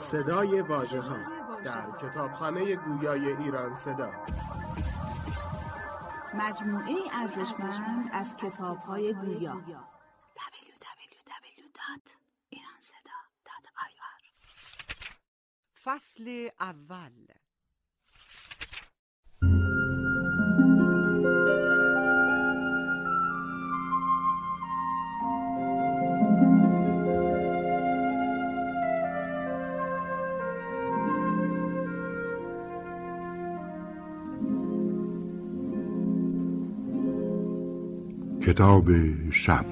صدای واژه‌ها در کتابخانه گویای ایران صدا، مجموعه ارزشمند از کتاب‌های گویا. www.iranseda.ir. فصل اول. کتاب شب. با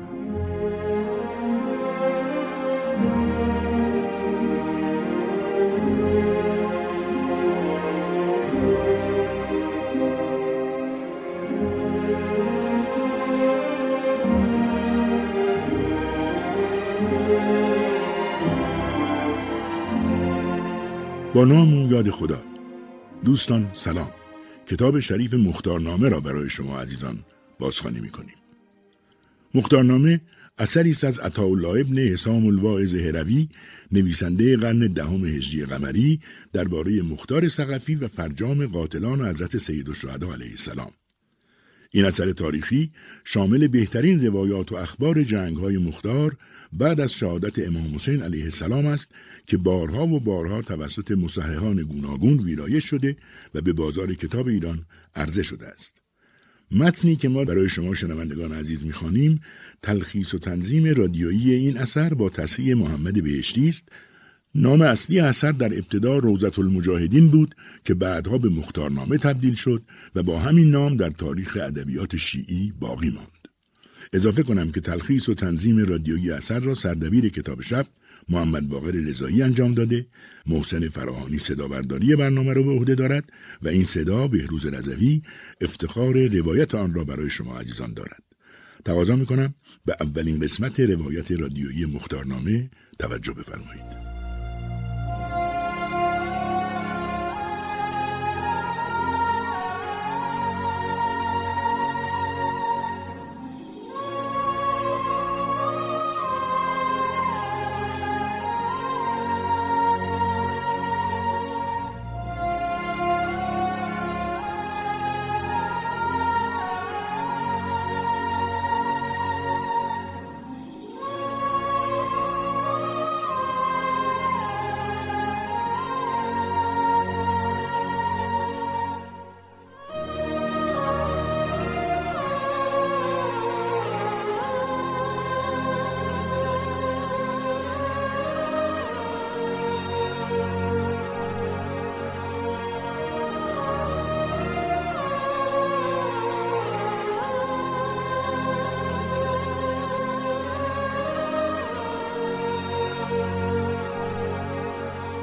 نام و یاد خدا. دوستان سلام. کتاب شریف مختارنامه را برای شما عزیزان بازخوانی می‌کنیم. مختارنامه اثری است از عطا الله ابن حسام الواعظ زهراوی، نویسنده قرن دهم هجری قمری، درباره مختار ثقفی و فرجام قاتلان حضرت سیدالشهدا علیه السلام. این اثر تاریخی شامل بهترین روایات و اخبار جنگ‌های مختار بعد از شهادت امام حسین علیه السلام است که بارها و بارها توسط مصححان گوناگون ویرایش شده و به بازار کتاب ایران عرضه شده است. متنی که ما برای شما شنوندگان عزیز می‌خوانیم، تلخیص و تنظیم رادیویی این اثر با تصحیح محمد بهشتی است. نام اصلی اثر در ابتدا روضة المجاهدین بود که بعدها به مختارنامه تبدیل شد و با همین نام در تاریخ ادبیات شیعی باقی ماند. اضافه کنم که تلخیص و تنظیم رادیویی اثر را سردبیر کتاب شب محمد باقر لزایی انجام داده، محسن فراهانی صدابرداری برنامه را به عهده دارد و این صدا بهروز رضوی افتخار روایت آن را برای شما عزیزان دارد. تقاضا می‌کنم به اولین قسمت روایت رادیویی مختارنامه توجه بفرمایید.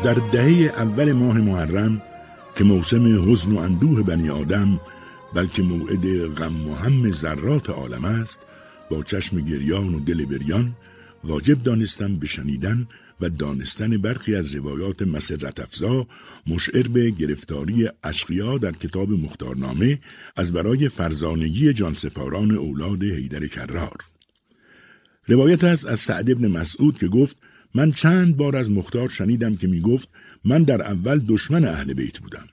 در دهه اول ماه محرم که موسم حزن و اندوه بنی آدم بلکه موعد غم و هم ذرات عالم است، با چشم گریان و دل بریان واجب دانستم به شنیدن و دانستن برخی از روایات مسرت افزا مشعر به گرفتاری اشقیا در کتاب مختارنامه از برای فرزانگی جانسپاران اولاد حیدر کرار. روایت است از سعد ابن مسعود که گفت: من چند بار از مختار شنیدم که می گفت من در اول دشمن اهل بیت بودم.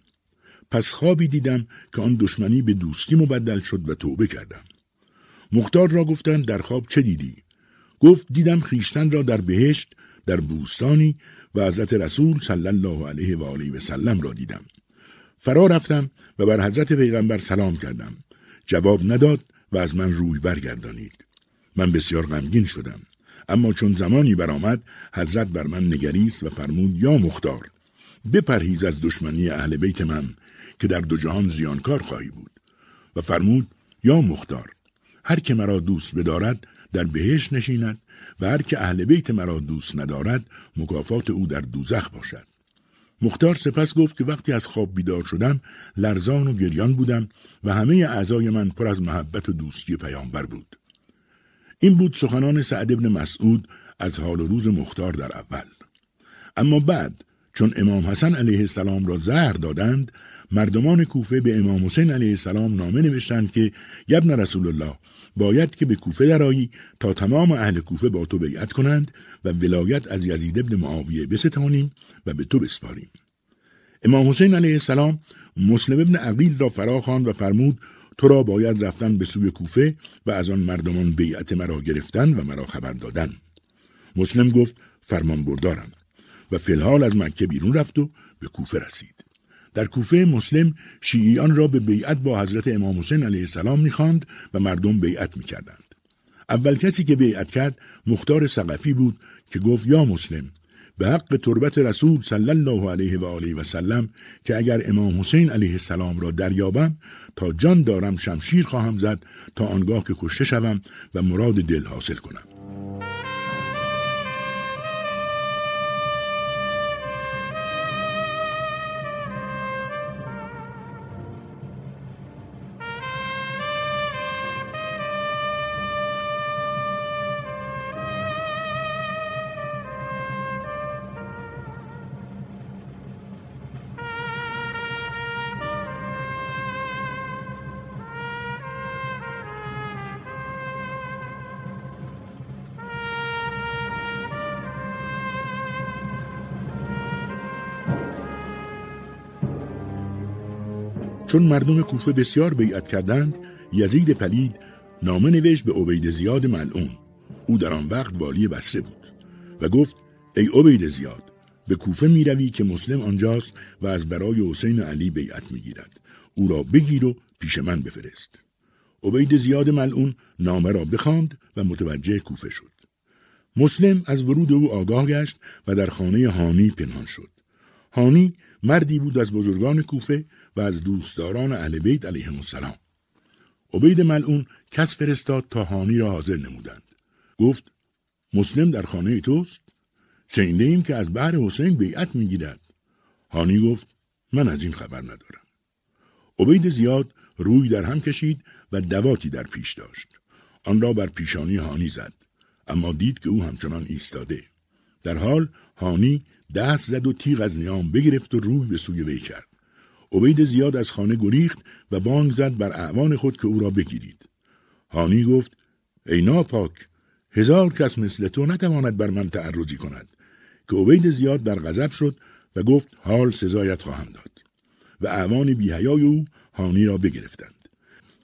پس خوابی دیدم که آن دشمنی به دوستی مبدل شد و توبه کردم. مختار را گفتند در خواب چه دیدی؟ گفت دیدم خیشتن را در بهشت، در بوستانی و حضرت رسول صلی الله علیه و آله و سلم را دیدم. فرا رفتم و بر حضرت پیغمبر سلام کردم. جواب نداد و از من روی برگردانید. من بسیار غمگین شدم. اما چون زمانی برآمد حضرت بر من نگریست و فرمود: یا مختار، بپرهیز از دشمنی اهل بیت من که در دو جهان زیانکار خواهی بود. و فرمود: یا مختار، هر که مرا دوست بدارد در بهشت نشیند و هر که اهل بیت مرا دوست ندارد مکافات او در دوزخ باشد. مختار سپس گفت که وقتی از خواب بیدار شدم لرزان و گریان بودم و همه اعضای من پر از محبت و دوستی پیامبر بود. این بود سخنان سعد ابن مسعود از حال و روز مختار در اول. اما بعد چون امام حسن علیه السلام را زهر دادند، مردمان کوفه به امام حسین علیه السلام نامه نوشتند که: یا ابن رسول الله، باید که به کوفه درآیی تا تمام اهل کوفه با تو بیعت کنند و ولایت از یزید بن معاویه بستانیم و به تو بسپاریم. امام حسین علیه السلام مسلم بن عقیل را فرا خواند و فرمود تو را باید رفتن به سوی کوفه و از آن مردمان بیعت مرا گرفتن و مرا خبر دادن. مسلم گفت فرمان بردارم و فی‌الحال از مکه بیرون رفت و به کوفه رسید. در کوفه مسلم شیعیان را به بیعت با حضرت امام حسین علیه السلام می‌خواند و مردم بیعت می‌کردند. اول کسی که بیعت کرد مختار ثقفی بود که گفت یا مسلم، به حق تربت رسول صلی الله علیه و آله و سلم که اگر امام حسین علیه السلام را دریابم تا جان دارم شمشیر خواهم زد تا آنگاه که کشته شوم و مراد دل حاصل کنم. چون مردم کوفه بسیار بیعت کردند، یزید پلید نامه نوشت به عبید زیاد ملعون. او در آن وقت والی بصره بود و گفت ای عبید زیاد، به کوفه می روی که مسلم آنجاست و از برای حسین علی بیعت می گیرد. او را بگیر و پیش من بفرست. عبید زیاد ملعون نامه را بخواند و متوجه کوفه شد. مسلم از ورود او آگاه گشت و در خانه هانی پنهان شد. هانی مردی بود از بزرگان کوفه و از دوستداران اهل بیت علیهم السلام. عبید ملعون کس فرستاد تا هانی را حاضر نمودند. گفت مسلم در خانه توست؟ شنیده ایم که از بحر حسین بیعت میگیرد. هانی گفت من از این خبر ندارم. عبید زیاد روی در هم کشید و دواتی در پیش داشت. آن را بر پیشانی هانی زد، اما دید که او همچنان ایستاده. در حال هانی دست زد و تیغ از نیام بگرفت و روی به سوی وی کرد. عبید زیاد از خانه گریخت و بانگ زد بر اعوان خود که او را بگیرید. هانی گفت ای ناپاک، 1000 کس مثل تو نتواند بر من تعرضی کند. که عبید زیاد در غضب شد و گفت حال سزایت خواهم داد. و اعوان بی‌حیای او هانی را بگرفتند.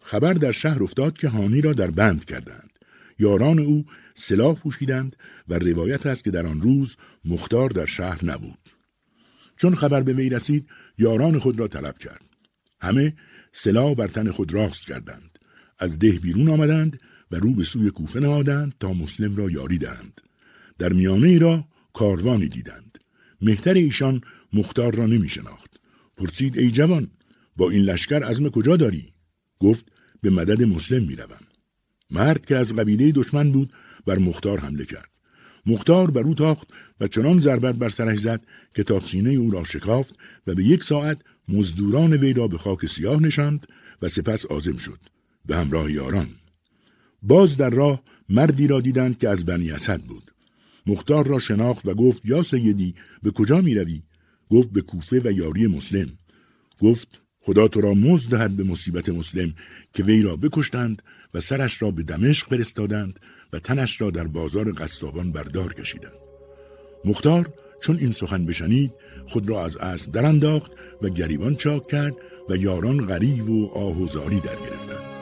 خبر در شهر افتاد که هانی را در بند کردند. یاران او سلاح پوشیدند و روایت است که در آن روز مختار در شهر نبود. چون خبر به وی رسید یاران خود را طلب کرد. همه سلاح بر تن خود راست کردند. از ده بیرون آمدند و رو به سوی کوفه نهادند تا مسلم را یاری دهند. در میانه را کاروانی دیدند. مهتر ایشان مختار را نمی شناخت. پرسید ای جوان، با این لشکر عزم کجا داری؟ گفت به مدد مسلم می روم. مرد که از قبیله دشمن بود بر مختار حمله کرد. مختار بر او تاخت و چنان ضربت بر سرش زد که تا سینه او را شکافت و به 1 ساعت مزدوران وی را به خاک سیاه نشاند و سپس عازم شد به همراه یاران. باز در راه مردی را دیدند که از بنی اسد بود. مختار را شناخت و گفت یا سیدی، به کجا می روی؟ گفت به کوفه و یاری مسلم. گفت خدا تو را مزد دهد به مصیبت مسلم که وی را بکشتند و سرش را به دمشق فرستادند و تنش را در بازار قصابان بردار کشیدند. مختار چون این سخن بشنید خود را از اسب درانداخت و گریبان چاک کرد و یاران غریو و آه و زاری در گرفتند.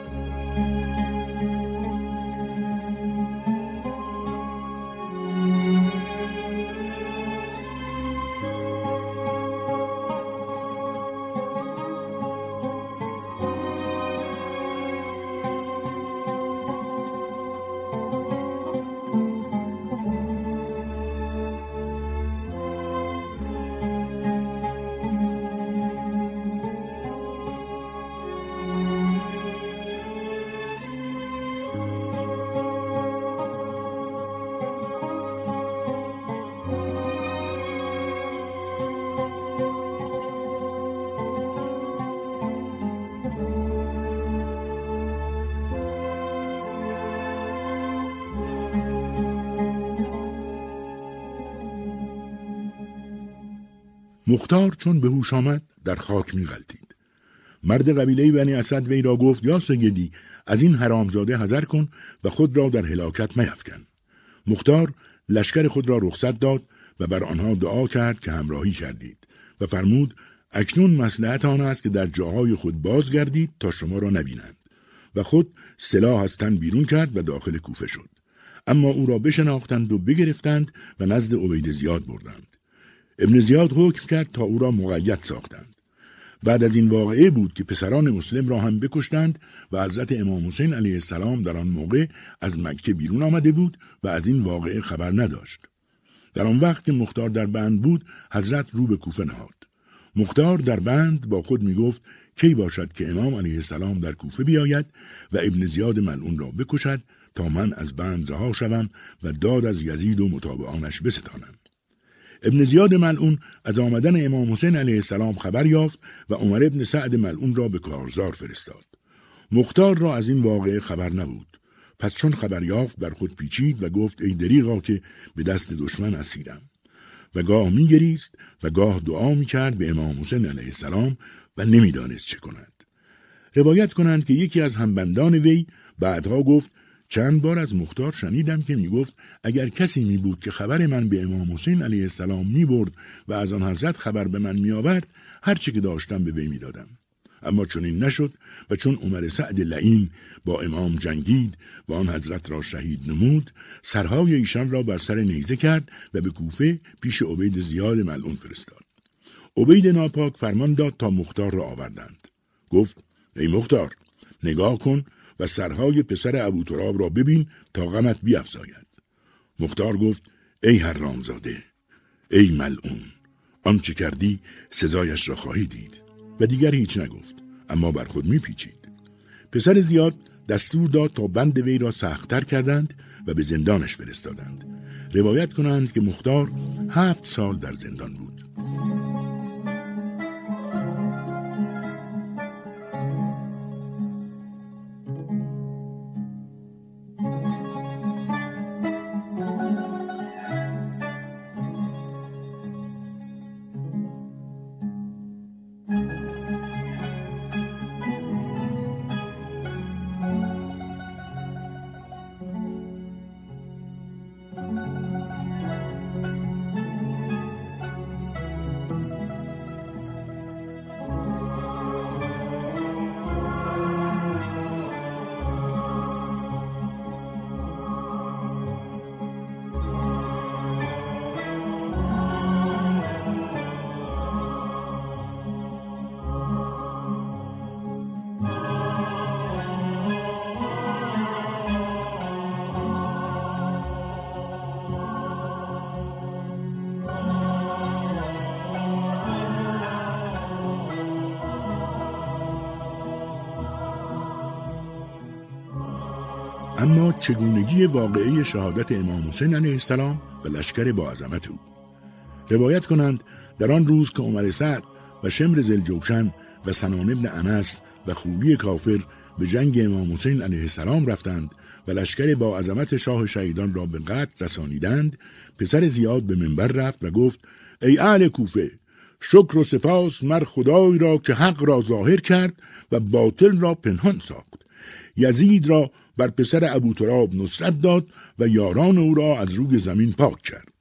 مختار چون به هوش آمد در خاک می‌غلتید. مرد قبیله بنی اسد وی را گفت یا سیدی، از این حرامزاده حذر کن و خود را در هلاکت میفکن. مختار لشکر خود را رخصت داد و بر آنها دعا کرد که همراهی کردید و فرمود اکنون مصلحت آن است که در جاهای خود بازگردید تا شما را نبینند، و خود سلاح از تن بیرون کرد و داخل کوفه شد. اما او را بشناختند و بگرفتند و نزد عبید زیاد بردند. ابن زیاد حکم کرد تا او را مقید ساختند. بعد از این واقعه بود که پسران مسلم را هم بکشتند و حضرت امام حسین علیه السلام در آن موقع از مکه بیرون آمده بود و از این واقعه خبر نداشت. در آن وقت که مختار در بند بود، حضرت رو به کوفه نهاد. مختار در بند با خود می گفت کی باشد که امام علیه السلام در کوفه بیاید و ابن زیاد ملعون را بکشد تا من از بند رها شوم و داد از یزید و متابعانش بستانم. ابن زیاد ملعون از آمدن امام حسین علیه السلام خبر یافت و عمر بن سعد ملعون را به کارزار فرستاد. مختار را از این واقعه خبر نبود. پس چون خبر یافت بر خود پیچید و گفت ای دریغا که به دست دشمن اسیرم، و گاه می گریست و گاه دعا می کرد به امام حسین علیه السلام و نمی دانست چه کند. روایت کنند که یکی از همبندان وی بعدها گفت چند بار از مختار شنیدم که می گفت اگر کسی می بود که خبر من به امام حسین علیه السلام می برد و از آن حضرت خبر به من می آورد، هرچی که داشتم به وی می دادم. اما چون این نشد و چون عمر سعد لعین با امام جنگید و آن حضرت را شهید نمود، سرهای ایشان را بر سر نیزه کرد و به کوفه پیش عبید زیاد ملعون فرستاد. عبید ناپاک فرمان داد تا مختار را آوردند. گفت ای مختار، نگاه کن و سرهای پسر ابوتراب را ببین تا غمت بیفزاید. مختار گفت ای حرامزاده، ای ملعون، آنچه کردی سزایش را خواهی دید، و دیگر هیچ نگفت، اما بر خود میپیچید. پسر زیاد دستور داد تا بند وی را سخت‌تر کردند و به زندانش فرستادند. روایت کنند که مختار 7 سال در زندان بود. اما چگونگی واقعه شهادت امام حسین علیه السلام و لشکر با عظمت او. روایت کنند در آن روز که عمر سعد و شمر ذیالجوشن و سنان ابن انس و خوبی کافر به جنگ امام حسین علیه السلام رفتند و لشکر با عظمت شاه شهیدان را به قتل رسانیدند، پسر زیاد به منبر رفت و گفت ای اهل کوفه، شکر و سپاس مر خدای را که حق را ظاهر کرد و باطل را پنهان ساخت. یزید را بر پسر ابوتراب نصرت داد و یاران او را از روی زمین پاک کرد.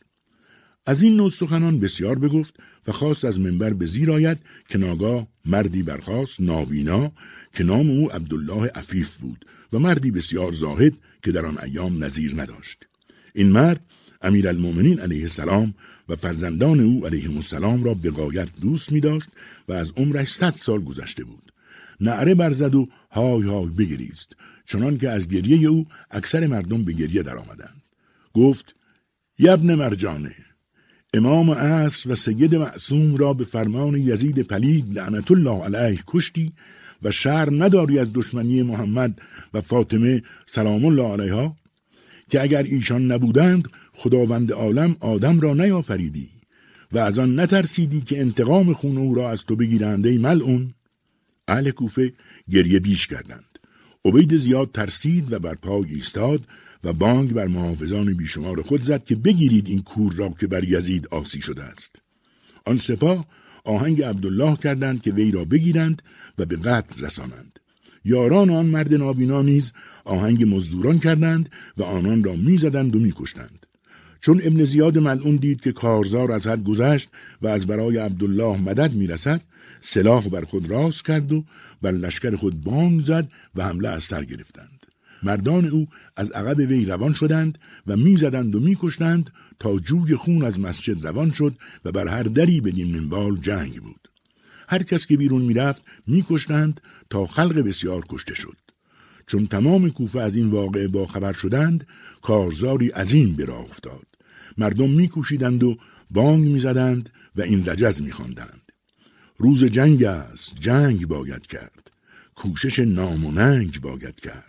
از این نوع سخنان بسیار بگفت و خواست از منبر به زیر آید که ناگاه مردی برخاست نابینا که نام او عبدالله عفیف بود و مردی بسیار زاهد که در آن ایام نظیر نداشت. این مرد امیرالمومنین علیه السلام و فرزندان او علیهم السلام را به غایت دوست می داشت و از عمرش 100 سال گذشته بود. نعره برزد و های های بگریست، چنان که از گریه او اکثر مردم به گریه در آمدند. گفت یبن مرجانه، امام عصر و سید معصوم را به فرمان یزید پلید لعنت الله علیه کشتی و شرم نداری از دشمنی محمد و فاطمه سلام الله علیها، که اگر ایشان نبودند خداوند عالم آدم را نیافریدی و از آن نترسیدی که انتقام خون او را از تو بگیرند ای ملعون. اهل کوفه گریه بیش کردند. عبید زیاد ترسید و بر پای ایستاد و بانگ بر محافظان بیشمار خود زد که بگیرید این کور را که بر یزید آسی شده است. آن سپاه آهنگ عبدالله کردند که وی را بگیرند و به قتل رسانند. یاران آن مرد نابینا نیز آهنگ مزدوران کردند و آنان را میزدند و میکشتند. چون ابن زیاد ملعون دید که کارزار از حد گذشت و از برای عبدالله مدد میرسد، سلاح بر خود راست کرد و بر لشکر خود بانگ زد و حمله از سر گرفتند. مردان او از عقب وی روان شدند و میزدند و میکشتند تا جوی خون از مسجد روان شد و بر هر دری به نیم منبال جنگ بود. هر کس که بیرون میرفت میکشتند تا خلق بسیار کشته شد. چون تمام کوفه از این واقعه با خبر شدند، کارزاری عظیم به راه افتاد. مردم میکوشیدند و بانگ میزدند و این رجز میخواندند. روز جنگ است، جنگ باید کرد، کوشش نام و ننگ باید کرد،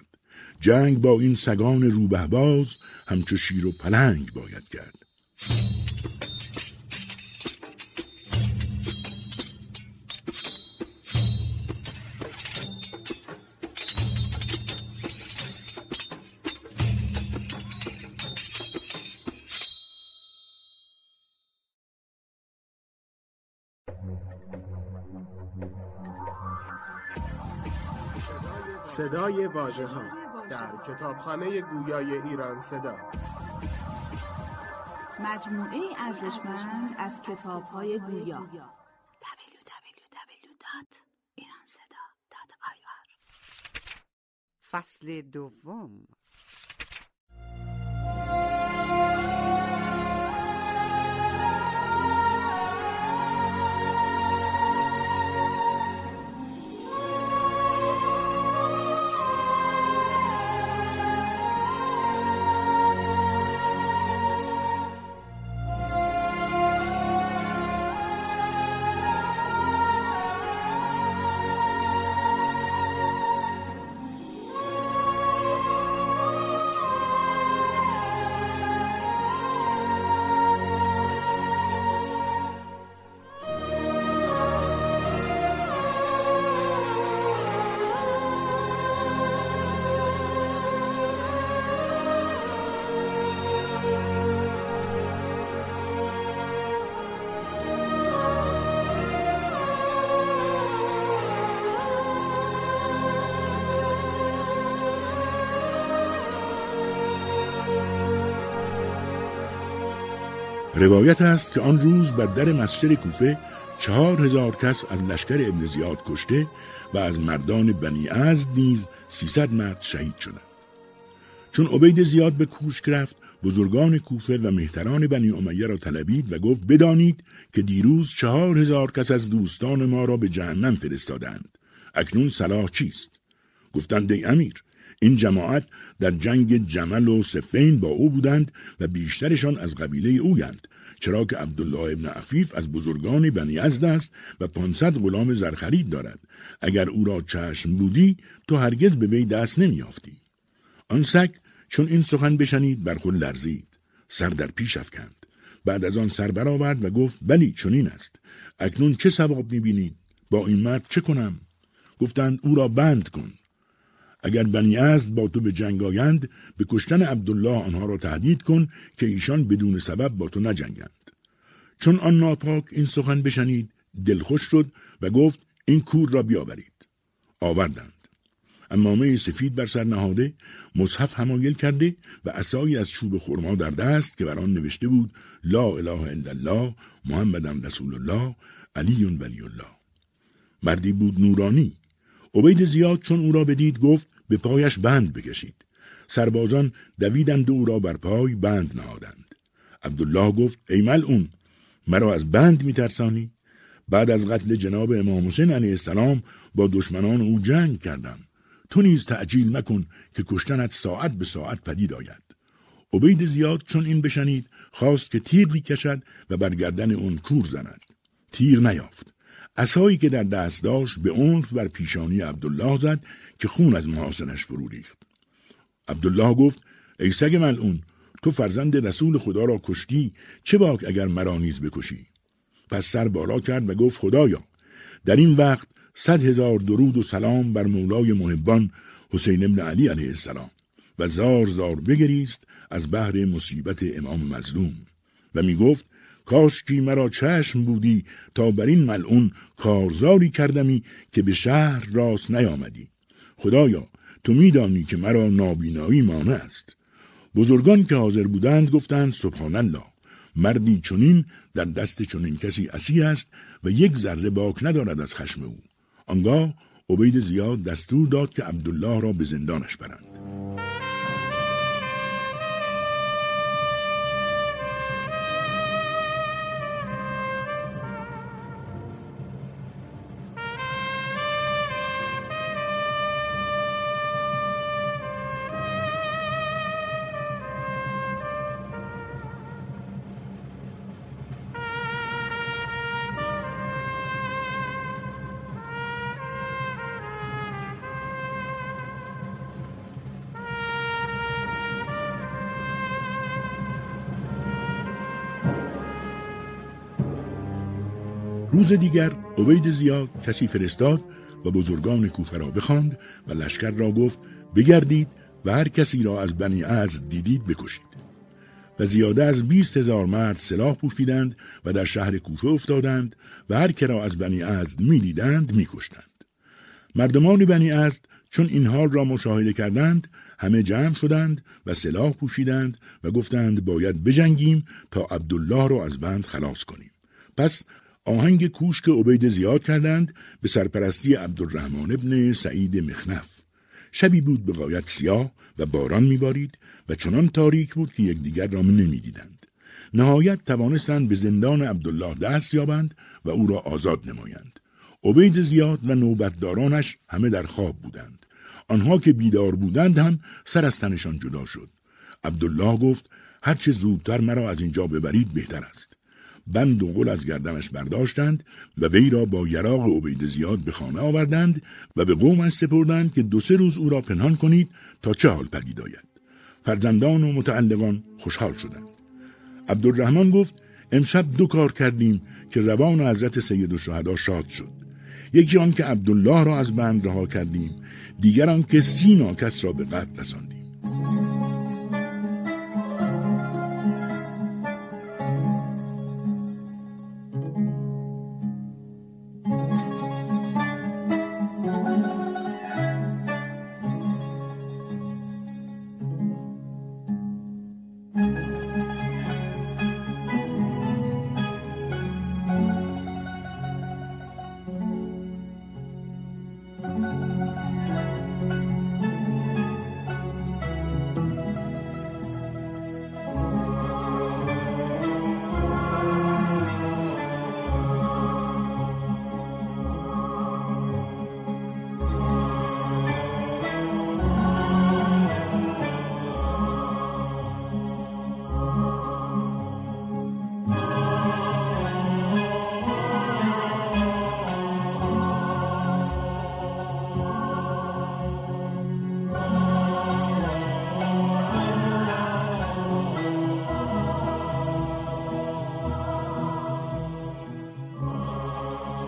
جنگ با این سگان روبه باز همچو شیر و پلنگ باید کرد. صدای واژه‌ها در کتابخانه گویای ایران صدا، مجموعه ارزشمند از کتاب‌های گویا. www.iranseda.ir. فصل دوم. روایت است که آن روز بر در مسجد کوفه 4000 کس از لشکر ابن زیاد کشته و از مردان بنی عزد نیز 300 مرد شهید شدند. چون عبید زیاد به کوشک رفت، بزرگان کوفه و مهتران بنی امیه را طلبید و گفت بدانید که دیروز 4000 کس از دوستان ما را به جهنم فرستادند. اکنون صلاح چیست؟ گفتند ای امیر، این جماعت در جنگ جمل و صفین با او بودند و بیشترشان از قبیله اویند، چرا که عبدالله ابن عفیف از بزرگان بنی یزد است و 500 غلام زرخرید دارد. اگر او را چشم بودی تو هرگز به وی دست نمی‌یافتی. آن سگ چون این سخن بشنید بر خود لرزید، سر در پیش افکند، بعد از آن سر برآورد و گفت بلی چنین است. اکنون چه ثواب می‌بینید؟ با این مرد چه کنم؟ گفتند او را بند کن. اگر بنی یزد با تو به جنگ آیند، به کشتن عبدالله آنها را تهدید کن که ایشان بدون سبب با تو نجنگند. چون آن ناپاک این سخن بشنید، دلخوش شد و گفت این کور را بیاورید. آوردند. عمامه سفید بر سر نهاده، مصحف همایل کرده و عصایی از چوب خرما در دست که بر آن نوشته بود لا اله الا الله محمد رسول الله علی ولی الله. مردی بود نورانی. عبید زیاد چون او را بدید گفت به پایش بند بکشید. سربازان دویدند و او را بر پای بند نهادند. عبدالله گفت ای ملعون، مرا از بند میترسانی؟ بعد از قتل جناب امام حسین علیه السلام با دشمنان او جنگ کردم. تو نیز تعجیل مکن که کشتنت ساعت به ساعت پدید آید. عبید زیاد چون این بشنید خواست که تیر بکشد و بر گردن آن کور زند. تیر نیافت. عصایی که در دست داشت به عنف بر پیشانی عبدالله زد که خون از محاسنش فرو ریخت. عبدالله گفت ای سگ ملعون، تو فرزند رسول خدا را کشتی، چه باک اگر مرا نیز بکشی؟ پس سر بالا کرد و گفت خدایا، در این وقت 100,000 درود و سلام بر مولای محبان حسین ابن علی علیه السلام. و زار زار بگریست از بحر مصیبت امام مظلوم و می گفت کاش کی مرا چشم بودی تا بر این ملعون کارزاری کردمی که به شهر راست نیامدی. خدایا تو میدانی که مرا نابینایی مانع است. بزرگان که حاضر بودند گفتند سبحان الله، مردی چنین در دست چنین کسی عصی است و یک ذره باک ندارد از خشم او. آنگاه عبید زیاد دستور داد که عبدالله را به زندانش برند. روز دیگر عبید زیاد کسی فرستاد و بزرگان کوفه را بخواند و لشکر را گفت بگردید و هر کسی را از بنی عز دیدید بکشید. و زیاده از 20,000 مرد سلاح پوشیدند و در شهر کوفه افتادند و هر که را از بنی عز می دیدند می کشتند. مردمان بنی عز چون این حال را مشاهده کردند همه جمع شدند و سلاح پوشیدند و گفتند باید بجنگیم تا عبدالله را از بند خلاص کنیم. پس آهنگ کوشک عبید زیاد کردند به سرپرستی عبدالرحمن بن سعید مخنف. شبی بود به غایت سیاه و باران می‌بارید و چنان تاریک بود که یکدیگر را نمی‌دیدند. نهایت توانستند به زندان عبدالله دست یابند و او را آزاد نمایند. عبید زیاد و نوبتدارانش همه در خواب بودند. آنها که بیدار بودند هم سر از تنشان جدا شد. عبدالله گفت هر چه زودتر مرا از اینجا ببرید بهتر است. بند و غل از گردنش برداشتند و وی را با یراق عبید زیاد به خانه آوردند و به قومش سپردند که 2-3 روز او را پنهان کنید تا چه حال پدید آید. فرزندان و متعلقان خوشحال شدند. عبدالرحمن گفت امشب 2 کار کردیم که روان حضرت سید الشهدا شاد شد. یکی آن که عبدالله را از بند رها کردیم، دیگر آن که 30 ناکس را به قتل رساندیم.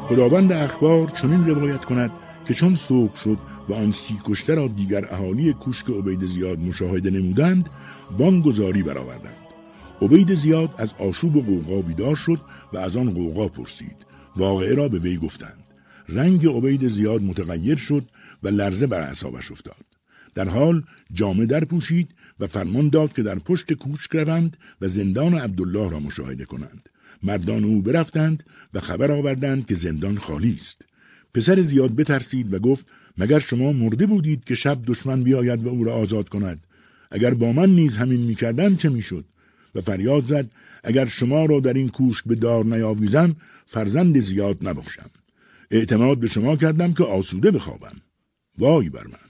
خداوند اخبار چنین روایت کند که چون صبح شد و آن 30 کشته را دیگر اهالی کوشک عبید زیاد مشاهده نمودند، بانگزاری برآوردند. عبید زیاد از آشوب و قوقا بیدار شد و از آن قوقا پرسید. واقعه را به وی گفتند. رنگ عبید زیاد متغیر شد و لرزه بر اعصابش افتاد. در حال جامه در پوشید و فرمان داد که در پشت کوشک روند و زندان عبدالله را مشاهده کنند. مردان او برفتند و خبر آوردند که زندان خالی است. پسر زیاد بترسید و گفت مگر شما مرده بودید که شب دشمن بیاید و او را آزاد کند؟ اگر با من نیز همین می‌کردند چه می‌شد؟ و فریاد زد اگر شما را در این کوشک به دار نیاویزم فرزند زیاد نباشم. اعتماد به شما کردم که آسوده بخوابم. وای بر من.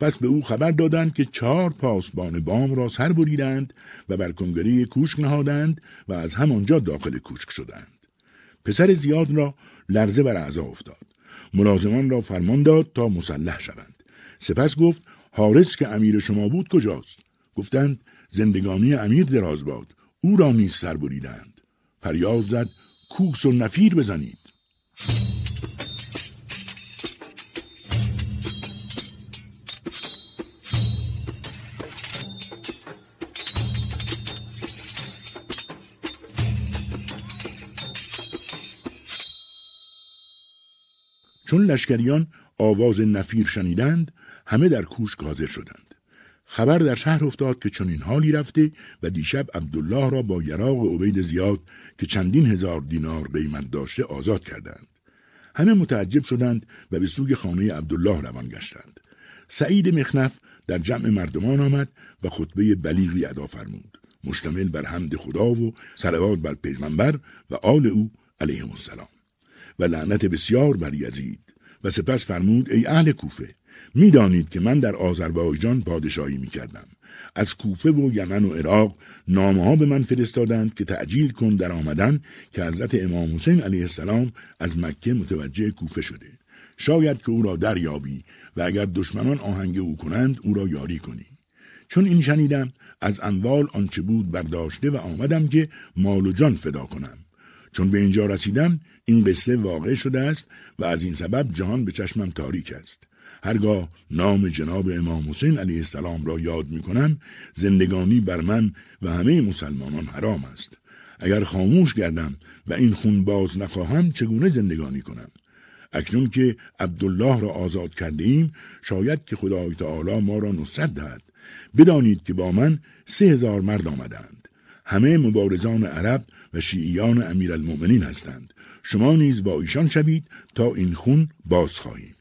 پس به او خبر دادند که 4 پاسبان بام را سر بریدند و بر کنگره کوشک نهادند و از همانجا داخل کوشک شدند. پسر زیاد را لرزه بر اعضا افتاد. ملازمان را فرمان داد تا مسلح شوند. سپس گفت حارث که امیر شما بود کجاست؟ گفتند زندگانی امیر دراز باد، او را نیز سر بریدند. فریاد زد کوس و نفیر بزنید. چون لشکریان آواز نفیر شنیدند، همه در کوشک حاضر شدند. خبر در شهر افتاد که چنین حالی رفته و دیشب عبدالله را با یراق عبید زیاد که چندین هزار دینار قیمت داشته آزاد کردند. همه متعجب شدند و به سوی خانه عبدالله روان گشتند. سعید مخنف در جمع مردمان آمد و خطبه بلیغی ادا فرمود، مشتمل بر حمد خدا و صلوات بر پیغمبر و آل او علیهم السلام و لعنت بسیار بر یزید. و سپس فرمود: ای اهل کوفه، می دانید که من در آذربایجان پادشاهی می کردم. از کوفه و یمن و عراق نامه ها به من فرستادند که تعجیل کن در آمدن، که حضرت امام حسین علیه السلام از مکه متوجه کوفه شده. شاید که او را دریابی و اگر دشمنان آهنگ او کنند او را یاری کنی. چون این شنیدم، از اموال آنچه بود برداشته و آمدم که مال و جان فدا کنم. چون به اینجا رسیدم این قصه واقع شده است و از این سبب جهان به چشمم تاریک است. هرگاه نام جناب امام حسین علیه السلام را یاد می کنم، زندگانی بر من و همه مسلمانان حرام است. اگر خاموش گردم و این خون باز نخواهم، چگونه زندگانی کنم؟ اکنون که عبدالله را آزاد کرده ایم، شاید که خدای تعالی ما را نصرت دهد. بدانید که با من 3000 مرد آمدند. همه مبارزان عرب و شیعیان امیرالمؤمنین هستند. شما نیز با ایشان شوید تا این خون باز خواهیم.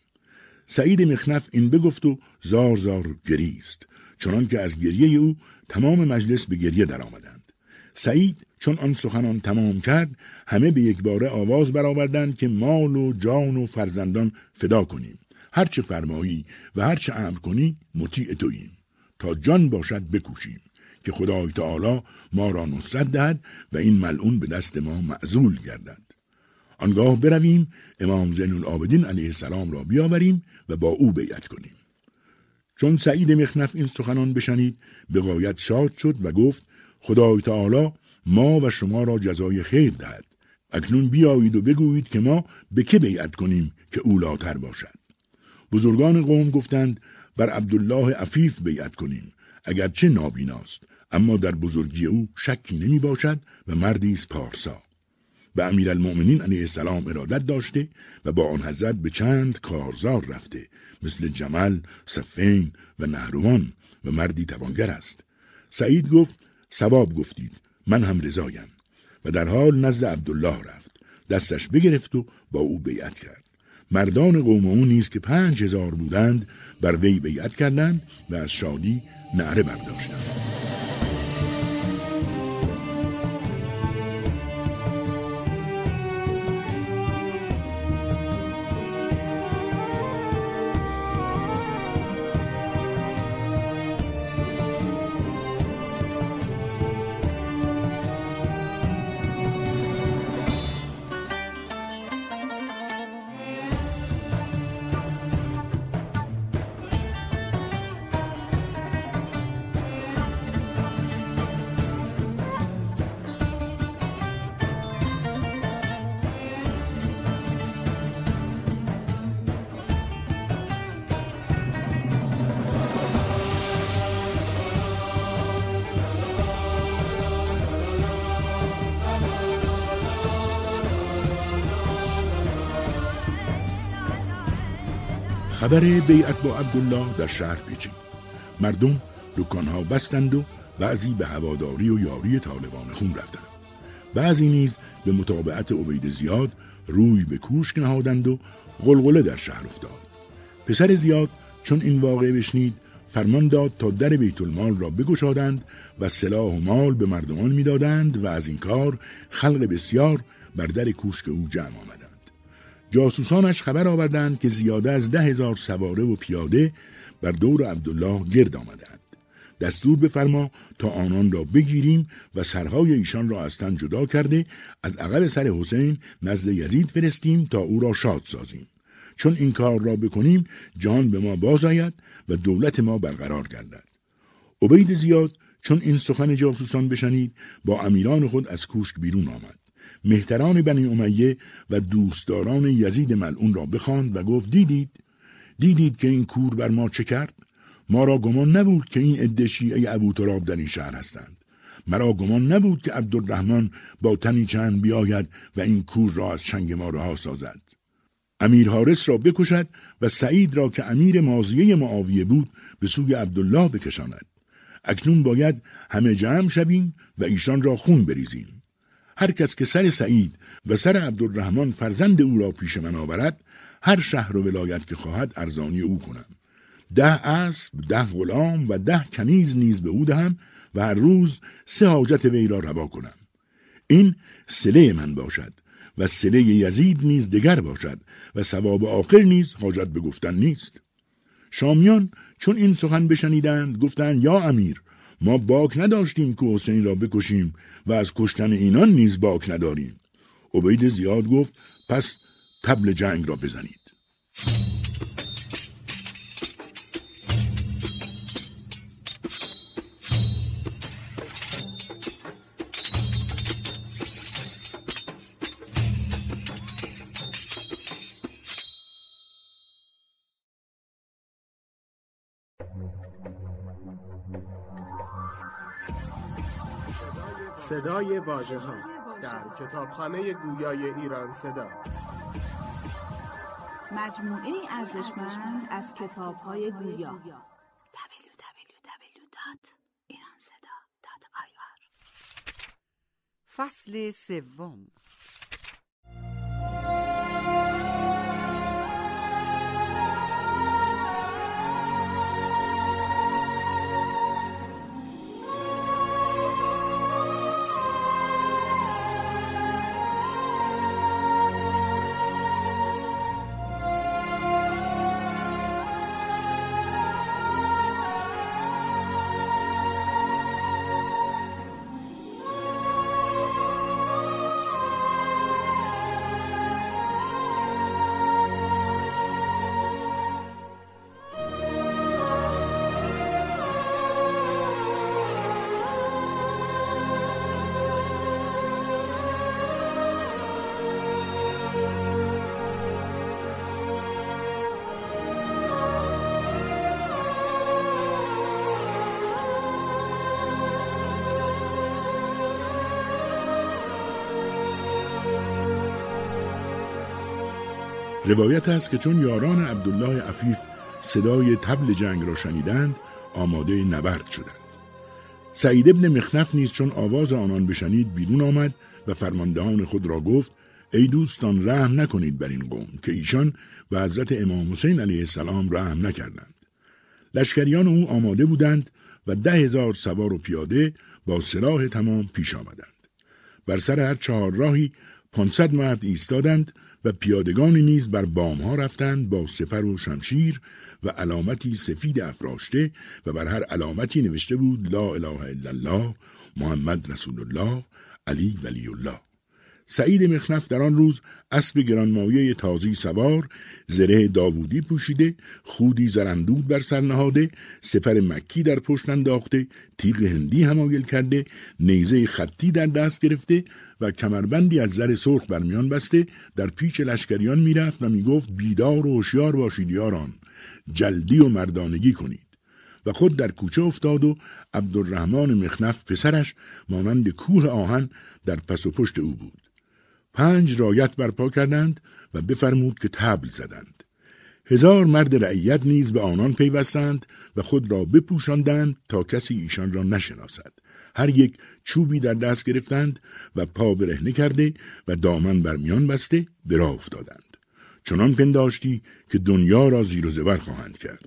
سعید مخنف این بگفت و زار زار گریست، چنان که از گریه او تمام مجلس به گریه در آمدند. سعید چون آن سخنان تمام کرد، همه به یک باره آواز برآوردند که مال و جان و فرزندان فدا کنیم. هر چه فرمایی و هر چه امر کنی مطیع توییم. تا جان باشد بکوشیم که خدای تعالی ما را نصرت دهد و این ملعون به دست ما معزول گردد. آنگاه برویم امام زین العابدین علیه السلام را بیاوریم و با او بیعت کنیم. چون سعید مخنف این سخنان بشنید، به غایت شاد شد و گفت: خدای تعالی ما و شما را جزای خیر دهد. اکنون بیایید و بگویید که ما به که بیعت کنیم که اولاتر باشد. بزرگان قوم گفتند: بر عبدالله عفیف بیعت کنیم، اگرچه نابیناست، اما در بزرگی او شکی نمی باشد و مردی است پارسا. به امیرالمؤمنین علیه السلام ارادت داشته و با آن حضرت به چند کارزار رفته، مثل جمل، صفین و نهروان، و مردی توانگر است. سعید گفت: ثواب گفتید، من هم رضایم. و در حال نزد عبدالله رفت، دستش بگرفت و با او بیعت کرد. مردان قوم او نیز که 5000 بودند بر وی بیعت کردند و از شادی نعره برداشتند. خبر بیعت با عبدالله در شهر پیچید. مردم دکانها بستند و بعضی به هواداری و یاری طالبان خون رفتند. بعضی نیز به متابعت عبید زیاد روی به کوشک نهادند و غلغله در شهر افتاد. پسر زیاد چون این واقعه بشنید، فرمان داد تا در بیت المال را بگشادند و سلاح و مال به مردمان میدادند و از این کار خلق بسیار بر در کوشک او جمع آمدند. جاسوسانش خبر آوردند که زیاده از 10,000 سواره و پیاده بر دور عبدالله گرد آمدند. دستور بفرما تا آنان را بگیریم و سرهای ایشان را از تن جدا کرده از عقب سر حسین نزد یزید فرستیم تا او را شاد سازیم. چون این کار را بکنیم، جان به ما باز آید و دولت ما برقرار گردد. عبید زیاد چون این سخن جاسوسان بشنید، با امیران خود از کوشک بیرون آمد. مهتران بنی امیه و دوستداران یزید ملعون را بخواند و گفت: دیدید که این کور بر ما چه کرد؟ ما را گمان نبود که این عده شیعه ابوتراب در این شهر هستند. مرا گمان نبود که عبدالرحمن با تنی چند بیاید و این کور را از چنگ ما رها سازد. امیر حارث را بکشد و سعید را که امیر ماضیه معاویه بود به سوی عبدالله بکشاند. اکنون باید همه جمع شویم و ایشان را خون بریزیم. هر کس که سر سعید و سر عبدالرحمن فرزند او را پیش من آورد، هر شهر و ولایت که خواهد ارزانی او کنم. 10 اسب، 10 غلام و 10 کنیز نیز به او دهم و هر روز 3 حاجت وی را روا کنم. این سله من باشد و سله یزید نیز دگر باشد و ثواب آخر نیز حاجت به گفتن نیست. شامیان چون این سخن بشنیدند گفتند یا امیر، ما باک نداشتیم که حسین را بکشیم و از کشتن اینان نیز باک نداریم. عبید زیاد گفت پس طبل جنگ را بزنید. صدای واژه‌ها در کتابخانه گویای ایران صدا، مجموعه ارزشمند از کتاب‌های گویا. www.iranseda.ir. فصل سوم. روایت است که چون یاران عبدالله عفیف صدای طبل جنگ را شنیدند، آماده نبرد شدند. سعید ابن مخنف نیز چون آواز آنان بشنید بیرون آمد و فرماندهان خود را گفت ای دوستان، رحم نکنید بر این قوم که ایشان و حضرت امام حسین علیه السلام رحم نکردند. لشکریان او آماده بودند و 10,000 سوار و پیاده با سلاح تمام پیش آمدند. بر سر هر 4 راهی 500 مرد ایستادند و پیادگانی نیز بر بامها رفتند با سپر و شمشیر و علامتی سفید افراشته و بر هر علامتی نوشته بود لا اله الا الله، محمد رسول الله، علی ولی الله. سعید مخنف در آن روز اسب گرانمایه تازی سوار، زره داوودی پوشیده، خودی زرندود بر سر نهاده، سپر مکی در پشت انداخته، تیغ هندی هماگل کرده، نیزه خطی در دست گرفته و کمربندی از زر سرخ برمیان بسته در پیچ لشکریان میرفت و میگفت بیدار و هوشیار باشید یاران، جلدی و مردانگی کنید. و خود در کوچه افتاد و عبدالرحمن مخنف پسرش مانند کوه آهن در پس و پشت او بود. 5 رایت برپا کردند و بفرمود که طبل زدند. 1000 مرد رعیت نیز به آنان پیوستند و خود را بپوشاندند تا کسی ایشان را نشناسد. هر یک چوبی در دست گرفتند و پا برهنه کرده و دامن برمیان بسته به راه افتادند. چنان پنداشتی که دنیا را زیر و زبر خواهند کرد.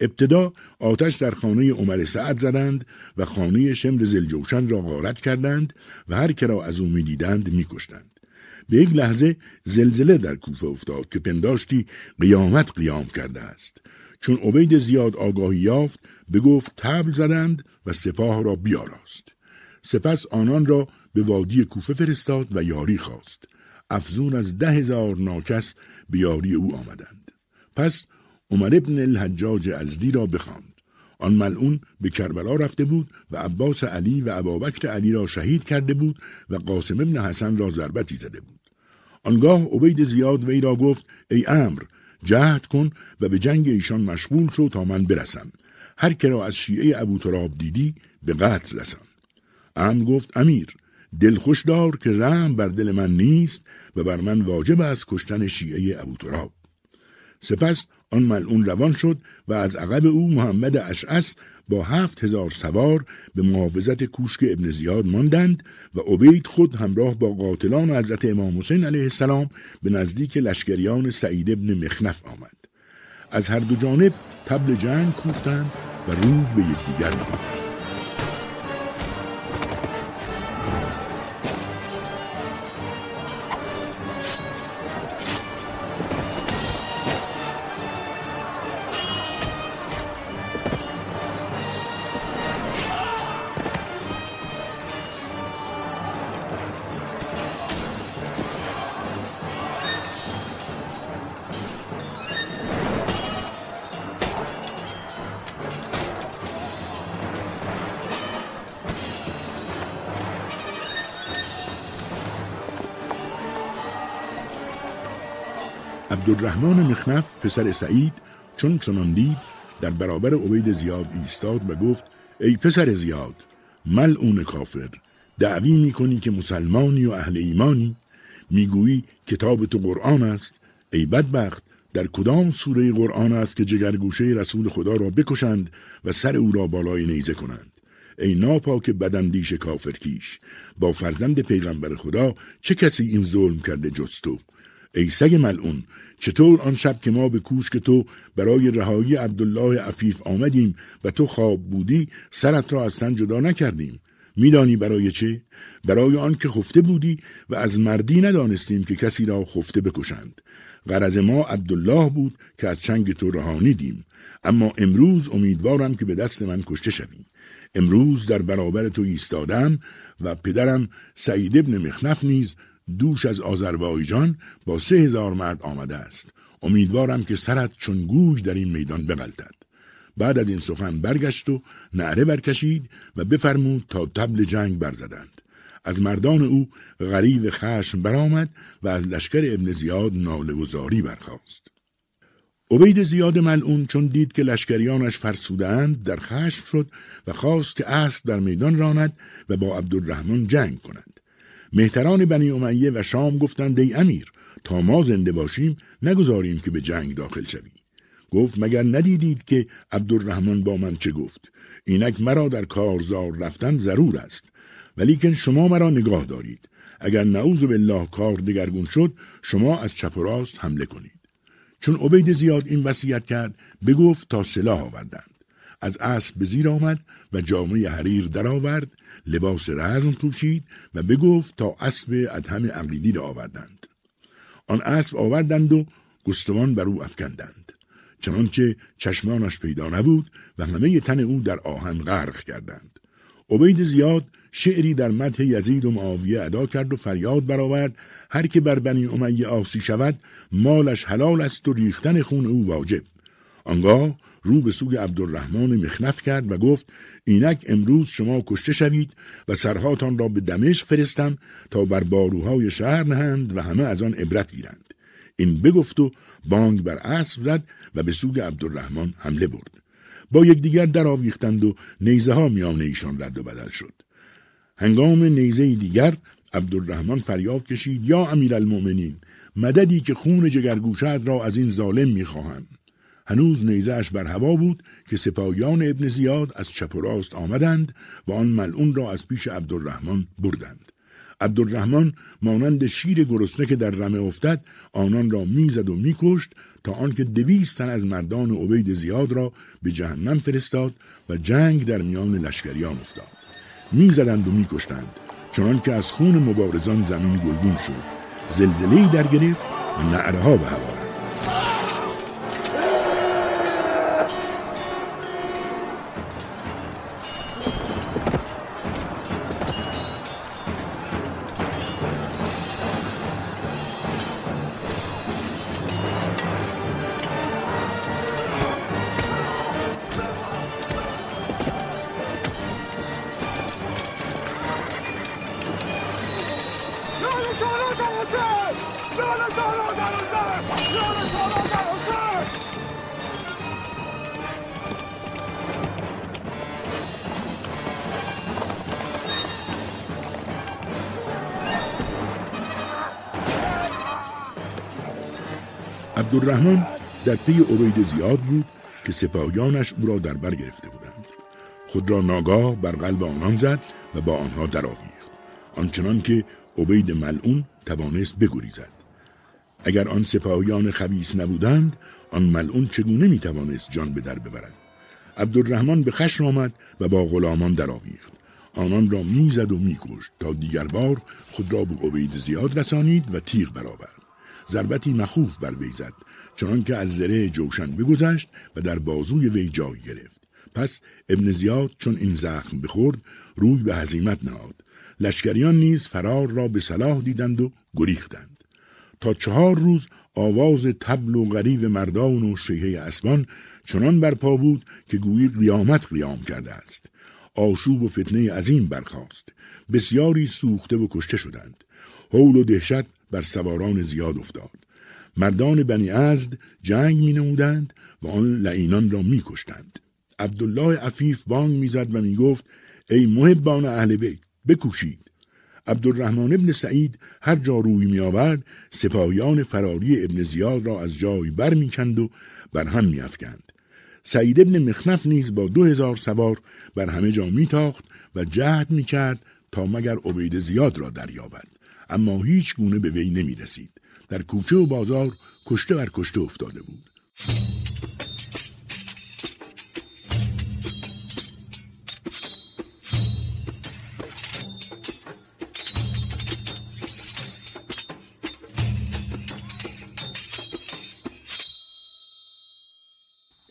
ابتدا آتش در خانه عمر سعد زدند و خانه شمر ذیالجوشن را غارت کردند و هر که را از او می دیدند می کشتند. به یک لحظه زلزله در کوفه افتاد که پنداشتی قیامت قیام کرده است. چون عبید زیاد آگاهی یافت، بگفت طبل زدند و سپاه را بیاراست. سپس آنان را به وادی کوفه فرستاد و یاری خواست. افزون از 10,000 ناکس به یاری او آمدند. پس عمر بن الحجاج ازدی را بخواند. آن ملعون به کربلا رفته بود و عباس علی و ابابکر علی را شهید کرده بود و قاسم ابن حسن را ضربتی زده بود. آنگاه عبید زیاد وی را گفت ای امر، جهد کن و به جنگ ایشان مشغول شو تا من برسم. هر که را از شیعه ابوتراب دیدی به قتل رسان. امر گفت امیر، دلخوش دار که رحم بر دل من نیست و بر من واجب است کشتن شیعه ابوتراب. سپس آن ملعون روان شد و از عقب او محمد اشعث با 7,000 سوار به محافظت کوشک ابن زیاد ماندند و عبید خود همراه با قاتلان حضرت امام حسین علیه السلام به نزدیک لشکریان سعید ابن مخنف آمد. از هر دو جانب طبل جنگ کوفتند و رو به یکدیگر نهادند. عبدالرحمن مخنف پسر سعید چنان دید در برابر عبید زیاد ایستاد و گفت: ای پسر زیاد، ملعون کافر، دعوی میکنی که مسلمانی و اهل ایمانی، میگویی کتاب تو قرآن است. ای بدبخت، در کدام سوره قرآن است که جگرگوشه رسول خدا را بکشند و سر او را بالای نیزه کنند؟ ای ناپاک بداندیش کافرکیش، با فرزند پیغمبر خدا چه کسی این ظلم کرده جز تو؟ ای سگ ملعون، چطور آن شب که ما به کوشک تو برای رهایی عبدالله عفیف آمدیم و تو خواب بودی سرت را از تن جدا نکردیم؟ میدانی برای چه؟ برای آن که خفته بودی و از مردی ندانستیم که کسی را خفته بکشند. غرض ما عبدالله بود که از چنگ تو رهانیدیم، اما امروز امیدوارم که به دست من کشته شوی. امروز در برابر تو ایستادم و پدرم سعید ابن مخنف نیز دوش از آذربایجان با 3,000 مرد آمده است. امیدوارم که سرت چون گوج در این میدان بغلتد. بعد از این سخن برگشت و نعره برکشید و بفرمود تا طبل جنگ برزدند. از مردان او غریو خشم برآمد و از لشکر ابن زیاد ناله و زاری برخاست. عبید زیاد ملعون چون دید که لشکریانش فرسودند در خشم شد و خواست که اسب در میدان راند و با عبدالرحمن جنگ کند. مهتران بنی امیه و شام گفتند: ای امیر، تا ما زنده باشیم نگذاریم که به جنگ داخل شوی. گفت: مگر ندیدید که عبدالرحمن با من چه گفت؟ اینک مرا در کارزار رفتن ضرور است، ولیکن شما مرا نگاه دارید. اگر نعوذ بالله کار دگرگون شد، شما از چپ و راست حمله کنید. چون عبید زیاد این وصیت کرد، بگفت تا سلاح آوردند. از اسب به زیر آمد و جامه حریر درآورد، لباس رزم پوشید و بگفت تا اسب ادهم عقیلی را آوردند. آن اسب آوردند و گستوان بر او افکندند، چنانچه چشمانش پیدا نبود و همه تن او در آهن غرق کردند. عبید زیاد شعری در مدح یزید و معاویه ادا کرد و فریاد برآورد: هر که بر بنی امیه عاصی شود مالش حلال است و ریختن خون او واجب. آنگاه رو به سوی عبدالرحمن مخنف کرد و گفت: اینک امروز شما کشته شوید و سرهاتان را به دمشق فرستم تا بر باروهای شهر نهند و همه از آن عبرت گیرند. این بگفت و بانگ بر اسب زد و به سوی عبدالرحمن حمله برد. با یکدیگر درآویختند و نیزه ها میان ایشان رد و بدل شد. هنگام نیزه دیگر عبدالرحمن فریاد کشید: یا امیرالمؤمنین، مددی که خون جگرگوشه‌ات را از این ظالم می‌خواهم. هنوز نیزه‌اش بر هوا بود که سپاهیان ابن زیاد از چپ و راست آمدند و آن ملعون را از پیش عبدالرحمن بردند. عبدالرحمن مانند شیر گرسنه که در رمه افتد آنان را میزد و میکشت تا آنکه 200 تن از مردان عبید زیاد را به جهنم فرستاد و جنگ در میان لشکریان افتاد. میزدند و میکشتند، چنانکه از خون مبارزان زمین گلگون شد. زلزله‌ای در گرفت و نعره‌ها به هوا. عبدالرحمن در پی عبید زیاد بود که سپاهیانش او را در بر گرفته بودند. خود را ناگاه بر قلب آنان زد و با آنها درآویخت، آنچنان که عبید ملعون توانست بگریزد. اگر آن سپاهیان خبیث نبودند، آن ملعون چگونه میتوانست جان به در ببرد؟ عبدالرحمن به خشم آمد و با غلامان درآویخت. آنان را میزد و میکشت تا دیگر بار خود را به عبید زیاد رسانید و تیغ برآورد. ضربتی مخوف بر وی زد، چنان که از زره جوشن بگذشت و در بازوی وی جای گرفت. پس ابن زیاد چون این زخم بخورد، روی به هزیمت نهاد. لشکریان نیز فرار را به صلاح دیدند و گریختند. تا 4 روز آواز طبل و غریو مردان و شیهه اسبان چنان برپا بود که گویی قیامت قیام کرده است. آشوب و فتنه عظیم برخاست. بسیاری سوخته و کشته شدند. هول و دهشت بر سواران زیاد افتاد. مردان بنی عزد جنگ می نمودند و آن لعینان را می کشتند. عبدالله عفیف بانگ می زد و می گفت ای محبان اهل بیت بکوشید. عبدالرحمن ابن سعید هر جا روی می آورد سپاهیان فراری ابن زیاد را از جای بر می کند و بر هم می افکند. سعید ابن مخنف نیز با 2000 سوار بر همه جا می تاخت و جهد می کرد تا مگر عبید زیاد را دریابد، اما هیچ گونه به وی نمی رسید. در کوچه و بازار کشته بر کشته افتاده بود.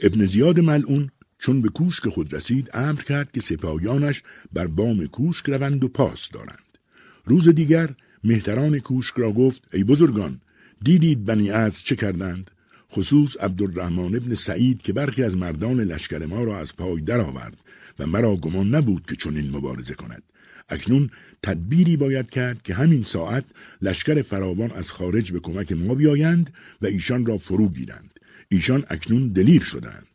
ابن زیاد ملعون چون به کوشک خود رسید امر کرد که سپاهیانش بر بام کوشک روند و پاس دارند. روز دیگر مهتران کوشک را گفت ای بزرگان، دیدید بنی عزد چه کردند؟ خصوص عبدالرحمن ابن سعید که برخی از مردان لشکر ما را از پای در آورد و مرا گمان نبود که چنین مبارزه کند. اکنون تدبیری باید کرد که همین ساعت لشکر فراوان از خارج به کمک ما بیایند و ایشان را فرو گیرند. ایشان اکنون دلیر شدند.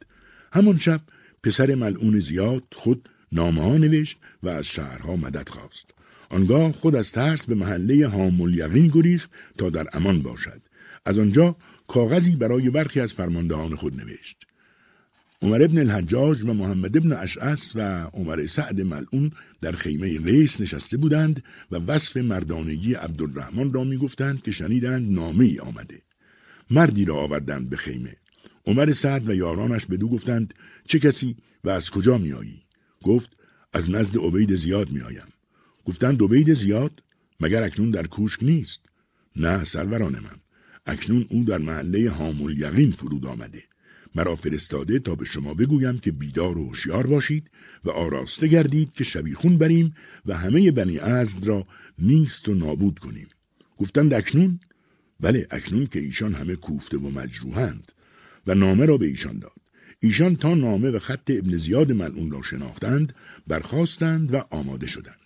همان شب پسر ملعون زیاد خود نامه‌ها نوشت و از شهرها مدد خواست. آنگاه خود از ترس به محله هامالیقین گریخت تا در امان باشد. از آنجا کاغذی برای برخی از فرماندهان خود نوشت. عمر بن حجاج و محمد بن اشعث و عمر سعد ملعون در خیمه قیس نشسته بودند و وصف مردانگی عبدالرحمن را می گفتند که شنیدند نامه ای آمده. مردی را آوردند به خیمه. عمر سعد و یارانش بدو گفتند چه کسی و از کجا می آیی؟ گفت از نزد عبید زیاد می آیم. گفتند عبید زیاد؟ مگر اکنون در کوشک نیست؟ نه سروران من، اکنون او در محله هامالیقین فرود آمده. مرا فرستاده تا به شما بگویم که بیدار و هوشیار باشید و آراسته گردید که شبیخون بریم و همه بنی عزد را نیست و نابود کنیم. گفتند اکنون؟ بله اکنون که ایشان همه کوفته و مجروحند. و نامه را به ایشان داد. ایشان تا نامه و خط ابن زیاد ملعون را شناختند، برخاستند و آماده شدند.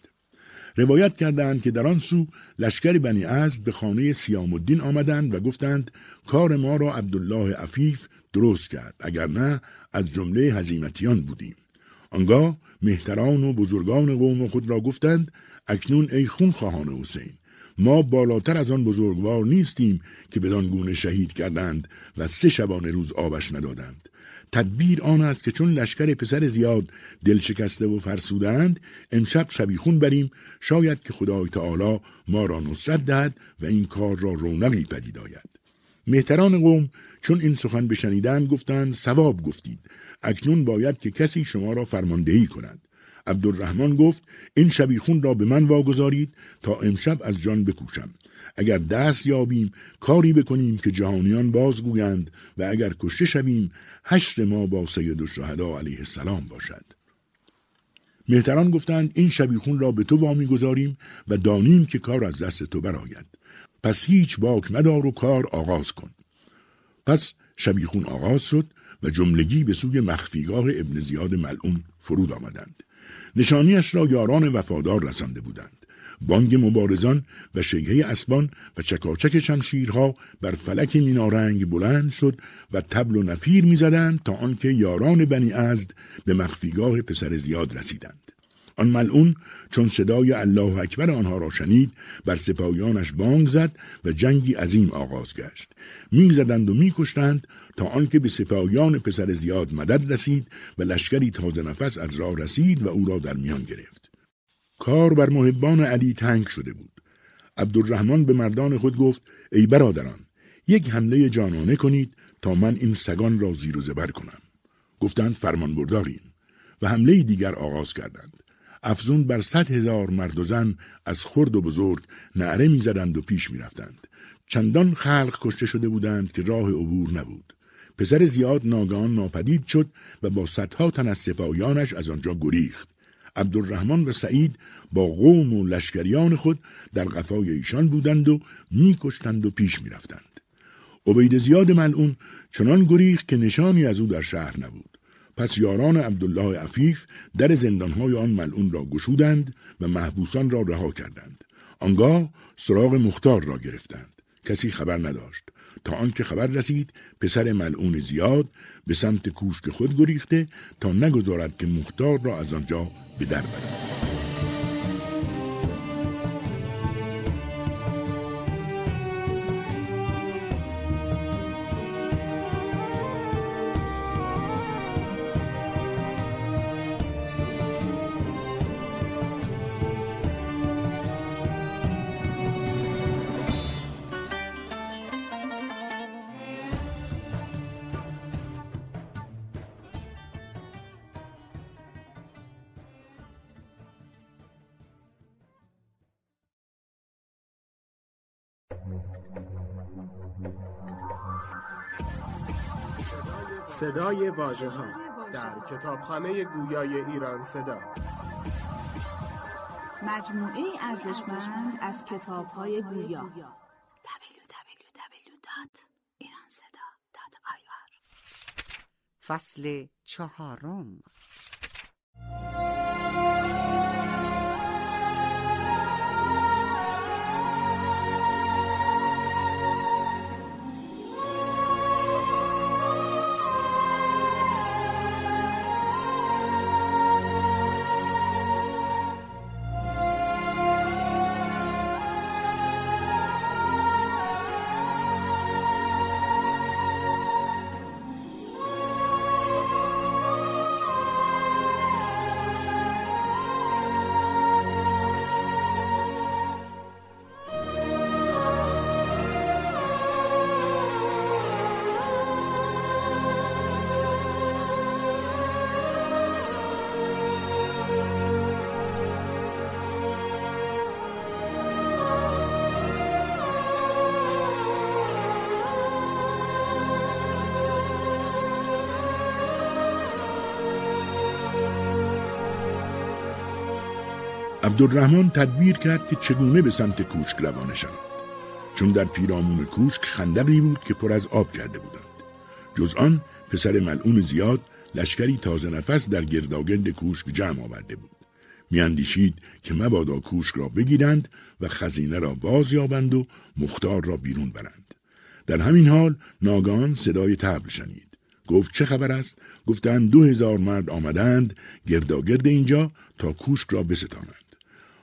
روایت کردند که در آن سو لشکر بنی عزد به خانه سیام الدین آمدند و گفتند کار ما را عبدالله عفیف درست کرد، اگر نه از جمله هزیمتیان بودیم. آنگاه مهتران و بزرگان قوم خود را گفتند اکنون ای خونخواهان حسین، ما بالاتر از آن بزرگوار نیستیم که بدان گونه شهید کردند و 3 شبانه روز آبش ندادند. تدبیر آن است که چون لشکر پسر زیاد دل شکسته و فرسودند، امشب شبیخون بریم، شاید که خدای تعالی ما را نصرت دهد و این کار را رونقی پدید آید. مهتران قوم چون این سخن بشنیدند گفتند ثواب گفتید، اکنون باید که کسی شما را فرماندهی کند. عبدالرحمن گفت این شبیخون را به من واگذارید تا امشب از جان بکوشم. اگر دست یابیم کاری بکنیم که جهانیان بازگویند و اگر کشته شویم حشر ما با سید الشهدا علیه السلام باشد. مهتران گفتند این شبیخون را به تو وامی گذاریم و دانیم که کار از دست تو برآید. پس هیچ باک مدار و کار آغاز کن. پس شبیخون آغاز شد و جملگی به سوی مخفیگاه ابن زیاد ملعون فرود آمدند. نشانیش را یاران وفادار رسانده بودند. بانگ مبارزان و شیهه اسبان و چکاچک شمشیرها بر فلک مینارنگ بلند شد و طبل و نفیر می زدند تا آنکه یاران بنی عزد به مخفیگاه پسر زیاد رسیدند. آن ملعون چون صدای الله اکبر آنها را شنید بر سپاهیانش بانگ زد و جنگی عظیم آغاز گشت. می زدند و می کشتند تا آنکه به سپاهیان پسر زیاد مدد رسید و لشکری تازه نفس از راه رسید و او را در میان گرفت. کار بر محبان علی تنگ شده بود. عبدالرحمن به مردان خود گفت: ای برادران، یک حمله جانانه کنید تا من این سگان را زیر و زبر کنم. گفتند: فرمان برداریم. و حمله دیگر آغاز کردند. افزون بر 100,000 مرد و زن از خرد و بزرگ نعره می زدند و پیش می رفتند. چندان خلق کشته شده بودند که راه عبور نبود. پسر زیاد ناگهان ناپدید شد و با صدها تن از سپاهیانش از آنجا گریخت. عبدالرحمن و سعید با قوم و لشکریان خود در قفای ایشان بودند و می کشتند و پیش می رفتند. عبید زیاد ملعون چنان گریخت که نشانی از او در شهر نبود. پس یاران عبدالله عفیف در زندانهای آن ملعون را گشودند و محبوسان را رها کردند. آنگاه سراغ مختار را گرفتند. کسی خبر نداشت تا آنکه خبر رسید پسر ملعون زیاد به سمت کوشک خود گریخته تا نگذارد که مختار را از آنجا به در برد. صدای واژه‌ها در کتابخانه گویای ایران صدا، مجموعه ارزشمند از کتاب‌های گویا. www.iranseda.ir. فصل 4. عبدالرحمن تدبیر کرد که چگونه به سمت کوشک روانه شوند، چون در پیرامون کوشک خندقی بود که پر از آب کرده بودند. جز آن پسر ملعون زیاد لشکری تازه نفس در گرداگرد کوشک جمع آورده بود. میاندیشید که مبادا کوشک را بگیرند و خزینه را باز یابند و مختار را بیرون برند. در همین حال ناگهان صدای طبل شنید. گفت: چه خبر است؟ گفتند: 2,000 مرد آمدند گرداگرد اینجا تا کوشک را بستانند.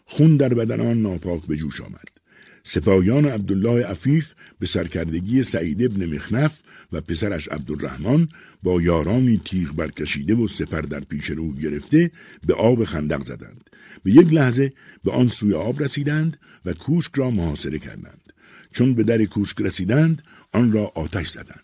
خون در بدن آن ناپاک به جوش آمد. سپاهیان عبدالله عفیف به سرکردگی سعید ابن مخنف و پسرش عبدالرحمن با یارانی تیغ برکشیده و سپر در پیش رو گرفته به آب خندق زدند. به یک لحظه به آن سوی آب رسیدند و کوشک را محاصره کردند. چون به در کوشک رسیدند آن را آتش زدند.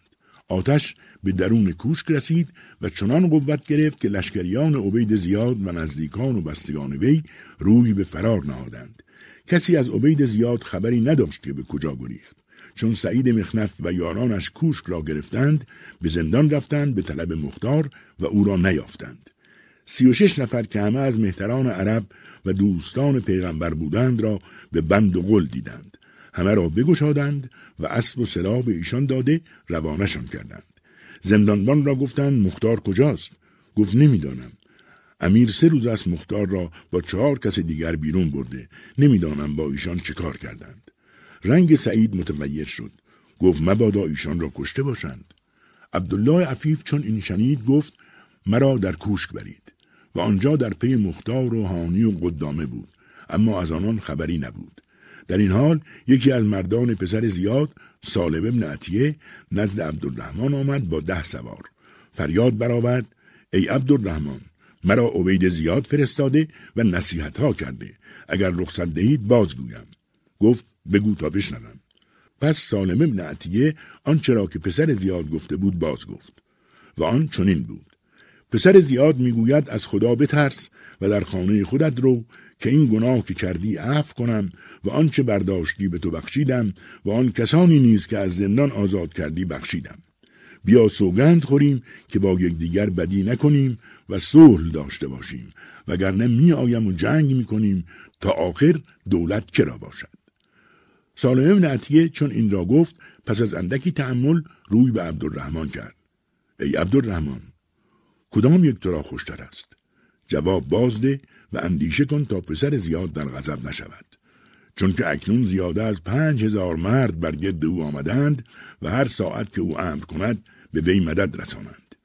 آتش به درون کوشک رسید و چنان قوت گرفت که لشکریان عبید زیاد و نزدیکان و بستگان وی روی به فرار نهادند. کسی از عبید زیاد خبری نداشت که به کجا گریخت. چون سعید مخنف و یارانش کوشک را گرفتند، به زندان رفتند به طلب مختار و او را نیافتند. 36 نفر که همه از مهتران عرب و دوستان پیغمبر بودند را به بند و قل دیدند. همه را بگشادند و اسب و سلاح به ایشان داده روانشان کردند. زندانبان را گفتند: مختار کجاست؟ گفت: نمیدانم. امیر 3 روز است مختار را با 4 کس دیگر بیرون برده. نمیدانم با ایشان چه کار کردند. رنگ سعید متغیر شد. گفت: مبادا ایشان را کشته باشند. عبدالله عفیف چون این شنید گفت: مرا در کوشک برید. و آنجا در پی مختار و هانی و قدامه بود، اما از آنان خبری نبود. در این حال یکی از مردان پسر زیاد، ثعلبه بن عطیه، نزد عبدالرحمن آمد با 10 سوار. فریاد برآورد: ای عبدالرحمن، مرا عبید زیاد فرستاده و نصیحت ها کرده، اگر رخصت دهید بازگویم. گفت: بگو تا بشنوم. پس ثعلبه بن عطیه آنچه را که پسر زیاد گفته بود باز گفت و آن چنین بود: پسر زیاد میگوید از خدا بترس و در خانه خودت رو، که این گناه که کردی عفو کنم و آن چه برداشتی به تو بخشیدم و آن کسانی نیز که از زندان آزاد کردی بخشیدم. بیا سوگند خوریم که با یکدیگر بدی نکنیم و صلح داشته باشیم، وگرنه می آیم و جنگ می کنیم تا آخر دولت کرا باشد. ثعلبه بن عطیه چون این را گفت، پس از اندکی تأمل روی به عبدالرحمن کرد: ای عبدالرحمن، کدام یک تو را خوشتر است؟ جواب بازده و اندیشه کن تا پسر زیاد در غضب نشود، چون که اکنون زیاده از 5000 مرد بر گرد او آمدند و هر ساعت که او امر کند به وی مدد رسانند.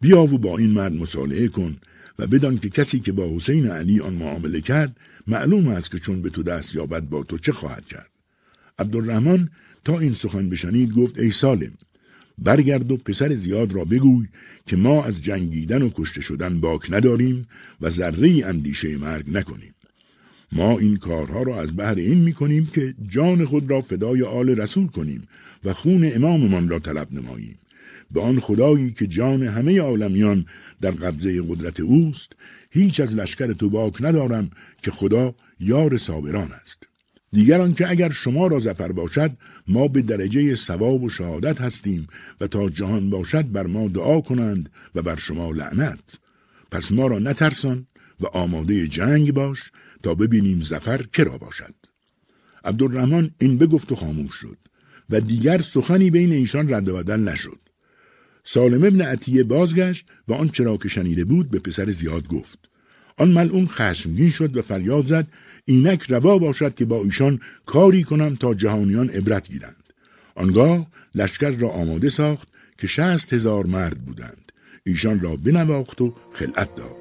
بیا و با این مرد مصالحه کن و بدان که کسی که با حسین علی آن معامله کرد، معلوم است که چون به تو دست یابد با تو چه خواهد کرد. عبدالرحمن تا این سخن بشنید گفت: ای سالم، برگرد و پسر زیاد را بگوی که ما از جنگیدن و کشته شدن باک نداریم و ذره اندیشه مرگ نکنیم. ما این کارها را از بهر این می‌کنیم که جان خود را فدای آل رسول کنیم و خون اماممان را طلب نماییم. به آن خدایی که جان همه عالمیان در قبضه قدرت اوست، هیچ از لشکر تو باک ندارم که خدا یار صابران است. دیگران که اگر شما را ظفر باشد، ما به درجه ثواب و شهادت هستیم و تا جهان باشد بر ما دعا کنند و بر شما لعنت. پس ما را نترسان و آماده جنگ باش تا ببینیم ظفر کرا باشد. عبدالرحمن این بگفت و خاموش شد و دیگر سخنی بین ایشان رد و بدل نشد. ثعلبه بن عطیه بازگشت و آن چرا که شنیده بود به پسر زیاد گفت. آن ملعون خشمگین شد و فریاد زد: اینک روا باشد که با ایشان کاری کنم تا جهانیان عبرت گیرند. آنگاه لشکر را آماده ساخت که 60,000 مرد بودند. ایشان را بنواخت و خلعت داد.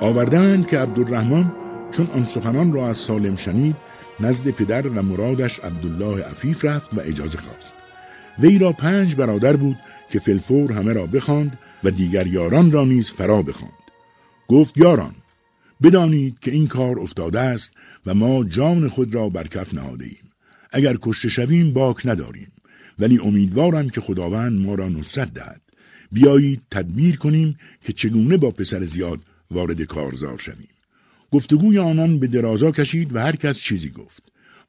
آوردند که عبدالرحمن چون آن سخنان را از سالم شنید، نزد پدر و مرادش عبدالله عفیف رفت و اجازه خواست. وی را 5 برادر بود که فلفور همه را بخواند و دیگر یاران را نیز فرا بخواند. گفت: یاران، بدانید که این کار افتاده است و ما جان خود را بر کف نهاده ایم. اگر کشته شویم باک نداریم، ولی امیدوارم که خداوند ما را نصرت دهد. بیایید تدبیر کنیم که چگونه با پسر زیاد وارد کارزار شدیم. گفتگوی آنان به درازا کشید و هر کس چیزی گفت.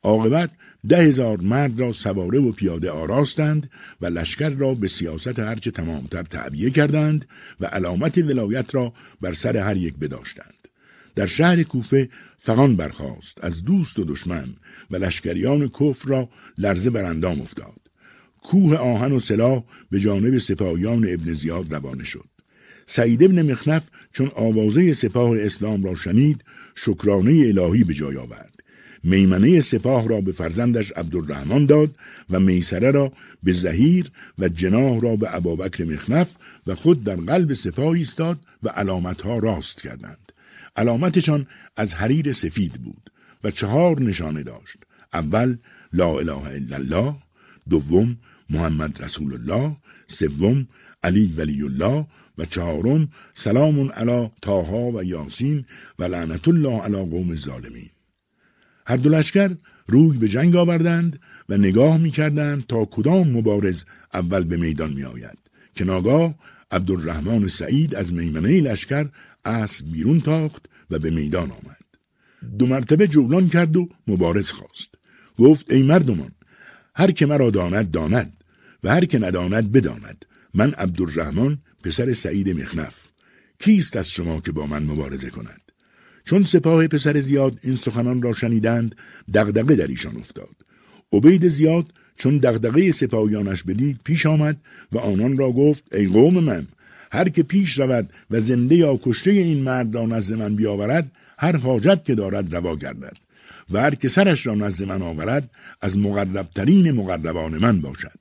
عاقبت 10,000 مرد را سواره و پیاده آراستند و لشکر را به سیاست هرچه تمامتر تعبیه کردند و علامت ولایت را بر سر هر یک بداشتند. در شهر کوفه فغان برخاست از دوست و دشمن و لشکریان کفر را لرزه براندام افتاد. کوه آهن و سلاح به جانب سپاهیان ابن زیاد روانه شد. سعد ابن مخنف چون آوازه سپاه اسلام را شنید، شکرانه الهی به جای آورد. میمنه سپاه را به فرزندش عبدالرحمن داد و میسره را به زهیر و جناح را به ابابکر مخنف و خود در قلب سپاه ایستاد و علامتها راست کردند. علامتشان از حریر سفید بود و 4 نشانه داشت. اول: لا اله الا الله. دوم: محمد رسول الله، سوم علی ولی الله و چهارم سلام علی طاها و یاسین و لعنت الله علی قوم ظالمین. هر دو لشکر روی به جنگ آوردند و نگاه می‌کردند تا کدام مبارز اول به میدان می‌آید که ناگاه عبدالرحمن سعید از میمنه لشکر اسب بیرون تاخت و به میدان آمد. دو مرتبه جولان کرد و مبارز خواست. گفت ای مردمان، هر که مرا داند داند و هر که نداند بداند، من عبدالرحمن پسر سعید مخنف، کیست از شما که با من مبارزه کند؟ چون سپاه پسر زیاد این سخنان را شنیدند، دغدغه در ایشان افتاد. عبید زیاد چون دغدغه سپاهیانش بدید، پیش آمد و آنان را گفت ای قوم من، هر که پیش رود و زنده یا کشته این مرد را نزد من بیاورد، هر حاجت که دارد روا گردد و هر که سرش را نزد من آورد، از مقربترین مقربان من باشد.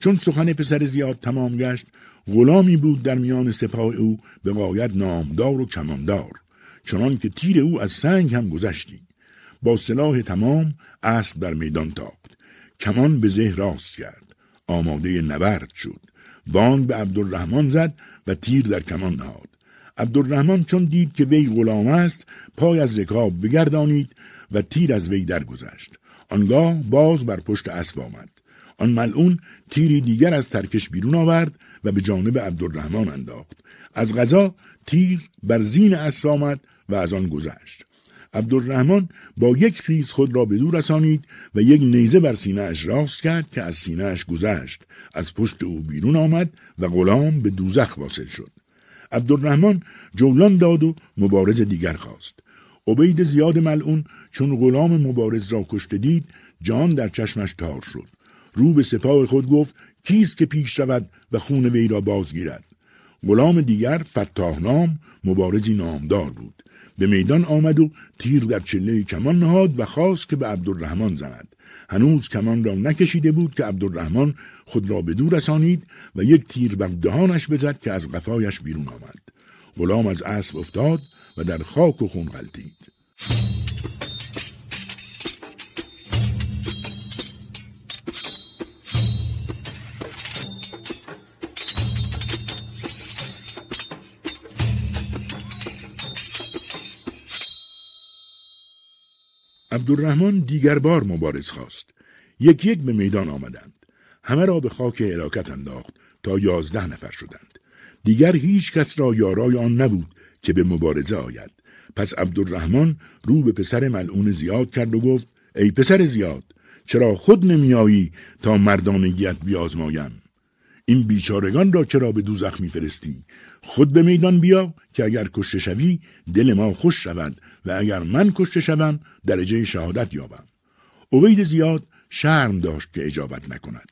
چون سخن پسر زیاد تمام گشت، غلامی بود در میان سپاه او به غایت نامدار و کماندار، چنان که تیر او از سنگ هم گذشتی. با سلاح تمام اسب در میدان تاخت، کمان به زه راست کرد، آماده نبرد شد. بانگ به عبدالرحمن زد و تیر در کمان نهاد. عبدالرحمن چون دید که وی غلام است، پای از رکاب بگردانید و تیر از وی درگذشت. آنگاه باز بر پشت اسب آمد. آن ملعون تیری دیگر از ترکش بیرون آورد و به جانب عبدالرحمن انداخت. از قضا تیر بر زین اسب آمد و از آن گذشت. عبدالرحمن با یک خیز خود را به دور رسانید و یک نیزه بر سینه اش راست کرد که از سینه اش گذشت، از پشت او بیرون آمد و غلام به دوزخ واصل شد. عبدالرحمن جولان داد و مبارز دیگر خواست. عبید زیاد ملعون چون غلام مبارز را کشته دید، جان در چشمش تار شد. رو به سپاه خود گفت کیست که پیش رود و خون وی را بازگیرد؟ غلام دیگر فتاح نام مبارزی نامدار بود، به میدان آمد و تیر در چله کمان نهاد و خواست که به عبدالرحمن زند. هنوز کمان را نکشیده بود که عبدالرحمن خود را به دور رسانید و یک تیر بر دهانش بزد که از قفایش بیرون آمد. غلام از اسب افتاد و در خاک و خون غلتید. عبدالرحمن دیگر بار مبارز خواست. یک یک به میدان آمدند. همه را به خاک هلاکت انداخت تا 11 نفر شدند. دیگر هیچ کس را یارای آن نبود که به مبارزه آید. پس عبدالرحمن رو به پسر ملعون زیاد کرد و گفت ای پسر زیاد، چرا خود نمیایی تا مردانگیت بیازمایم؟ این بیچارگان را چرا به دوزخ میفرستی؟ خود به میدان بیا که اگر کشته شوی دل ما خوش شود و اگر من کشته شوم درجه شهادت یابم. عبید زیاد شرم داشت که اجابت نکند.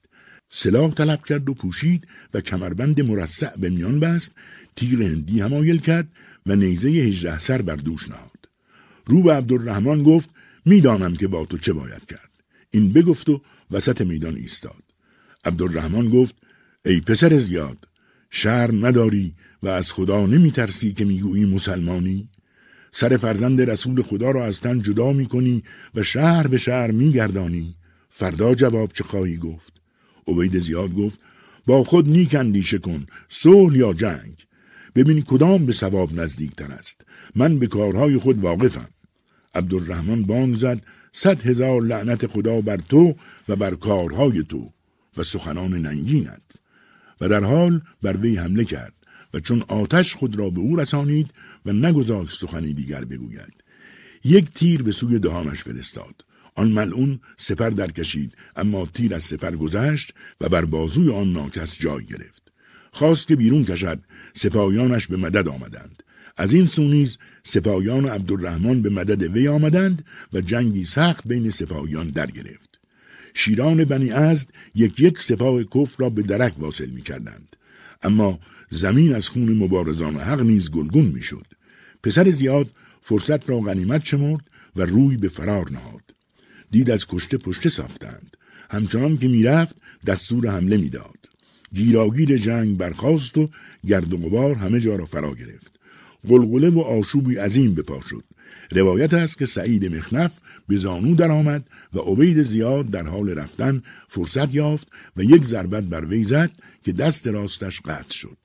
سلاح طلب کرد و پوشید و کمربند مرصع به میان بست، تیر هندی همایل کرد و نیزه 18 سر بر دوش نهاد. رو به عبدالرحمن گفت میدانم که با تو چه باید کرد. این بگفت و وسط میدان ایستاد. عبدالرحمن گفت ای پسر زیاد، شرم نداری و از خدا نمی ترسی که می گویی مسلمانی؟ سر فرزند رسول خدا را از تن جدا می کنی و شهر به شهر می گردانی. فردا جواب چه خواهی گفت؟ عبید زیاد گفت با خود نیک اندیشه کن، صلح یا جنگ، ببین کدام به ثواب نزدیک تر است. من به کارهای خود واقفم. عبدالرحمن بانگ زد 100,000 لعنت خدا بر تو و بر کارهای تو و سخنان ننگینت. و در حال بر وی حمله کرد و چون آتش خود را به او رسانید و نگذاشت سخنی دیگر بگوید. یک تیر به سوی دهانش فرستاد. آن ملعون سپر در کشید، اما تیر از سپر گذشت و بر بازوی آن ناکس جای گرفت. خواست که بیرون کشد، سپاهیانش به مدد آمدند. از این سو نیز سپاهیان عبدالرحمن به مدد وی آمدند و جنگی سخت بین سپاهیان در گرفت. شیران بنی ازد یک یک سپاه کفر را به درک واصل می کردند. اما زمین از خون مبارزان حق نیز گلگون می شد. پسر زیاد فرصت را غنیمت شمرد و روی به فرار نهاد. دید از کشته پشته ساختند. همچنان که می رفت دستور حمله می داد. گیراگیر جنگ برخاست و گرد و غبار همه جا را فرا گرفت. غلغله و آشوبی عظیم به پا شد. روایت است که سعید مخنف به زانو درآمد و عبید زیاد در حال رفتن فرصت یافت و یک ضربت بر وی زد که دست راستش قطع شد.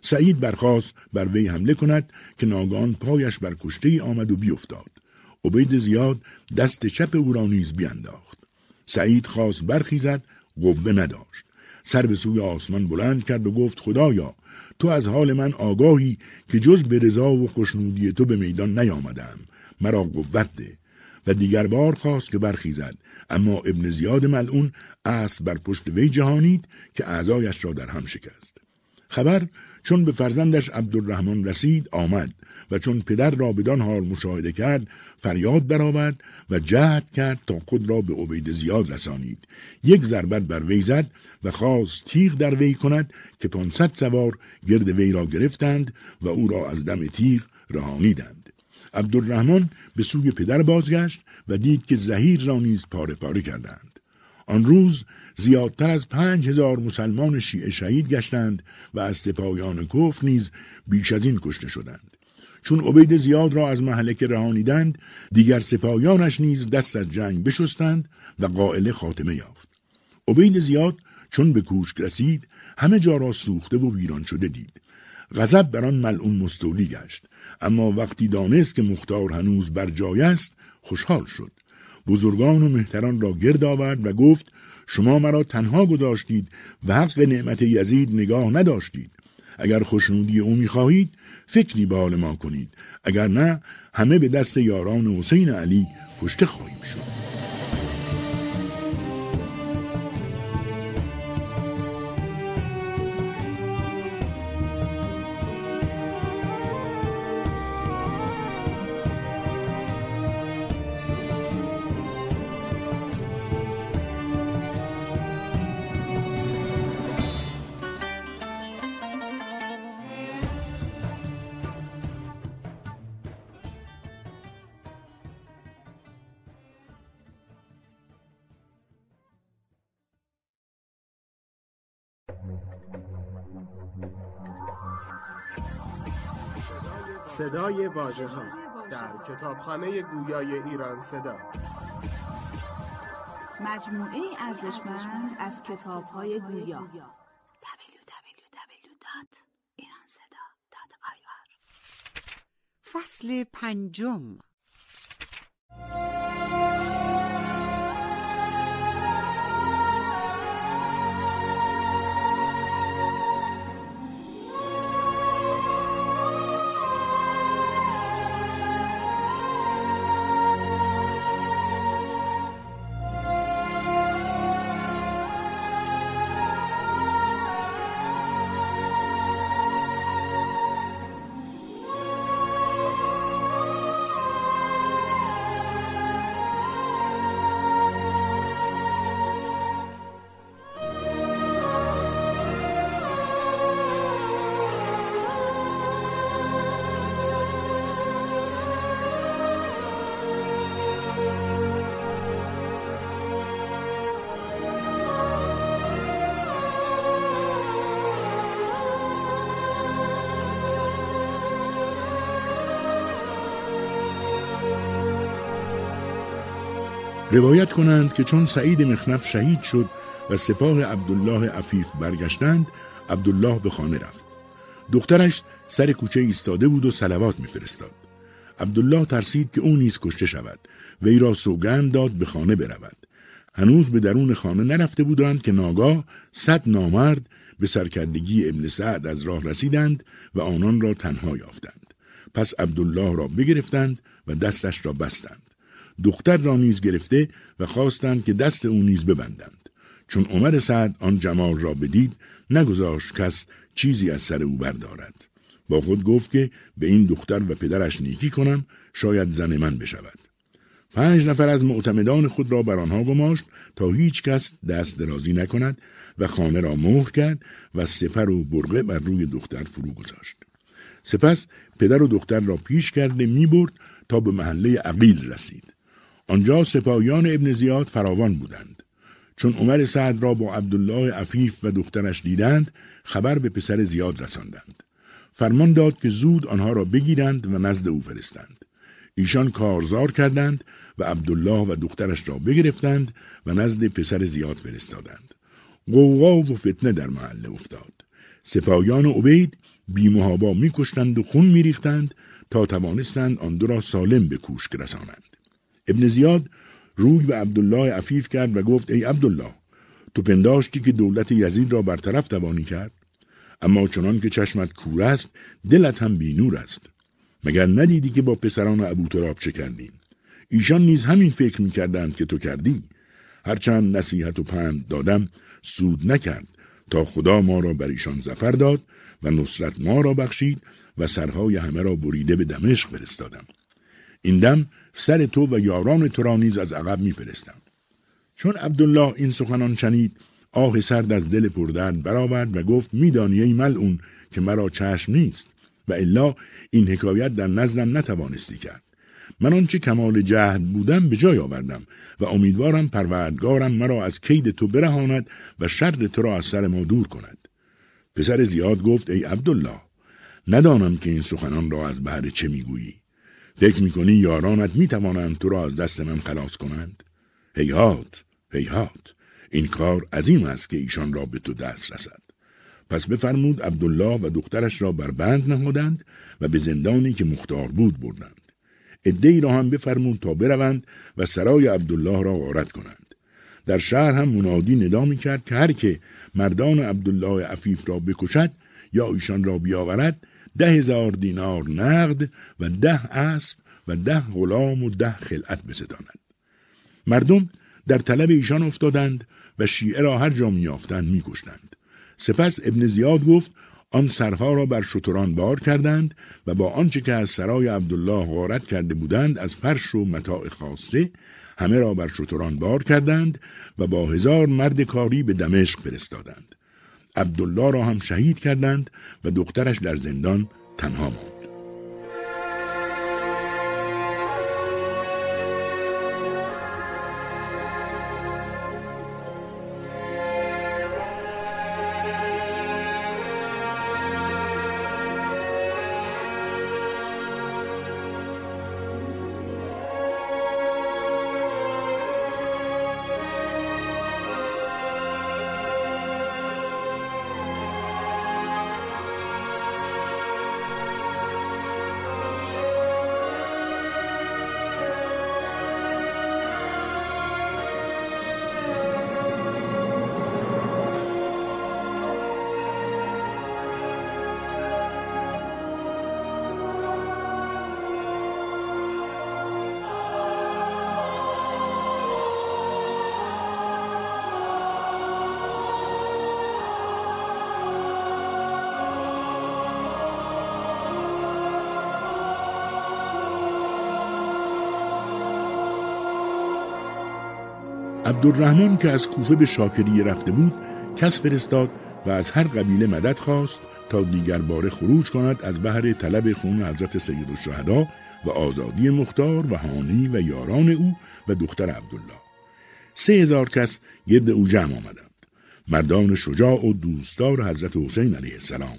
سعید برخاست بر وی حمله کند که ناگهان پایش بر کشته آمد و بیفتاد. عبید زیاد دست چپ او را نیز بیانداخت. سعید خواست برخیزد، قوه نداشت. سر به سوی آسمان بلند کرد و گفت خدایا تو از حال من آگاهی که جز به رضا و خوشنودی تو به میدان نیامدم، مرا قوت ده. و دیگر بار خواست که برخیزد، اما ابن زیاد ملعون اسب بر پشت وی جهانید که اعضایش را در هم شکست. خبر چون به فرزندش عبدالرحمن رسید آمد و چون پدر را بدان حال مشاهده کرد فریاد برآورد و جهد کرد تا خود را به عبید زیاد رسانید. یک ضربت بر وی زد و خواست تیغ در وی کند که 500 سوار گرد وی را گرفتند و او را از دم تیغ رهانیدند. عبدالرحمن به سوی پدر بازگشت و دید که زهیر را نیز پاره پاره کردند. آن روز زیادتر از 5000 مسلمان شیعه شهید گشتند و از سپاهیان کفر نیز بیش از این کشته شدند. چون عبید زیاد را از مهلکه رهانیدند، دیگر سپاهیانش نیز دست از جنگ بشستند و قائله خاتمه یافت. عبید زیاد چون به کوشک رسید، همه جا را سوخته و ویران شده دید. غضب بر آن ملعون مستولی گشت، اما وقتی دانست که مختار هنوز بر جای است، خوشحال شد. بزرگان و مهتران را گرد آورد و گفت شما مرا تنها گذاشتید و حق نعمت یزید نگاه نداشتید. اگر خوشنودی او می‌خواهید فکری به حال ما کنید، اگر نه همه به دست یاران حسین علی کشته خواهیم شد. صدای واژه‌ها در کتابخانه گویای ایران صدا، مجموعه ارزشمند از کتاب‌های گویا. www.iranseda.ir فصل پنجم. روایت کنند که چون سعید مخنف شهید شد و سپاه عبدالله عفیف برگشتند، عبدالله به خانه رفت. دخترش سر کوچه ایستاده بود و صلوات می‌فرستاد. عبدالله ترسید که او نیز کشته شود، وی را سوگند داد به خانه برود. هنوز به درون خانه نرفته بودند که ناگاه 100 نامرد به سرکردگی ابن سعد از راه رسیدند و آنان را تنها یافتند. پس عبدالله را بگرفتند و دستش را بستند. دختر را نیز گرفته و خواستند که دست او نیز ببندند. چون عمر سعد آن جمال را بدید، نگذاشت کس چیزی از سر او بردارد. با خود گفت که به این دختر و پدرش نیکی کنم، شاید زن من بشود. 5 نفر از معتمدان خود را بر آنها گماشت تا هیچ کس دست درازی نکند و خانه را مهر کرد و سپر و برقه بر روی دختر فرو گذاشت. سپس پدر و دختر را پیش کرده می برد تا به محله عقیل رسید. آنجا سپاهیان ابن زیاد فراوان بودند. چون عمر سعد را با عبدالله عفیف و دخترش دیدند، خبر به پسر زیاد رساندند. فرمان داد که زود آنها را بگیرند و نزد او فرستند. ایشان کارزار کردند و عبدالله و دخترش را بگرفتند و نزد پسر زیاد فرستادند. قوقا و فتنه در محله افتاد. سپاهیان عبید بی محابا می کشتند و خون می ریختند تا توانستند آن دو را سالم به کوشک رسانند. ابن زیاد روی به عبدالله عفیف کرد و گفت: ای عبدالله، تو پنداشتی که دولت یزید را برطرف توانی کرد؟ اما چنان که چشمت کور است، دلت هم بینور است. مگر ندیدی که با پسران ابوتراب چه کردیم؟ ایشان نیز همین فکر می کردند که تو کردی. هرچند نصیحت و پند دادم سود نکرد تا خدا ما را بر ایشان ظفر داد و نصرت ما را بخشید و سرهای همه را بریده به دمشق فرستادم. این دم سر تو و یاران تو را نیز از عقب می فرستم. چون عبدالله این سخنان شنید، آه سرد از دل پردرد برآورد و گفت: میدانی ای ملعون که مرا چشم نیست و الا این حکایت در نزدم نتوانستی کرد. من آنچه کمال جهد بودم به جای آوردم و امیدوارم پروردگارم مرا از کید تو برهاند و شر تو را از سر ما دور کند. پسر زیاد گفت: ای عبدالله، ندانم که این سخنان را از بهر چه میگویی. فکر میکنی یارانت میتوانند تو را از دست من خلاص کنند؟ هیهات، هیهات، این کار عظیم است که ایشان را به تو دست رسد. پس بفرمود عبدالله و دخترش را بر بند نهادند و به زندانی که مختار بود بردند. عده‌ای را هم بفرمود تا بروند و سرای عبدالله را غارت کنند. در شهر هم منادی ندا می‌کرد که هر که مردان عبدالله عفیف را بکشد یا ایشان را بیاورد، 10,000 دینار نقد و 10 اسب و 10 غلام و 10 خلعت بستاند. مردم در طلب ایشان افتادند و شیعه را هر جا میافتند می‌کشتند. سپس ابن زیاد گفت: آن سرها را بر شتران بار کردند و با آنچه که از سرای عبدالله غارت کرده بودند از فرش و متاع خاصه همه را بر شتران بار کردند و با 1000 مرد کاری به دمشق فرستادند. عبدالله را هم شهید کردند و دخترش در زندان تنها ماند. عبدالرحمن که از کوفه به شاکریه رفته بود کس فرستاد و از هر قبیله مدد خواست تا دیگر باره خروج کند از بهر طلب خون حضرت سید الشهدا و آزادی مختار و هانی و یاران او و دختر عبدالله. 3,000 کس گرد او جمع آمدند، مردان شجاع و دوستدار حضرت حسین علیه السلام.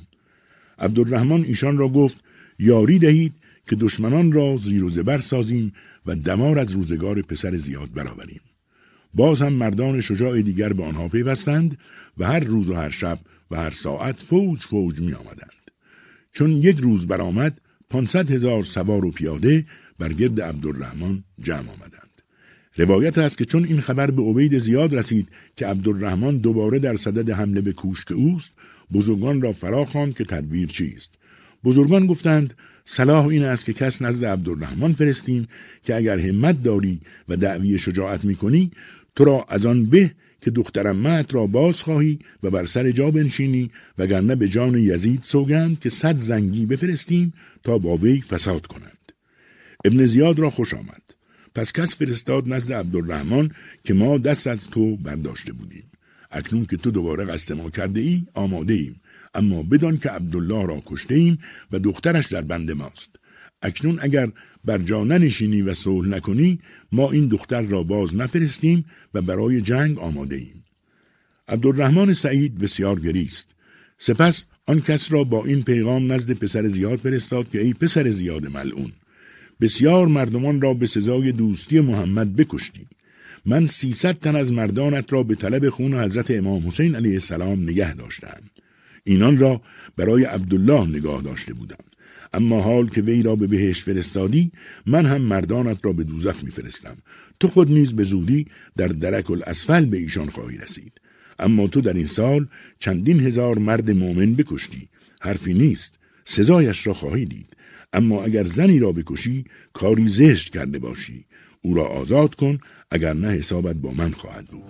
عبدالرحمن ایشان را گفت: یاری دهید که دشمنان را زیر و زبر سازیم و دمار از روزگار پسر زیاد برآوریم. باز هم مردان شجاع دیگر به آنها پیوستند و هر روز و هر شب و هر ساعت فوج فوج می آمدند. چون یک روز برآمد، 500,000 سوار و پیاده بر گرد عبدالرحمن جمع آمدند. روایت است که چون این خبر به عبید زیاد رسید که عبدالرحمن دوباره در صدد حمله به کوشک اوست، بزرگان را فرا خواند که تدبیر چیست. بزرگان گفتند: صلاح این است که کس نزد عبدالرحمن فرستیم که اگر همت داری و دعوی شجاعت می‌کنی، تو را از آن به که دخترم مات را باز خواهی و بر سر جا بنشینی، وگرنه به جان یزید سوگند که 100 زنگی بفرستیم تا با وی فساد کنند. ابن زیاد را خوش آمد. پس کس فرستاد نزد عبدالرحمن که ما دست از تو برداشته بودیم. اکنون که تو دوباره قصد ما کرده ای، آماده ایم. اما بدان که عبدالله را کشته ایم و دخترش در بند ماست. اکنون اگر بر جا ننشینی و صلح نکنی، ما این دختر را باز نفرستیم و برای جنگ آماده ایم. عبدالرحمن سعید بسیار گریست. سپس آن کس را با این پیغام نزد پسر زیاد فرستاد که ای پسر زیاد ملعون، بسیار مردمان را به سزای دوستی محمد بکشتی. من 300 تن از مردانت را به طلب خون حضرت امام حسین علیه السلام نگه داشتم. اینان را برای عبدالله نگاه داشته بودم. اما حال که وی را به بهشت فرستادی، من هم مردانت را به دوزخ میفرستم. تو خود نیز به زودی در درک الاسفل به ایشان خواهی رسید. اما تو در این سال چندین هزار مرد مؤمن بکشتی. حرفی نیست، سزایش را خواهی دید. اما اگر زنی را بکشی، کاری زشت کرده باشی. او را آزاد کن، اگر نه حسابت با من خواهد بود.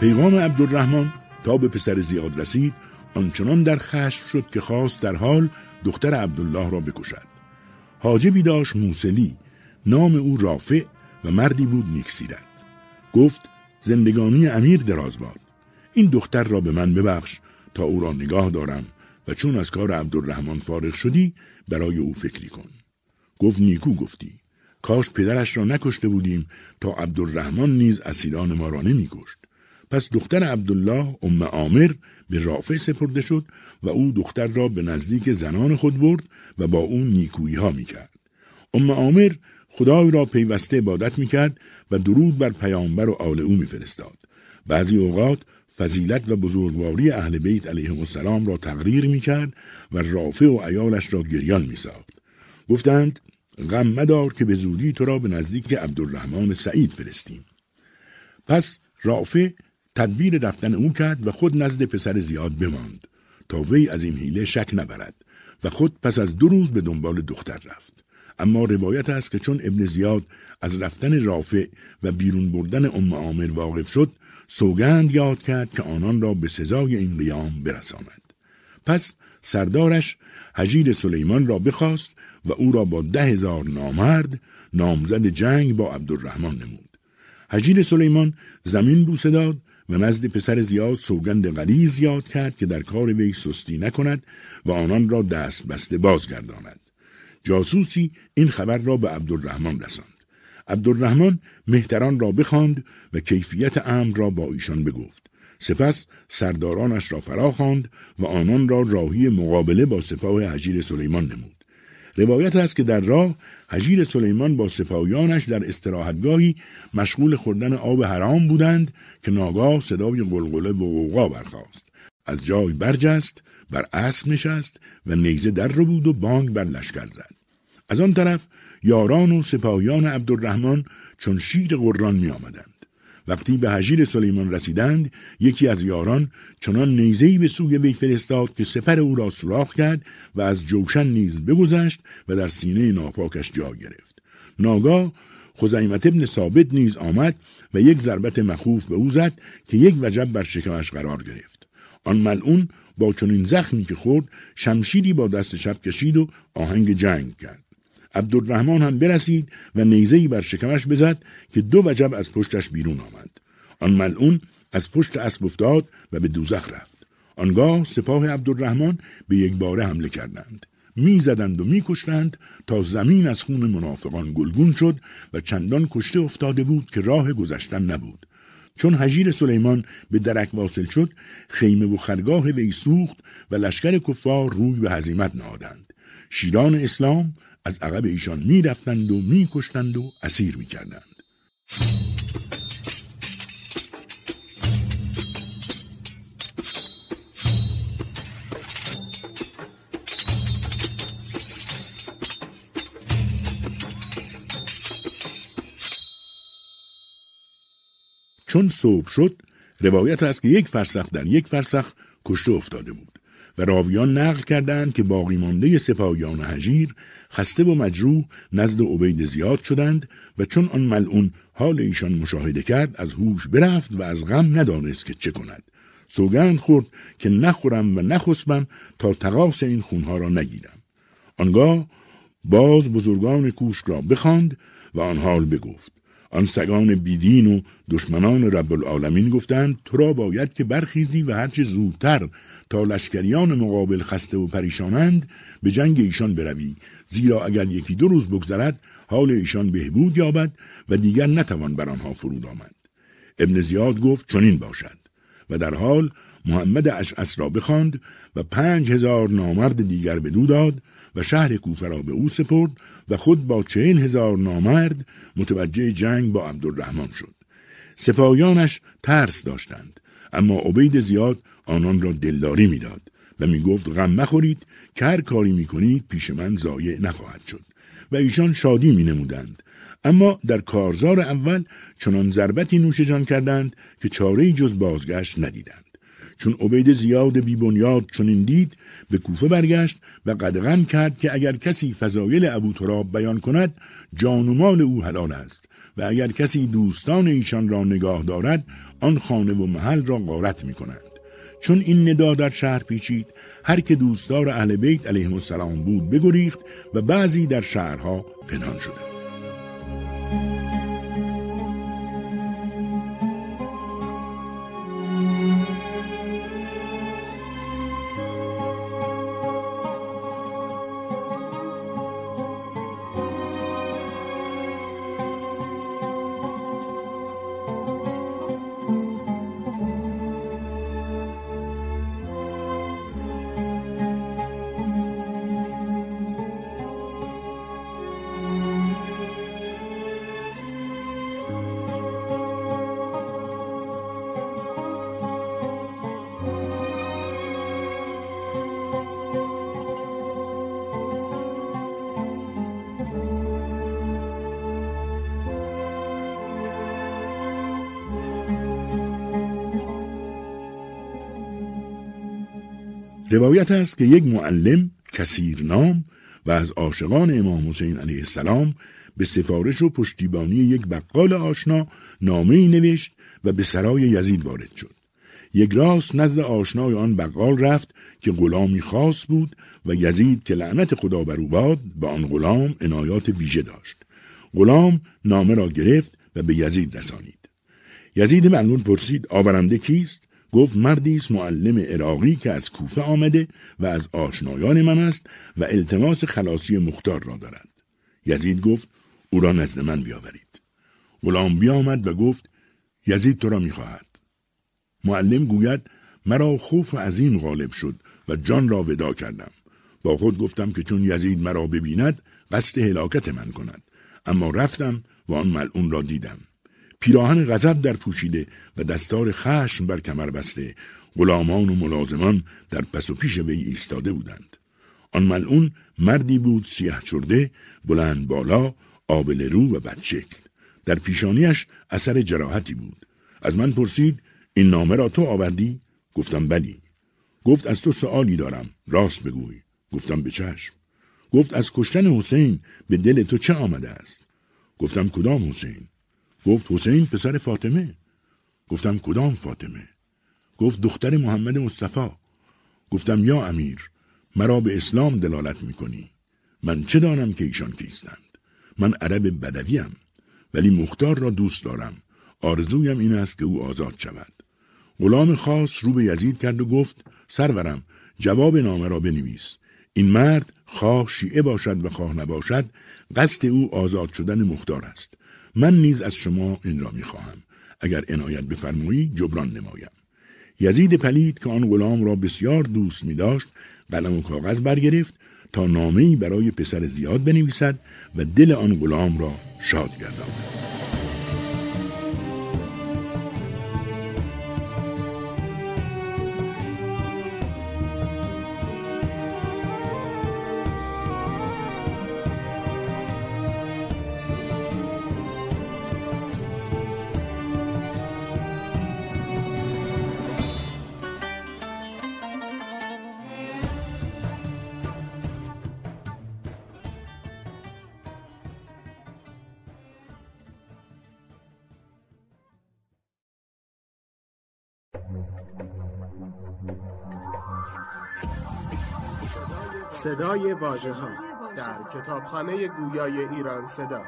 پیغام عبدالرحمن تا به پسر زیاد رسید، آنچنان در خشم شد که خواست در حال دختر عبدالله را بکشد. حاجبی داشت موسلی، نام او رافع و مردی بود نیکسیرت. گفت زندگانی امیر دراز باد، این دختر را به من ببخش تا او را نگاه دارم و چون از کار عبدالرحمن فارغ شدی برای او فکری کن. گفت نیکو گفتی، کاش پدرش را نکشته بودیم تا عبدالرحمن نیز اسیران ما را نمی‌کشت. پس دختر عبدالله ام عامر به رافع سپرده شد و او دختر را به نزدیک زنان خود برد و با او نیکویی ها می کرد. ام عامر خدای را پیوسته عبادت می کرد و درود بر پیامبر و آل او می فرستاد. بعضی اوقات فضیلت و بزرگواری اهل بیت علیهم السلام را تقریر می کرد و رافع و عیالش را گریان می ساخت. گفتند غم مدار که به زودی تو را به نزدیک عبدالرحمن سعید فرستیم. پس رافع تدبیر رفتن او کرد و خود نزد پسر زیاد بماند تا وی از این حیله شک نبرد و خود پس از 2 روز به دنبال دختر رفت. اما روایت است که چون ابن زیاد از رفتن رافع و بیرون بردن ام عامر واقف شد، سوگند یاد کرد که آنان را به سزای این قیام برساند. پس سردارش هجیر سلیمان را بخواست و او را با 10,000 نامرد نامزد جنگ با عبدالرحمن نمود. هجیر سلیمان زمین بوسه داد و نزد پسر زیاد سوگند غلیظ یاد کرد که در کار وی سستی نکند و آنان را دست بسته بازگرداند. جاسوسی این خبر را به عبدالرحمن رساند. عبدالرحمن مهتران را بخواند و کیفیت امر را با ایشان بگفت. سپس سردارانش را فرا خواند و آنان را راهی مقابله با سپاه هجیر سلیمان نمود. روایت است که در راه هجیر سلیمان با سپاهیانش در استراحتگاهی مشغول خوردن آب حرام بودند که ناگاه صدای غلغله و غوغا برخاست. از جای برجست، بر اسب نشست و نیزه در رو بود و بانگ بر لشکر زد. از آن طرف یاران و سپاهیان عبدالرحمن چون شیر قران می آمدند. وقتی به هجیر سلیمان رسیدند، یکی از یاران چنان نیزه‌ای به سوی وی فرستاد که سپر او را سوراخ کرد و از جوشن نیز بگذشت و در سینه ناپاکش جا گرفت. ناگاه خزیمه بن ثابت نیز آمد و یک ضربت مخوف به او زد که یک وجب بر شکمش قرار گرفت. آن ملعون با چنین زخمی که خورد، شمشیری با دست چپ کشید و آهنگ جنگ کرد. عبدالرحمن هم برسید و نیزه‌ای بر شکمش بزد که 2 وجب از پشتش بیرون آمد. آن ملعون از پشت اسب افتاد و به دوزخ رفت. آنگاه سپاه عبدالرحمن به یک باره حمله کردند. می زدند و می کشتند تا زمین از خون منافقان گلگون شد و چندان کشته افتاده بود که راه گذشتن نبود. چون هجیر سلیمان به درک واصل شد، خیمه و خرگاه وی سوخت و لشکر کفار روی به هزیمت نهادند. شیران اسلام از عقب ایشان می رفتند و می کشتند و اسیر می کردند. چون صبح شد روایت است که یک فرسخ در یک فرسخ کشته افتاده بود و راویان نقل کردند که باقی مانده سپاهیان هجیر خسته و مجروح نزد عبید زیاد شدند و چون آن ملعون حال ایشان مشاهده کرد از هوش برفت و از غم ندانست که چه کند. سوگند خورد که نخورم و نخسبم تا تقاص این خونها را نگیرم. آنگاه باز بزرگان کوشک را بخواند و آن حال بگفت. آن سگان بیدین و دشمنان رب العالمین گفتند تو را باید که برخیزی و هرچه زودتر تا لشکریان مقابل خسته و پریشانند به جنگ ایشان بروی، زیرا اگر یکی دو روز بگذرد حال ایشان بهبود یابد و دیگر نتوان بر آنها فرود آمد. ابن زیاد گفت چنین باشد و در حال محمد اشعث را بخواند و 5000 نامرد دیگر بدو داد و شهر کوفه را به او سپرد و خود با 40,000 نامرد متوجه جنگ با عبدالرحمن شد. سپاهیانش ترس داشتند، اما عبید زیاد آنان را دلداری میداد و میگفت غم مخورید که هر کاری میکنید پیش من ضایع نخواهد شد و ایشان شادی مینمودند. اما در کارزار اول چنان ضربتی نوش جان کردند که چاره‌ای جز بازگشت ندیدند. چون عبید زیاد بی بنیاد چنین دید به کوفه برگشت و قدغن کرد که اگر کسی فضایل ابوتراب بیان کند جان و مال او حلال است و اگر کسی دوستان ایشان را نگاه دارد آن خانه و محل را غارت می کنند. چون این ندا در شهر پیچید هر که دوستدار اهل بیت علیهم السلام بود بگریخت و بعضی در شهرها پنهان شدند. روایت است که یک معلم کثیر نام و از عاشقان امام حسین علیه السلام به سفارش و پشتیبانی یک بقال آشنا نامه‌ای نوشت و به سرای یزید وارد شد. یک راست نزد آشنای آن بقال رفت که غلامی خاص بود و یزید که لعنت خدا بر او باد به آن غلام عنایات ویژه داشت. غلام نامه را گرفت و به یزید رسانید. یزید مأمون پرسید آورنده کیست؟ گفت مردی است معلم عراقی که از کوفه آمده و از آشنایان من است و التماس خلاصی مختار را دارد. یزید گفت او را نزد من بیاورید. غلام بیامد و گفت یزید تو را می‌خواهد. معلم گوید مرا خوف عظیم غالب شد و جان را ودا کردم. با خود گفتم که چون یزید مرا ببیند قصد هلاکت من کند. اما رفتم و آن ملعون را دیدم. پیراهن غضب در پوشیده و دستار خشم بر کمر بسته، غلامان و ملازمان در پس و پیش وی ایستاده بودند. آن ملعون مردی بود سیاه چرده، بلند بالا، آبل رو و بدشکل. در پیشانیش اثر جراحتی بود. از من پرسید این نامه را تو آوردی؟ گفتم بلی. گفت از تو سؤالی دارم، راست بگوی. گفتم به چشم. گفت از کشتن حسین به دل تو چه آمده است؟ گفتم کدام حسین؟ گفت حسین پسر فاطمه. گفتم کدام فاطمه؟ گفت دختر محمد مصطفی. گفتم یا امیر، مرا به اسلام دلالت میکنی. من چه دانم که ایشان کیستند؟ من عرب بدویم، ولی مختار را دوست دارم. آرزویم این است که او آزاد شود. غلام خاص رو به یزید کرد و گفت سرورم، جواب نامه را بنویس. این مرد خواه شیعه باشد و خواه نباشد، قصد او آزاد شدن مختار است. من نیز از شما این را می‌خواهم. اگر عنایت بفرمایی جبران نمایم. یزید پلید که آن غلام را بسیار دوست می‌داشت، قلم و کاغذ برگرفت تا نامه‌ای برای پسر زیاد بنویسد و دل آن غلام را شاد گرداند. صدای واژه‌ها در کتابخانه گویای ایران صدا،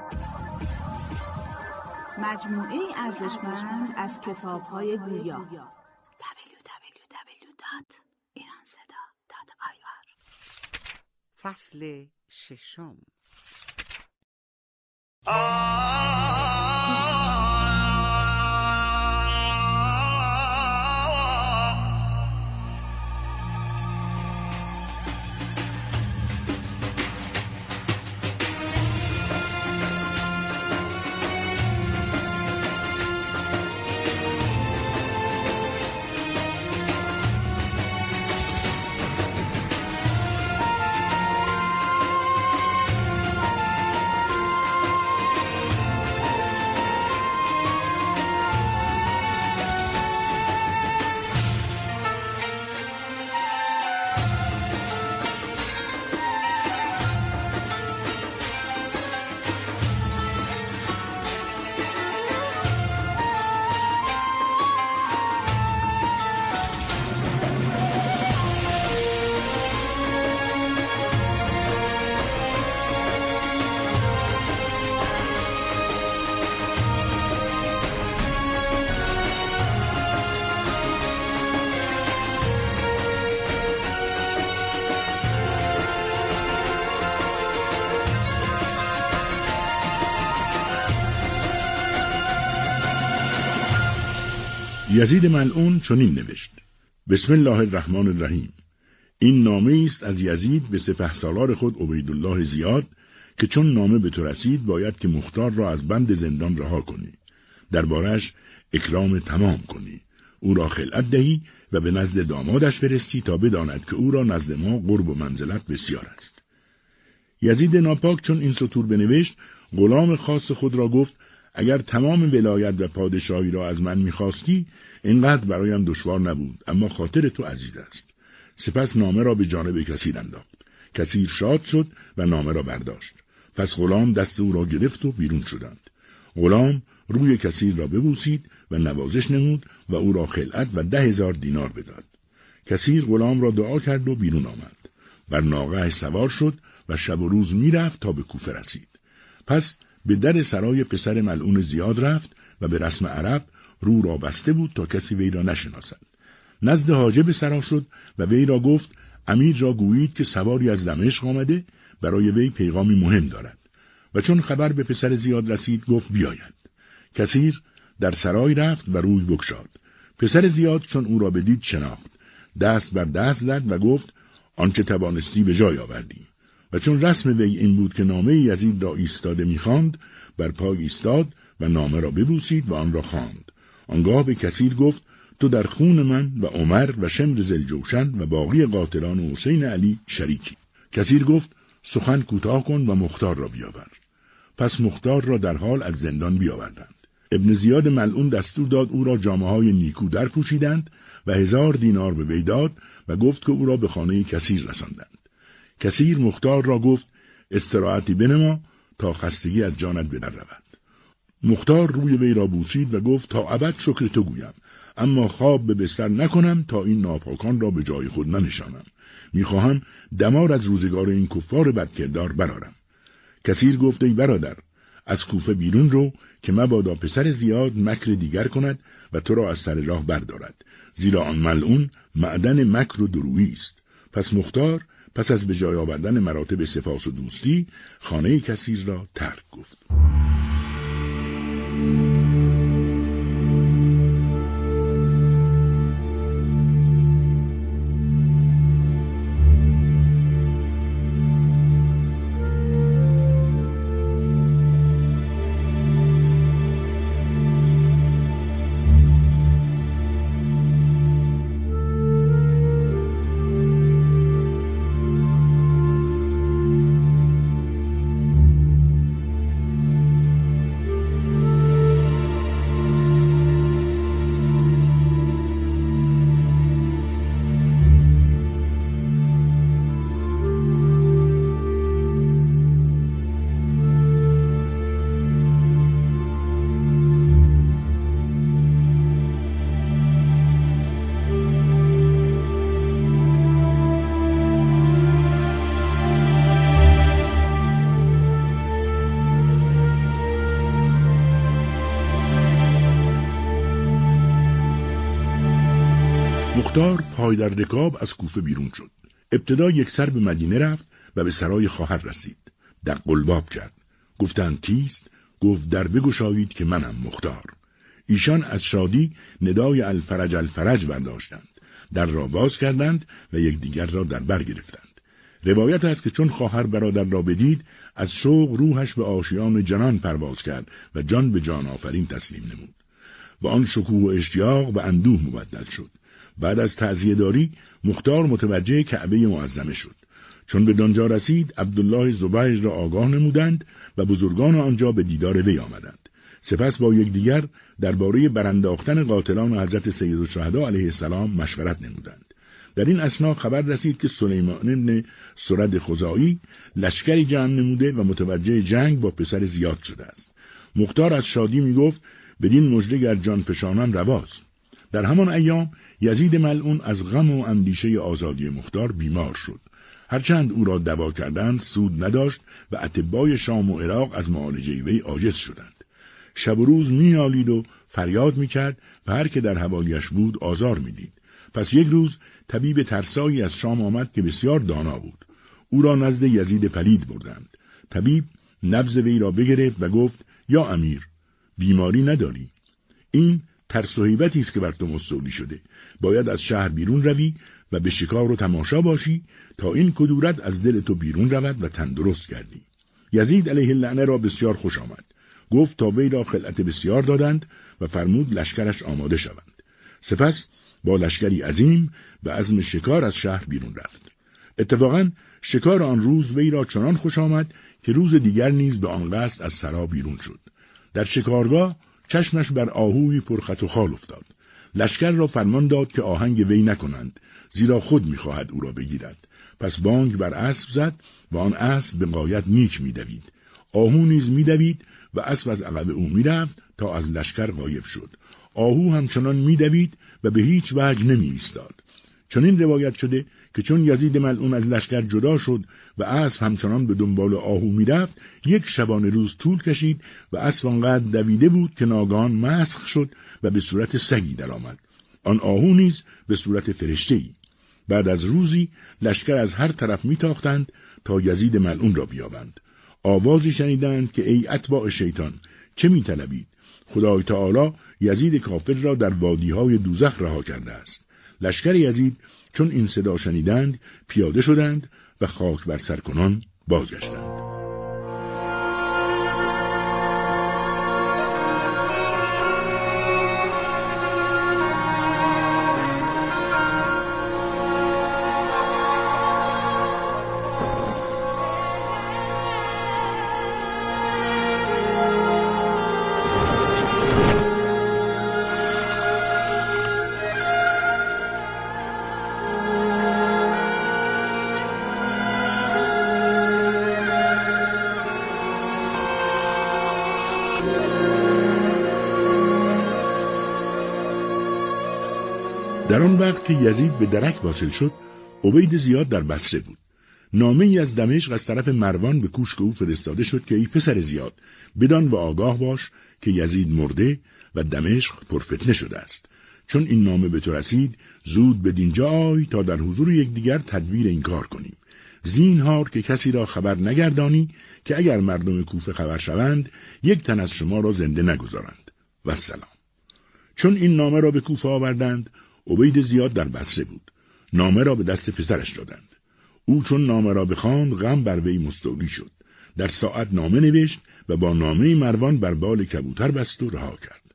مجموعه ارزشمند از کتاب‌های گویا. www.iranseda.ir. فصل ششم. یزید ملعون چنین نوشت: بسم الله الرحمن الرحیم. این نامه است از یزید به سپهسالار خود عبید الله زیاد که چون نامه به تو رسید باید که مختار را از بند زندان رها کنی، دربارش اکرام تمام کنی، او را خلعت دهی و به نزد دامادش فرستی تا بداند که او را نزد ما قرب و منزلت بسیار است. یزید ناپاک چون این سطور بنوشت، غلام خاص خود را گفت: اگر تمام ولایت و پادشاهی را از من می‌خواستی، اینقدر برایم دشوار نبود، اما خاطر تو عزیز است. سپس نامه را به جانب کثیر انداخت. کثیر شاد شد و نامه را برداشت. پس غلام دست او را گرفت و بیرون شدند. غلام روی کثیر را ببوسید و نوازش نمود و او را خلعت و 10,000 دینار بداد. کثیر غلام را دعا کرد و بیرون آمد. بر ناقه‌اش سوار شد و شب و روز می‌رفت تا به کوفه رسید. پس به در سرای پسر ملعون زیاد رفت و به رسم عرب رو را بسته بود تا کسی وی را نشناسد. نزد حاجب سرا شد و وی را گفت: امیر را گویید که سواری از دمشق آمده، برای وی پیغامی مهم دارد. و چون خبر به پسر زیاد رسید گفت بیاید. کثیر در سرای رفت و روی بگشاد. پسر زیاد چون او را بدید شناخت، دست بر دست زد و گفت: آنچه توانستی به جای آوردیم. و چون رسم وی این بود که نامه یزید را ایستاده می‌خواند، بر پای ایستاد و نامه را ببوسید و آن را خواند. آنگاه به کثیر گفت: تو در خون من و عمر و شمر ذیالجوشن و باقی قاتلان حسین علی شریکی. کثیر گفت: سخن کوتاه کن و مختار را بیاور. پس مختار را در حال از زندان بیاوردند. ابن زیاد ملعون دستور داد او را جامه‌های نیکو در پوشیدند و 1000 دینار به وی داد و گفت که او را به خانه کثیر رساندند. کثیر مختار را گفت: استراحتی بنما تا خستگی از جانت بدر رود. مختار روی وی را بوسید و گفت: تا ابد شکر تو گویم، اما خواب به بستر نکنم تا این ناپاکان را به جای خود ننشانم. میخواهم دمار از روزگار این کفار بدکردار برارم. کثیر گفت: ای برادر، از کوفه بیرون رو که مبادا پسر زیاد مکر دیگر کند و تو را از سر راه بردارد، زیرا آن ملعون معدن مکر و درویی است. پس مختار پس از به جای آوردن مراتب سپاس و دوستی، خانه کثیر را ترک گفت. مختار پای در رکاب از کوفه بیرون شد. ابتدا یک سر به مدینه رفت و به سرای خواهر رسید. در قلباب کرد. گفتند کیست؟ گفت در بگشایید که منم مختار. ایشان از شادی ندای الفرج الفرج برداشتند. در را باز کردند و یک دیگر را در بر گرفتند. روایت است که چون خواهر برادر را بدید، از شوق روحش به آشیان جنان پرواز کرد و جان به جان آفرین تسلیم نمود. با آن شکوه و اشتیاق و اندوه مبدل شد. بعد از تعزیه داری مختار متوجه کعبه معظمه شد. چون به دانجا رسید عبدالله زبیر را آگاه نمودند و بزرگان آنجا به دیدار وی آمدند. سپس با یکدیگر درباره برانداختن قاتلان حضرت سیدالشهدا علیه السلام مشورت نمودند. در این اثنا خبر رسید که سلیمان بن صرد خزاعی لشکری جمع نموده و متوجه جنگ با پسر زیاد شده است. مختار از شادی میگفت بدین مژده گر جان فشانم رواست. در همان ایام یزید ملعون از غم و اندیشه آزادی مختار بیمار شد. هرچند او را دوا کردند سود نداشت و اطبای شام و عراق از معالجه وی عاجز شدند. شب و روز می‌آلید و فریاد می‌کرد و هر که در حوالیش بود آزار می‌دید. پس یک روز طبیب ترسایی از شام آمد که بسیار دانا بود. او را نزد یزید پلید بردند. طبیب نبض وی را بگرفت و گفت یا امیر بیماری نداری. این ترس و هیبتی است که بر تو مستولی شده. باید از شهر بیرون روی و به شکار و تماشا باشی تا این کدورت از دل تو بیرون رود و تندرست گردی. یزید علیه اللعنه را بسیار خوش آمد. گفت تا وی را خلعت بسیار دادند و فرمود لشکرش آماده شوند. سپس با لشکری عظیم به عزم شکار از شهر بیرون رفت. اتفاقا شکار آن روز وی را چنان خوش آمد که روز دیگر نیز به آن قصد از سرا بیرون شد. در شکارگاه چشمش بر آهوی پرخط و خال افتاد. لشکر را فرمان داد که آهنگ وی نکنند زیرا خود می‌خواهد او را بگیرد. پس بانگ بر اسب زد و آن اسب به غایت نیک می‌دوید. آهو نیز می‌دوید و اسب از عقب او می‌رفت تا از لشکر غایب شد. آهو همچنان می‌دوید و به هیچ وجه نمی‌ایستاد. چنین روایت شده که چون یزید ملعون از لشکر جدا شد و اسب همچنان به دنبال آهو می‌رفت، یک شبانه روز طول کشید و اسب آنقدر دویده بود که ناگهان مسخ شد و به صورت سگی درآمد. آن آهو نیز به صورت فرشته‌ای. بعد از روزی لشکر از هر طرف میتاختند تا یزید ملعون را بیابند. آوازی شنیدند که ای اتباع شیطان چه میطلبید؟ خدای تعالی یزید کافر را در وادیهای دوزخ رها کرده است. لشکر یزید چون این صدا شنیدند پیاده شدند و خاک بر سر کنان بازگشتند. در آن وقت که یزید به درک واصل شد، عبید زیاد در بصره بود. نامه‌ای از دمشق از طرف مروان به کوشک او فرستاده شد که ای پسر زیاد، بدان و آگاه باش که یزید مرده و دمشق پرفتنه شده است. چون این نامه به تو رسید، زود به دینجا آی تا در حضور یکدیگر تدبیر این کار کنیم. زینهار که کسی را خبر نگردانی که اگر مردم کوفه خبر شوند، یک تن از شما را زنده نگذارند. و سلام. چون این نامه را به کوفه آوردند، عبید زیاد در بصره بود. نامه را به دست پسرش دادند. او چون نامه را بخواند غم بر وی مستولی شد. در ساعت نامه نوشت و با نامه مروان بر بال کبوتر بست و رها کرد.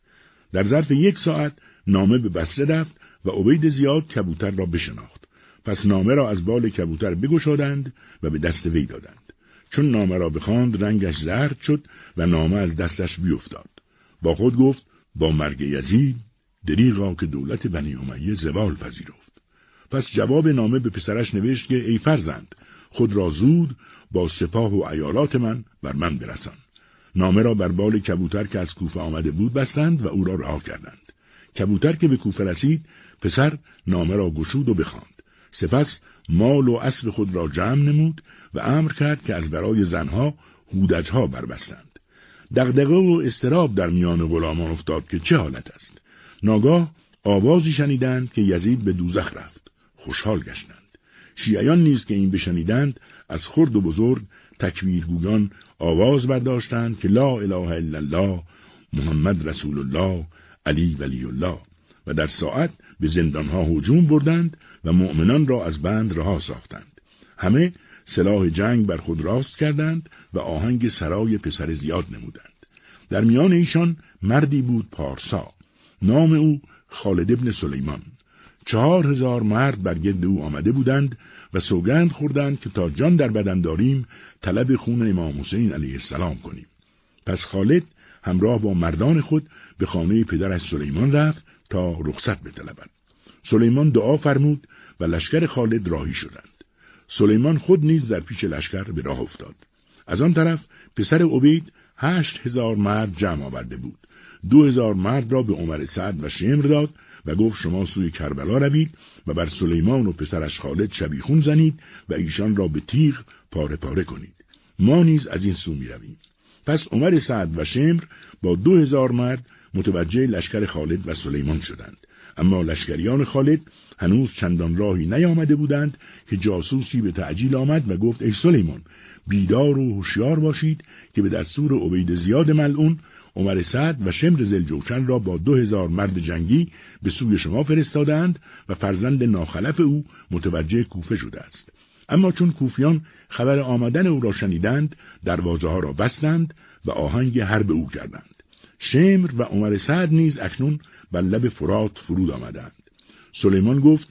در ظرف یک ساعت نامه به بصره رفت و عبید زیاد کبوتر را بشناخت. پس نامه را از بال کبوتر بگشادند و به دست وی دادند. چون نامه را بخواند رنگش زرد شد و نامه از دستش بیفتاد. با خود گفت با مرگ یزید دریغا که دولت بنی امیه زوال پذیرفت. پس جواب نامه به پسرش نوشت که ای فرزند خود را زود با سپاه و عیالات من بر من برسان. نامه را بر بال کبوتر که از کوفه آمده بود بستند و او را رها کردند. کبوتر که به کوفه رسید پسر نامه را گشود و بخواند. سپس مال و اسب خود را جمع نمود و امر کرد که از برای زنها هودجها بربستند. دغدغه و اضطراب در میان غلامان افتاد که چه حالت است. ناگاه آوازی شنیدند که یزید به دوزخ رفت. خوشحال گشتند. شیعیان نیز که این بشنیدند از خرد و بزرگ تکبیرگویان آواز برداشتند که لا اله الا الله، محمد رسول الله، علی ولی الله، و در ساعت به زندانها هجوم بردند و مؤمنان را از بند رها ساختند. همه سلاح جنگ بر خود راست کردند و آهنگ سرای پسر زیاد نمودند. در میان ایشان مردی بود پارسا، نام او خالد ابن سلیمان. 4000 مرد بر گرد او آمده بودند و سوگند خوردند که تا جان در بدن داریم طلب خون امام حسین علیه السلام کنیم. پس خالد همراه با مردان خود به خانه پدرش سلیمان رفت تا رخصت بطلبد. سلیمان دعا فرمود و لشکر خالد راهی شدند. سلیمان خود نیز در پیش لشکر به راه افتاد. از آن طرف پسر عبید 8000 مرد جمع آورده بود. 2000 مرد را به عمر سعد و شمر داد و گفت شما سوی کربلا روید و بر سلیمان و پسرش خالد شبیخون زنید و ایشان را به تیغ پاره پاره کنید. ما نیز از این سو می رویم. پس عمر سعد و شمر با 2000 مرد متوجه لشکر خالد و سلیمان شدند. اما لشکریان خالد هنوز چندان راهی نیامده بودند که جاسوسی به تعجیل آمد و گفت ای سلیمان، بیدار و هوشیار باشید که به دستور عبید زیاد ملعون عمر سعد و شمر ذیالجوشن را با 2000 مرد جنگی به سوی شما فرستادند و فرزند ناخلف او متوجه کوفه شده است. اما چون کوفیان خبر آمدن او را شنیدند، دروازه ها را بستند و آهنگ حرب او کردند. شمر و عمر سعد نیز اکنون بر لب فرات فرود آمدند. سلیمان گفت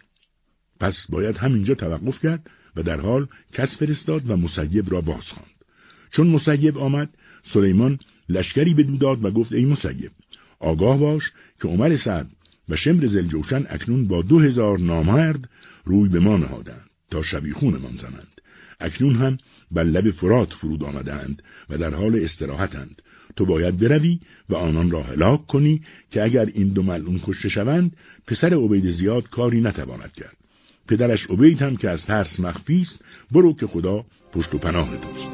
پس باید همینجا توقف کرد و در حال کس فرستاد و مسیب را بازخواند. چون مسیب آمد، سلیمان لشکری بدو داد و گفت ای مسیب، آگاه باش که عمر سعد و شمر ذیالجوشن اکنون با 2000 نامرد روی به ما نهادند تا شبیخون ما زنند. اکنون هم بر لب فرات فرود آمدند و در حال استراحتند. تو باید بروی و آنان را هلاک کنی که اگر این دو ملعون کشته شوند، پسر عبید زیاد کاری نتواند کرد. پدرش عبید هم که از ترس مخفی است، برو که خدا پشت و پناه توست.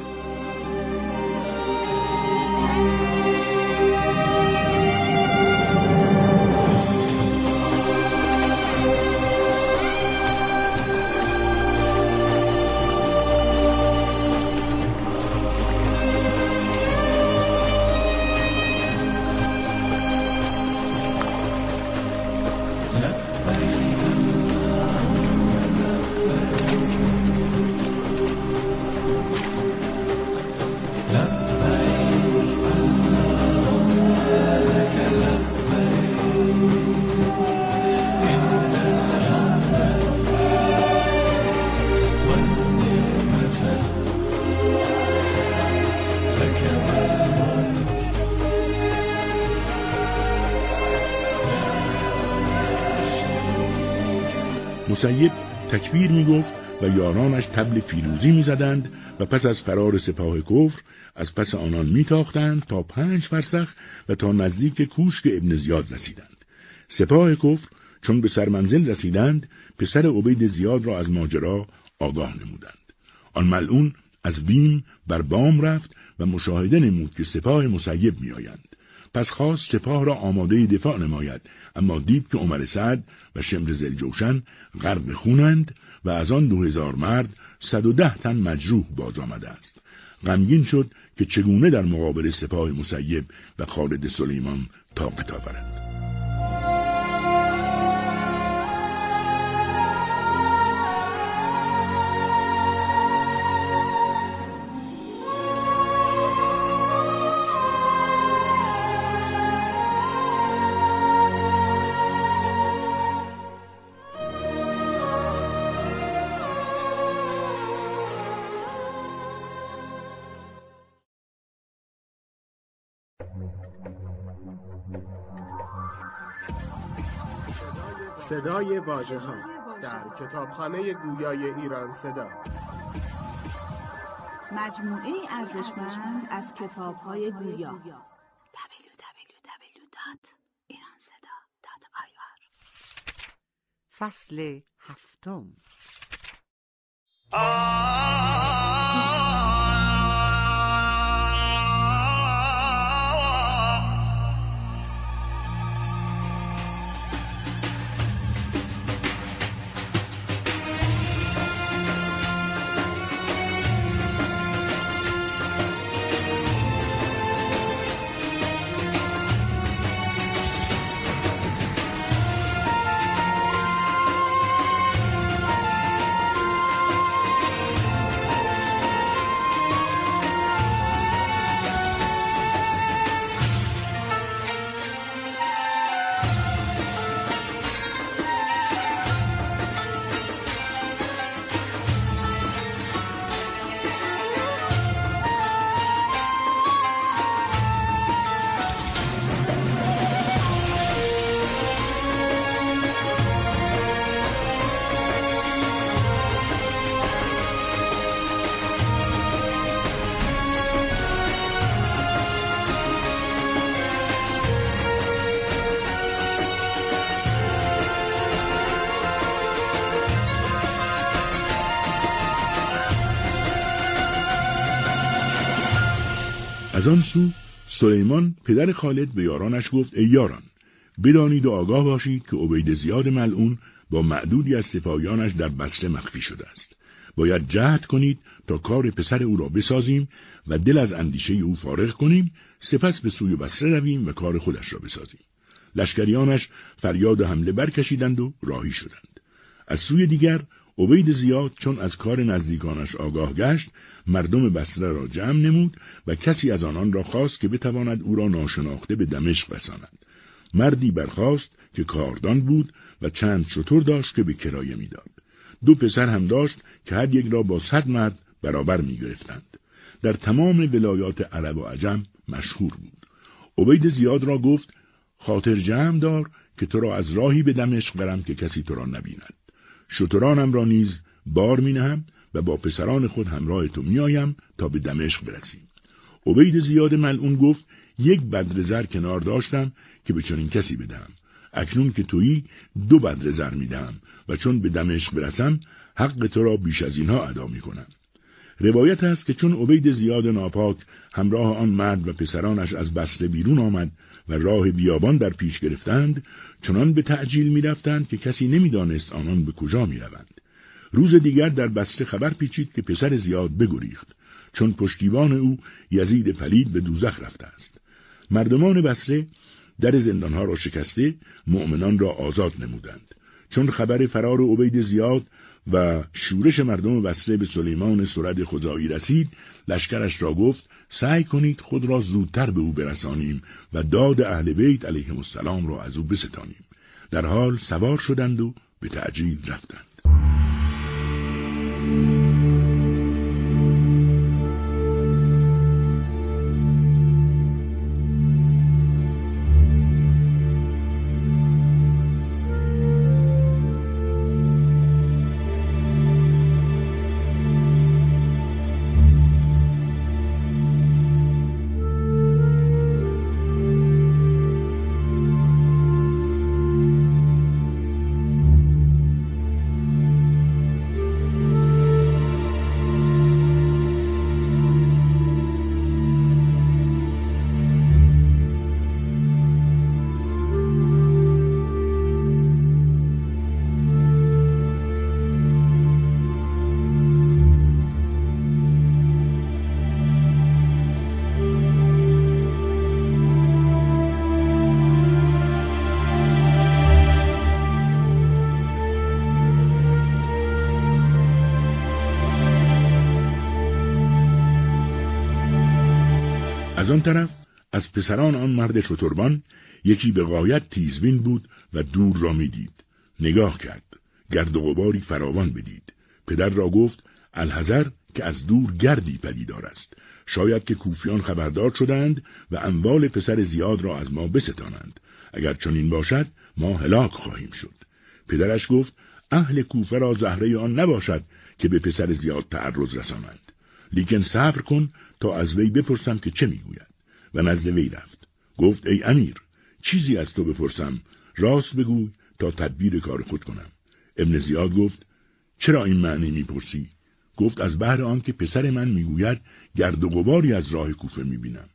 مسیب تکبیر می گفت و یارانش طبل فیروزی می زدند و پس از فرار سپاه کفر از پس آنان می تاختند تا 5 فرسخ و تا نزدیک کوشک ابن زیاد رسیدند. سپاه کفر چون به سرمنزل رسیدند، پسر عبید زیاد را از ماجرا آگاه نمودند. آن ملعون از بیم بر بام رفت و مشاهده نمود که سپاه مسیب می آیند. پس خواست سپاه را آماده دفاع نماید، اما دید که عمر سعد و شمر ذیالجوشن غرق خونند و از آن 2000 مرد 110 تن مجروح باز آمده است. غمگین شد که چگونه در مقابل سپاه مسیب و خالد سلیمان طاقت آورد. صدای واژه‌ها در کتابخانه گویای ایران صدا، مجموعه ارزشمند از کتاب‌های گویا. www.iranseda.ir. فصل 7. از آن سو سلیمان پدر خالد به یارانش گفت: ای یاران، بدانید و آگاه باشید که عبید زیاد ملعون با معدودی از سپاهیانش در بصره مخفی شده است. باید جهد کنید تا کار پسر او را بسازیم و دل از اندیشه او فارغ کنیم، سپس به سوی بصره رویم و کار خودش را بسازیم. لشکریانش فریاد و حمله برکشیدند و راهی شدند. از سوی دیگر عبید زیاد چون از کار نزدیکانش آگاه گشت، مردم بصره را جمع نمود و کسی از آنان را خواست که بتواند او را ناشناخته به دمشق رساند. مردی برخاست که کاردان بود و چند شتر داشت که به کرایه میداد. دو پسر هم داشت که هر یک را با 100 مرد برابر می گرفتند. در تمام ولایات عرب و عجم مشهور بود. عبید زیاد را گفت: خاطر جمع دار که تو را از راهی به دمشق برم که کسی تو را نبیند. شترانم را نیز بار می نهم و با پسران خود همراه تو می آیم تا به دمشق برسیم. عبید زیاد ملعون گفت: یک بدر زر کنار داشتم که به چنین کسی بدهم. اکنون که تویی 2 بدر زر می دهم و چون به دمشق برسم حق تو را بیش از اینها ادا می کنم. روایت است که چون عبید زیاد ناپاک همراه آن مرد و پسرانش از بصره بیرون آمد و راه بیابان در پیش گرفتند، چنان به تعجیل می رفتند که کسی نمی دانست آنان به کجا می روند. روز دیگر در بصره خبر پیچید که پسر زیاد بگریخت، چون پشتیبان او یزید پلید به دوزخ رفته است. مردمان بصره در زندانها را شکسته، مؤمنان را آزاد نمودند. چون خبر فرار عبید زیاد و شورش مردم بصره به سلیمان صرد خزاعی رسید، لشکرش را گفت: سعی کنید خود را زودتر به او برسانیم و داد اهل بیت علیهم السلام را از او بستانیم. در حال سوار شدند و به تعجیل رفتند. از آن طرف از پسران آن مرد شتربان یکی به غایت تیزبین بود و دور را میدید. نگاه کرد، گرد و غباری فراوان بدید. پدر را گفت: الحذر که از دور گردی پدیدار است، شاید که کوفیان خبردار شدند و اموال پسر زیاد را از ما بستانند. اگر چنین باشد ما هلاک خواهیم شد. پدرش گفت: اهل کوفه را زهره آن نباشد که به پسر زیاد تعرض رسانند، لیکن صبر کن تا از وی بپرسم که چه میگوید. و نزد وی رفت. گفت: ای امیر، چیزی از تو بپرسم، راست بگو تا تدبیر کار خود کنم. ابن زیاد گفت: چرا این معنی میپرسی؟ گفت: از بهر آن که پسر من میگوید گرد و غباری از راه کوفه میبینم.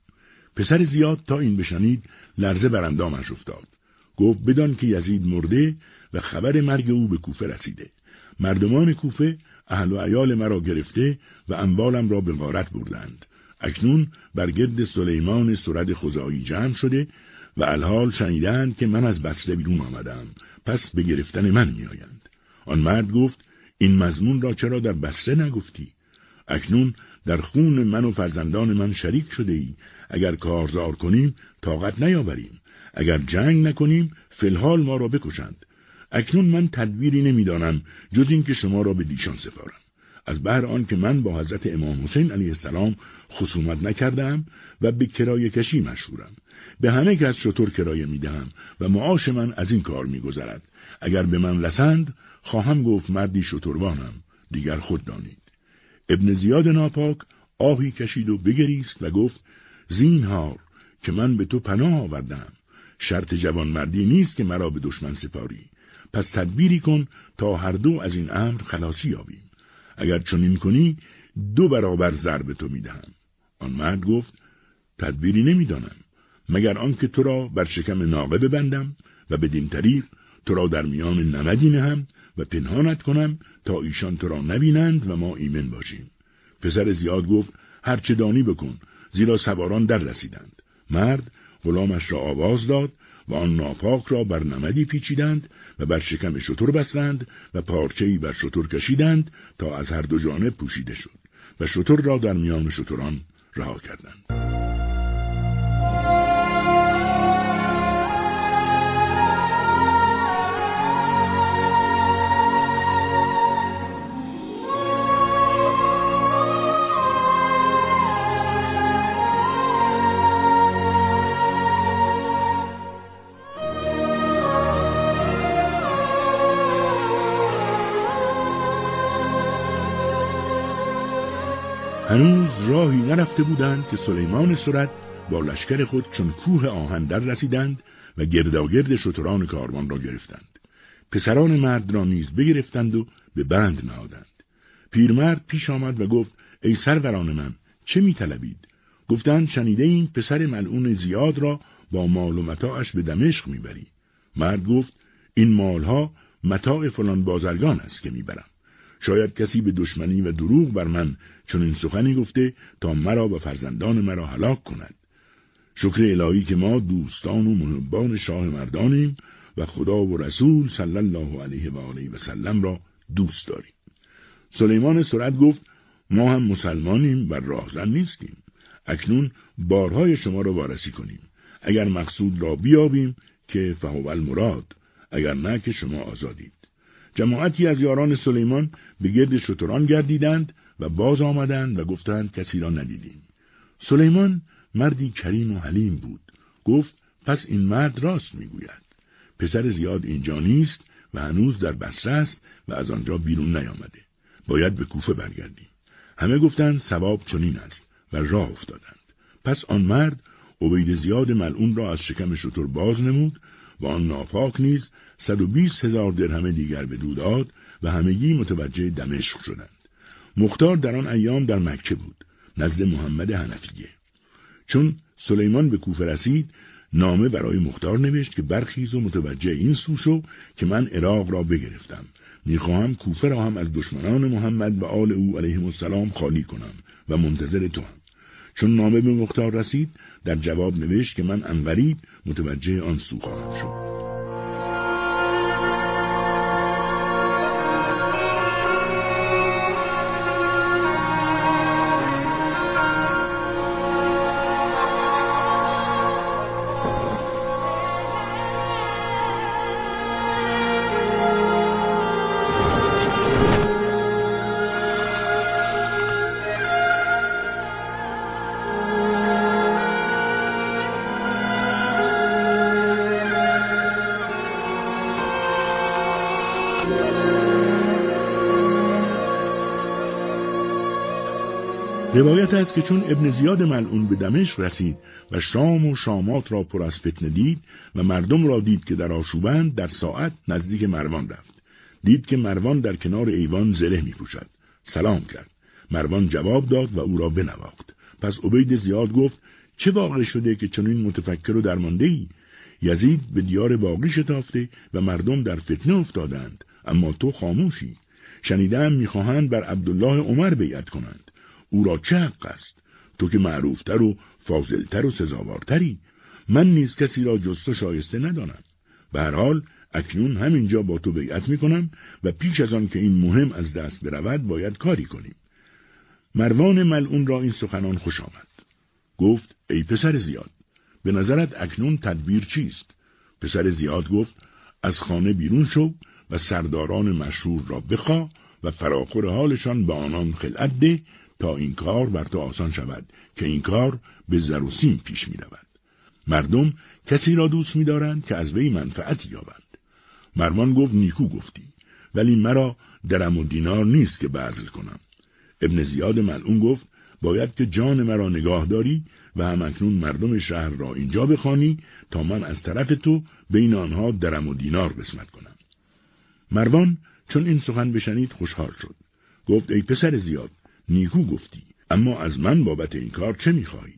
پسر زیاد تا این بشنید لرزه بر اندامش افتاد. گفت: بدان که یزید مرده و خبر مرگ او به کوفه رسیده. مردمان کوفه اهل و عیال مرا گرفته و اموالم را به غارت بردند. اکنون بر گرد سلیمان صرد خزاعی جمع شده و الحال شنیدند که من از بصره بیرون آمدم، پس به گرفتن من می آیند. آن مرد گفت: این مضمون را چرا در بصره نگفتی؟ اکنون در خون من و فرزندان من شریک شده ای. اگر کارزار کنیم طاقت نیاوریم، اگر جنگ نکنیم فلحال ما را بکشند. اکنون من تدبیری نمیدانم جز این که شما را به دیشان سپارم. از بهر آن که من با حضرت امام حسین علیه السلام خصومت نکردم و به کرایه کشی مشهورم، به همه کس شتر کرایه میدهم و معاش من از این کار میگذرد. اگر به من رسند خواهم گفت مردی شتربانم، دیگر خود دانید. ابن زیاد ناپاک آهی کشید و بگریست و گفت: زینهار که من به تو پناه آوردم، شرط جوانمردی نیست که مرا به دشمن سپاری. پس تدبیری کن تا هر دو از این امر خلاصی یابیم. اگر چنین کنی 2 برابر زر به تو میدهم. آن مرد گفت: تدبیری نمیدانم مگر آنکه تو را بر شکم ناقه ببندم و بدین طریق تو را در میان نمدی نهم و پنهانت کنم تا ایشان تو را نبینند و ما ایمن باشیم. پسر زیاد گفت هر چه دانی بکن، زیرا سواران در رسیدند. مرد غلامش را آواز داد و آن ناپاک را بر نمدی پیچیدند و بر شکم شتر بستند و پارچه‌ای بر شتر کشیدند تا از هر دو جانب پوشیده شد و شتر را در میان شتران رها کردند. هنوز راهی نرفته بودند که سلیمان صرد با لشکر خود چون کوه آهن در رسیدند و گرداگرد شتران کاروان را گرفتند. پسران مرد را نیز بگرفتند و به بند نهادند. پیرمرد پیش آمد و گفت ای سروران من، چه می طلبید؟ گفتند شنیده این پسر ملعون زیاد را با مال و متاعش به دمشق می بری. مرد گفت این مالها متاع فلان بازرگان است که می برم. شاید کسی به دشمنی و دروغ بر من چون این سخنی گفته تا مرا و فرزندان مرا هلاک کند. شکر الهی که ما دوستان و محبان شاه مردانیم و خدا و رسول صلی الله علیه و آله و سلم را دوست داریم. سلیمان صرد گفت ما هم مسلمانیم و راهزن نیستیم. اکنون بارهای شما را وارسی کنیم. اگر مقصود را بیابیم که فهو المراد، اگر نه که شما آزادید. جماعتی از یاران سلیمان به گرد شتران گردیدند و باز آمدند و گفتند کسی را ندیدیم. سلیمان مردی کریم و حلیم بود. گفت پس این مرد راست میگوید. پسر زیاد اینجا نیست و هنوز در بصره است و از آنجا بیرون نیامده. باید به کوفه برگردیم. همه گفتند ثواب چنین است و راه افتادند. پس آن مرد عبید زیاد ملعون را از شکم شتر باز نمود و آن ناپاک نیز 120,000 درهم دیگر به دو داد و همگی متوجه دمشق شدند. مختار در آن ایام در مکه بود نزد محمد حنفیه. چون سلیمان به کوفه رسید نامه برای مختار نوشت که برخیز و متوجه این سو شو که من عراق را بگرفتم، میخواهم کوفه را هم از دشمنان محمد و آل او علیهم السلام خالی کنم و منتظر تو هم. چون نامه به مختار رسید در جواب نوشت که من انقریب متوجه آن سو خواهم شد. روایت است که چون ابن زیاد ملعون به دمشق رسید و شام و شامات را پر از فتنه دید و مردم را دید که در آشوبند، در ساعت نزدیک مروان رفت. دید که مروان در کنار ایوان زره می پوشد. سلام کرد. مروان جواب داد و او را بنواخت. پس عبید زیاد گفت چه واقع شده که چنین متفکر و درمانده ای؟ یزید به دیار باقی شتافته و مردم در فتنه افتادند، اما تو خاموشی. شنیدم میخواهند بر عبدالله عمر بیعت کنند. او را چه حق است؟ تو که معروفتر و فاضلتر و سزاوارتری. من نیز کسی را جز تو شایسته ندانم. به هر حال اکنون همینجا با تو بیعت میکنم و پیش از آن که این مهم از دست برود باید کاری کنیم. مروان ملعون را این سخنان خوش آمد. گفت ای پسر زیاد، به نظرت اکنون تدبیر چیست؟ پسر زیاد گفت از خانه بیرون شو و سرداران مشهور را بخوا و فراخور حالشان به آنان خلعت ده تا این کار بر تو آسان شود که این کار به زر و سیم پیش می رود. مردم کسی را دوست می دارند که از وی منفعتی یابند. مروان گفت نیکو گفتی، ولی مرا درم و دینار نیست که بذل کنم. ابن زیاد ملعون گفت باید که جان مرا نگاه داری و همکنون مردم شهر را اینجا بخوانی تا من از طرف تو بین آنها درم و دینار قسمت کنم. مروان چون این سخن بشنید خوشحال شد. گفت ای پسر زیاد، نیکو گفتی، اما از من بابت این کار چه میخواهی؟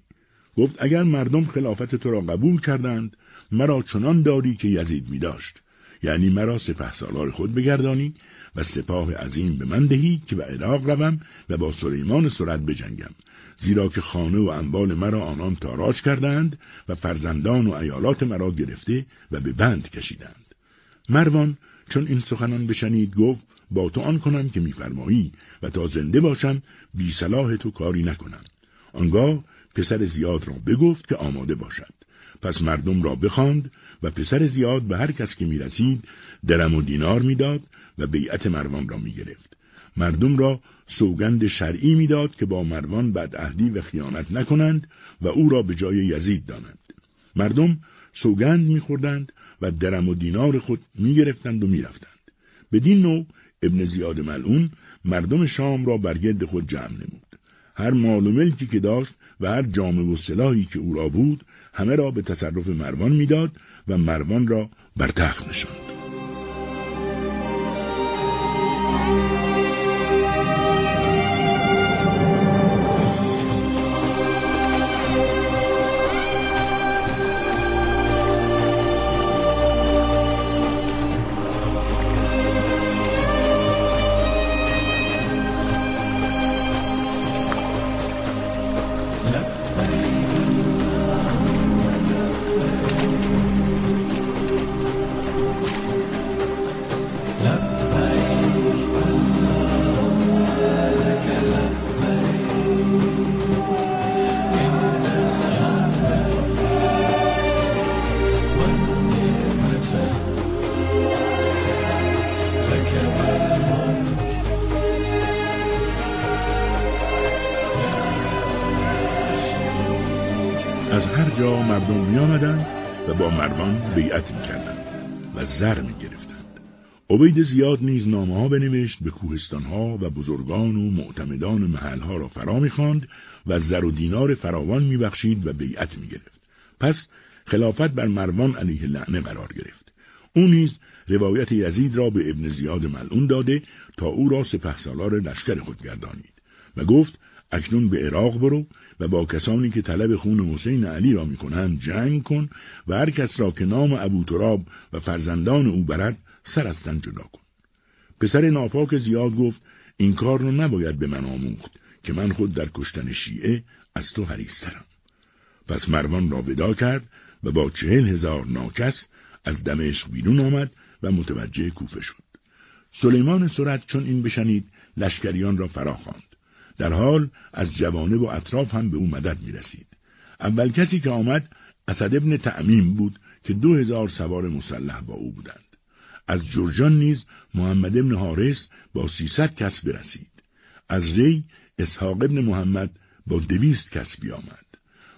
گفت اگر مردم خلافت تو را قبول کردند مرا چنان داری که یزید می داشت، یعنی مرا سپه سالار خود بگردانی و سپاه عظیم به من دهی که به عراق روم و با سلیمان صرد بجنگم، زیرا که خانه و اموال مرا آنان تاراج کردند و فرزندان و عیالات مرا گرفته و به بند کشیدند. مروان چون این سخنان بشنید گفت با تو آن کنم که می‌فرمایی و تا زنده باشم بی صلاح تو کاری نکنم. آنگاه پسر زیاد را بگفت که آماده باشد. پس مردم را بخواند و پسر زیاد به هر کس که می‌رسید درم و دینار می‌داد و بیعت مروان را می‌گرفت. مردم را سوگند شرعی می‌داد که با مروان بدعهدی و خیانت نکنند و او را به جای یزید دانند. مردم سوگند می‌خوردند و درم و دینار خود می‌گرفتند و می‌رفتند. بدین نوع ابن زیاد ملعون مردم شام را برگرد خود جمع نمود. هر مال و ملکی که داشت و هر جامه و سلاحی که او را بود همه را به تصرف مروان می‌داد و مروان را بر تخت نشاند. از هر جا مردم می آمدند و با مروان بیعت می کردند و زر می گرفتند. عبید زیاد نیز نامه ها بنوشت، به کوهستان ها و بزرگان و معتمدان محل ها را فرا می خواند و زر و دینار فراوان می بخشید و بیعت می گرفت. پس خلافت بر مروان علیه لعنه قرار گرفت. او نیز روایت یزید را به ابن زیاد ملعون داده تا او را سپهسالار لشکر خود گردانید و گفت اکنون به عراق برو و با کسانی که طلب خون حسین علی را می کنند جنگ کن و هر کس را که نام ابوتراب و فرزندان او برد سر از تن جدا کن. پسر ناپاک زیاد گفت این کار را نباید به من آموخت که من خود در کشتن شیعه از تو حریص‌ترم. پس مروان را ودا کرد و با 40,000 ناکس از دمشق بیرون آمد و متوجه کوفه شد. سلیمان صرد چون این بشنید لشکریان را فرا خواند. در حال از جوانب و اطراف هم به او مدد می رسید. اول کسی که آمد اسد ابن تعمیم بود که 2,000 سوار مسلح با او بودند. از جرجان نیز محمد ابن حارث با 300 کس برسید. از ری اسحاق ابن محمد با 200 کس بیامد.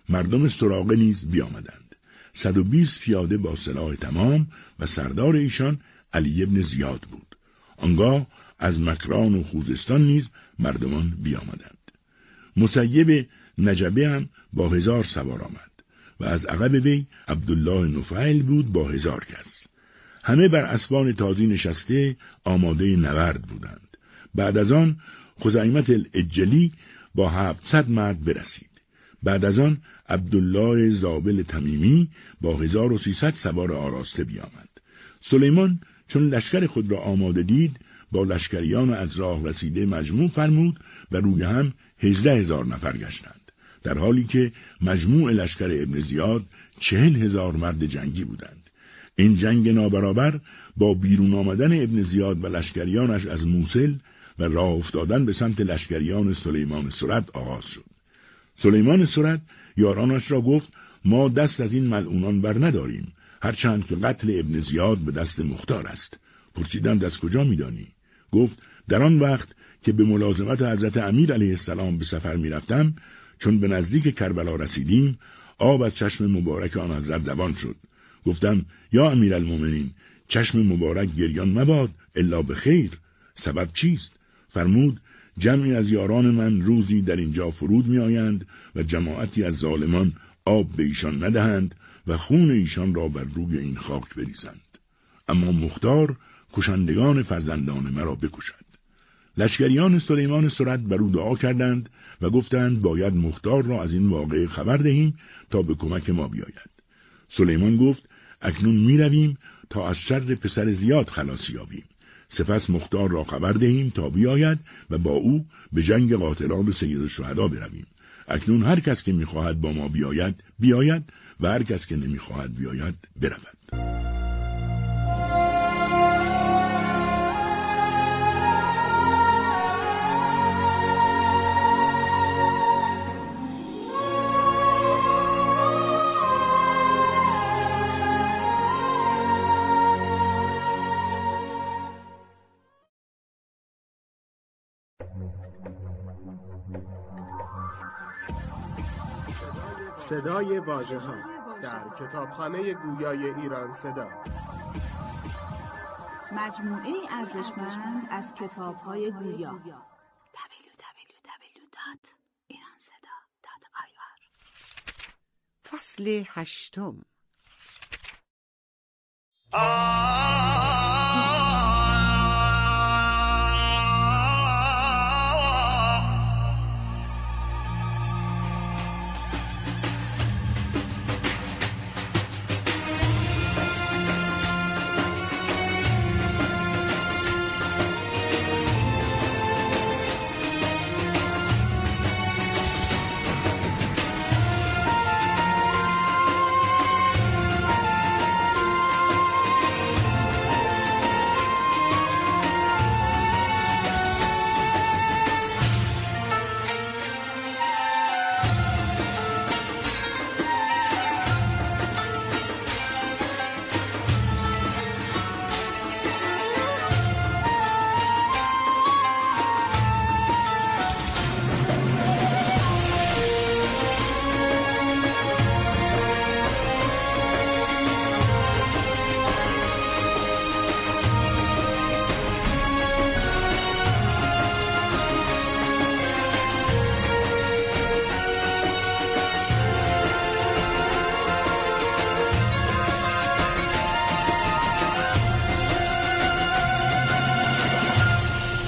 مردم سراغه نیز بیامدند. 120 پیاده با سلاح تمام و سردار ایشان علی ابن زیاد بود. آنگاه از مکران و خوزستان نیز مردمان بیامدند. مسیب نجبه هم با 1000 سوار آمد و از عقب وی عبدالله نفعل بود با 1000 کس. همه بر اسبان تازی نشسته آماده نبرد بودند. بعد از آن خزیمت الاجلی با 700 مرد برسید. بعد از آن عبدالله زابل تمیمی با 1300 سوار آراسته بیامد. سلیمان چون لشکر خود را آماده دید با لشکریان از راه رسیده مجموع فرمود و روی هم 18,000 نفر گشتند، در حالی که مجموع لشکر ابن زیاد 40,000 مرد جنگی بودند. این جنگ نابرابر با بیرون آمدن ابن زیاد و لشکریانش از موصل و راه افتادن به سمت لشکریان سلیمان صرد آغاز شد. سلیمان صرد یارانش را گفت ما دست از این ملعونان بر نداریم، هرچند که قتل ابن زیاد به دست مختار است. پرسیدند از کجا میدانی؟ گفت در آن وقت که به ملازمت حضرت امیر علیه السلام به سفر می رفتم، چون به نزدیک کربلا رسیدیم آب از چشم مبارک آن حضرت دوان شد. گفتم یا امیرالمومنین چشم مبارک گریان مباد الا به خیر، سبب چیست؟ فرمود جمعی از یاران من روزی در اینجا فرود می آیند و جماعتی از ظالمان آب به ایشان ندهند و خون ایشان را بر روی این خاک بریزند، اما مختار کشندگان فرزندان مرا بکشد. لشکریان سلیمان صرد بر او دعا کردند و گفتند باید مختار را از این واقعه خبر دهیم تا به کمک ما بیاید. سلیمان گفت اکنون می رویم تا از شر پسر زیاد خلاص یابیم. سپس مختار را خبر دهیم تا بیاید و با او به جنگ قاتلان سید الشهدا برویم. اکنون هر کس که می خواهد با ما بیاید بیاید و هر کس که نمی خواهد بیاید برود. صدای واژه‌ها در کتابخانه گویای ایران صدا، مجموعه ارزشمند از کتاب‌های گویا. www.iranseda.ir. فصل هشتم.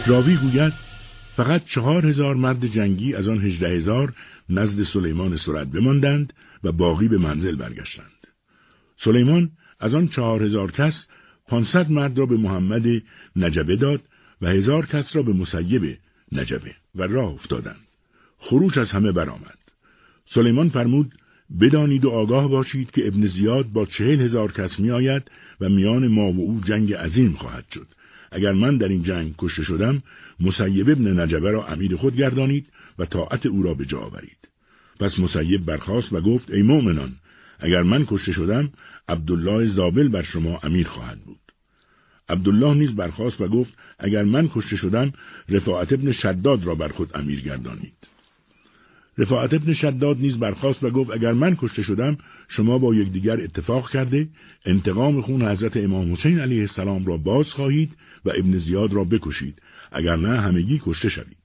راوی گوید فقط 4000 مرد جنگی از آن 18000 نزد سلیمان صرد بماندند و باقی به منزل برگشتند. سلیمان از آن 4000 کس 500 مرد را به محمد نجبه داد و 1000 کس را به مسیب نجبه و راه افتادند. خروج از همه برآمد. سلیمان فرمود بدانید و آگاه باشید که ابن زیاد با 40000 کس می آید و میان ما و او جنگ عظیم خواهد شد. اگر من در این جنگ کشته شدم، مسیب ابن نجبه را امیر خود گردانید و طاعت او را به جا آورید. پس مسیب برخاست و گفت ای مؤمنان، اگر من کشته شدم، عبدالله زابل بر شما امیر خواهد بود. عبدالله نیز برخاست و گفت اگر من کشته شدم، رفاعت ابن شداد را بر خود امیر گردانید. رفاعت ابن شداد نیز برخاست و گفت اگر من کشته شدم، شما با یکدیگر اتفاق کرده انتقام خون حضرت امام حسین علیه السلام را باز خواهید و ابن زیاد را بکشید، اگر نه همگی کشته شوید.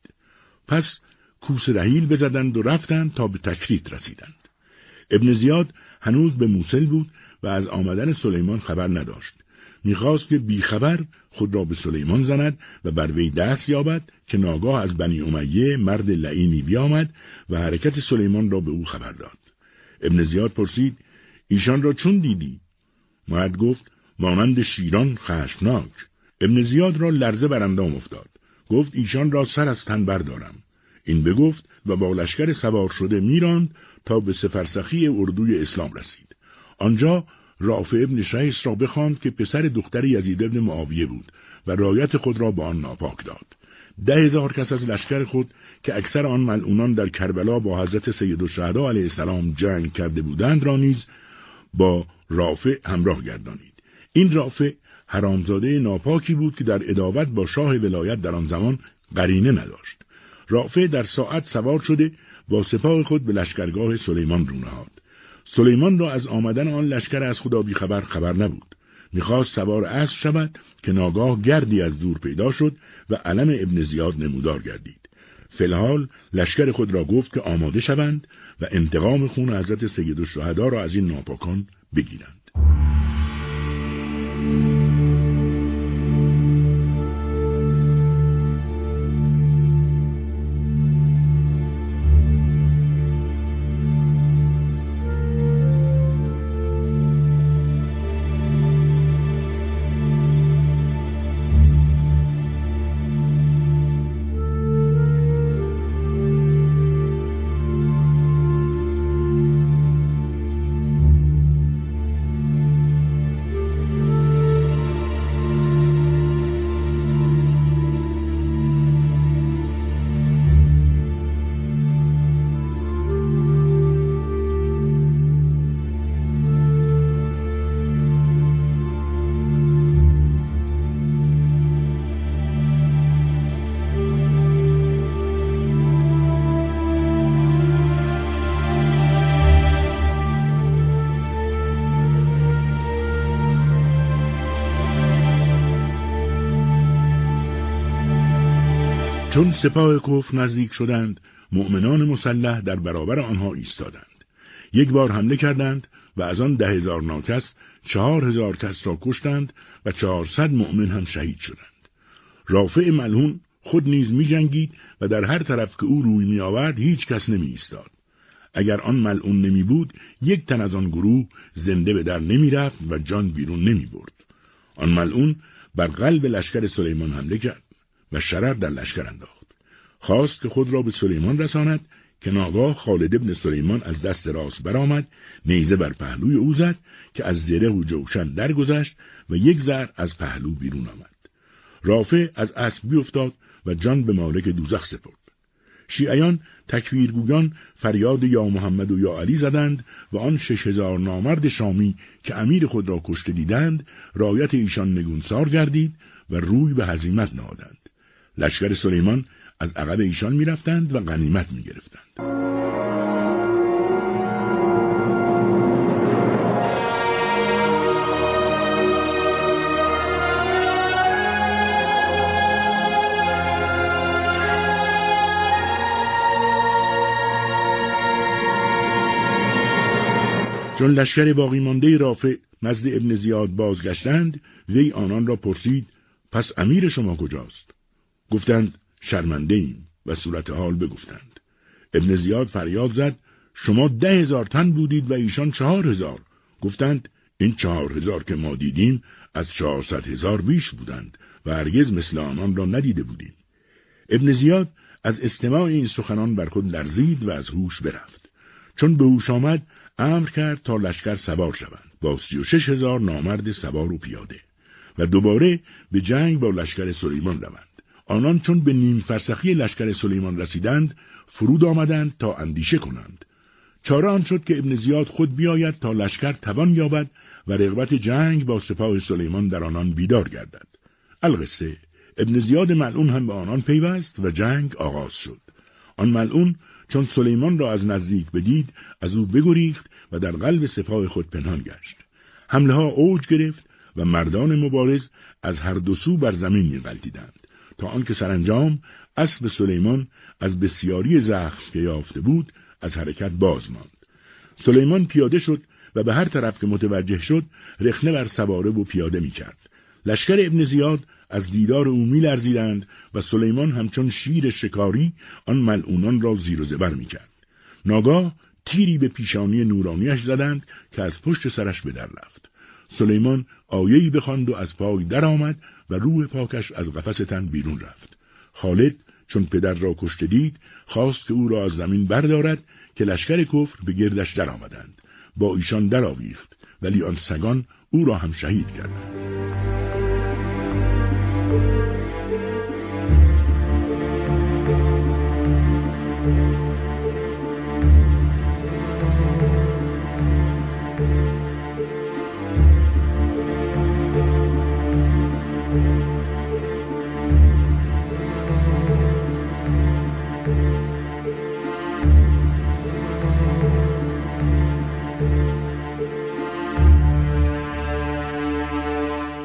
پس کوس رحیل بزدند و رفتند تا به تکریت رسیدند. ابن زیاد هنوز به موصل بود و از آمدن سلیمان خبر نداشت. میخواست که بیخبر خود را به سلیمان زند و بر وی دست یابد که ناگاه از بنی امیه مرد لعینی بیامد و حرکت سلیمان را به او خبر داد. ابن زیاد پرسید ایشان را چون دیدی؟ مرد گفت مانند شیران خشمناک. ابن زیاد را لرزه بر اندام افتاد. گفت ایشان را سر از تن بردارم. این بگفت و با لشکر سوار شده میراند تا به سفرسخی اردوی اسلام رسید. آنجا رافع ابن شیس را بخواند که پسر دختر یزید بن معاویه بود و رایت خود را با آن ناپاک داد. 10000 کس از لشکر خود که اکثر آن ملعونان در کربلا با حضرت سید الشهدا علیه السلام جنگ کرده بودند را نیز با رافع همراه گردانید. این رافع حرامزاده ناپاکی بود که در اداوت با شاه ولایت در آن زمان قرینه نداشت. رافع در ساعت سوار شده با سپاه خود به لشکرگاه سلیمان رو نهاد. سلیمان را از آمدن آن لشکر از خدا بیخبر خبر نبود. میخواست سوار اسب شود که ناگاه گردی از دور پیدا شد و علم ابن زیاد نمودار گردید. فلحال لشکر خود را گفت که آماده شوند و انتقام خون حضرت سید الشهدا را از این ناپاکان بگیرند. چون سپاه کفر نزدیک شدند، مؤمنان مسلح در برابر آنها ایستادند. یک بار حمله کردند و از آن 10,000 ناکس 4,000 کس را کشتند و 400 مؤمن هم شهید شدند. رافع ملعون خود نیز می جنگید و در هر طرف که او روی می آورد هیچ کس نمی ایستاد. اگر آن ملعون نمی بود، یک تن از آن گروه زنده به در نمی رفت و جان بیرون نمی برد. آن ملعون بر قلب لشکر سلیمان حمله کرد و شرر در لشکر انداخت. خواست که خود را به سلیمان رساند که ناگاه خالد ابن سلیمان از دست راست برآمد، نیزه بر پهلوی او زد که از زره و جوشن درگذشت و یک زر از پهلو بیرون آمد. رافع از اسب بیفتاد و جان به مالک دوزخ سپرد. شیعیان تکفیرگویان فریاد یا محمد و یا علی زدند و آن 6,000 نامرد شامی که امیر خود را کشته دیدند، رایت ایشان نگونسار گردید و روی به هزیمت نهادند. لشکر سلیمان از عقب ایشان می رفتند و غنیمت می گرفتند. چون لشکر باقی مانده رافع نزد ابن زیاد بازگشتند، وی آنان را پرسید: پس امیر شما کجاست؟ گفتند: شرمنده ایم و صورت حال بگفتند. ابن زیاد فریاد زد: شما 10,000 تن بودید و ایشان 4,000. گفتند: این 4,000 که ما دیدیم از 400,000 بیش بودند و هرگز مثل آنان را ندیده بودیم. ابن زیاد از استماع این سخنان بر خود لرزید و از هوش برفت. چون به هوش آمد، امر کرد تا لشکر سوار شوند با 36,000 نامرد سوار و پیاده و دوباره به جنگ با لشکر سلیمان روند. آنان چون به نیم فرسخی لشکر سلیمان رسیدند، فرود آمدند تا اندیشه کنند. چاره آن شد که ابن زیاد خود بیاید تا لشکر توان یابد و رغبت جنگ با سپاه سلیمان در آنان بیدار گردد. القصه ابن زیاد ملعون هم به آنان پیوست و جنگ آغاز شد. آن ملعون چون سلیمان را از نزدیک بدید، از او بگریخت و در قلب سپاه خود پنهان گشت. حمله ها اوج گرفت و مردان مبارز از هر دو سو بر زمین می‌غلتیدند تا آنکه سرانجام اسب سلیمان از بسیاری زخم که یافته بود از حرکت باز ماند. سلیمان پیاده شد و به هر طرف که متوجه شد رخنه بر سواره و پیاده می کرد. لشکر ابن زیاد از دیدار او می لرزیدند و سلیمان همچون شیر شکاری آن ملعونان را زیر و زبر می کرد. ناگاه تیری به پیشانی نورانیش زدند که از پشت سرش به در رفت. سلیمان آیه‌ای بخواند و از پای در آمد و روح پاکش از قفس تن بیرون رفت. خالد چون پدر را کشته دید، خواست که او را از زمین بردارد که لشکر کفر به گردش در آمدند. با ایشان در آویخت، ولی آن سگان او را هم شهید کردند.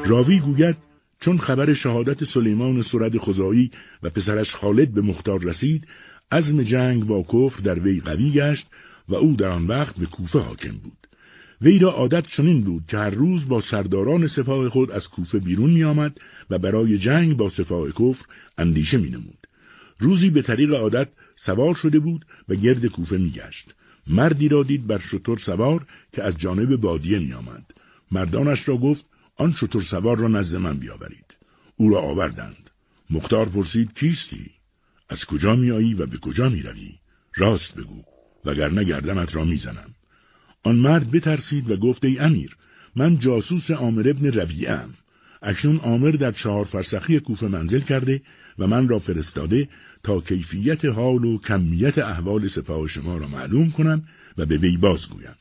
راوی گوید چون خبر شهادت سلیمان صرد خزاعی و پسرش خالد به مختار رسید، عزم جنگ با کفر در وی قوی گشت و او در آن وقت به کوفه حاکم بود. وی را عادت چنین بود که هر روز با سرداران سپاه خود از کوفه بیرون می آمد و برای جنگ با سپاه کفر اندیشه می نمود. روزی به طریق عادت سوار شده بود و گرد کوفه می گشت. مردی را دید بر شتر سوار که از جانب بادیه می آمد. مردانش را گفت: آن شتر سوار را نزد من بیاورید. او را آوردند. مختار پرسید: کیستی؟ از کجا می آیی و به کجا می روی؟ راست بگو، وگرنه گردنت را می زنم. آن مرد بترسید و گفت: ای امیر، من جاسوس عامر ابن ربیعه ام. اکنون عامر در 4 فرسخی کوفه منزل کرده و من را فرستاده تا کیفیت حال و کمیت احوال سپاه شما را معلوم کنم و به وی بازگویم.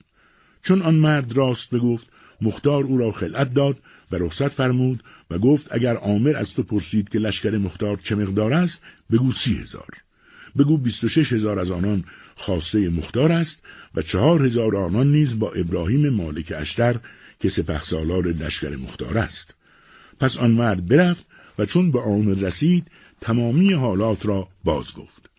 چون آن مرد راست بگفت، مختار او را خلعت داد و رخصت فرمود و گفت: اگر عامر از تو پرسید که لشکر مختار چه مقدار است، بگو 30,000. بگو 26,000 از آنان خاصه مختار است و 4,000 آنان نیز با ابراهیم مالک اشتر که سپهسالار لشکر مختار است. پس آن مرد برفت و چون به عامر رسید تمامی حالات را باز گفت.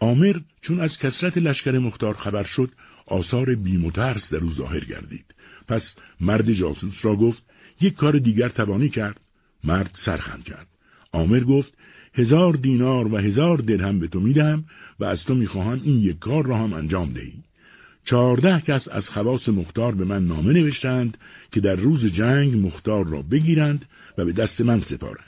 عامر چون از کثرت لشکر مختار خبر شد آثار بیم و ترس در او ظاهر گردید. پس مرد جاسوس را گفت یک کار دیگر توانی کرد؟ مرد سرخم کرد. عامر گفت 1000 دینار و 1000 درهم به تو میدهم و از تو میخواهم این یک کار را هم انجام دهی. 14 کس از خواص مختار به من نامه نوشتند که در روز جنگ مختار را بگیرند و به دست من سپارند.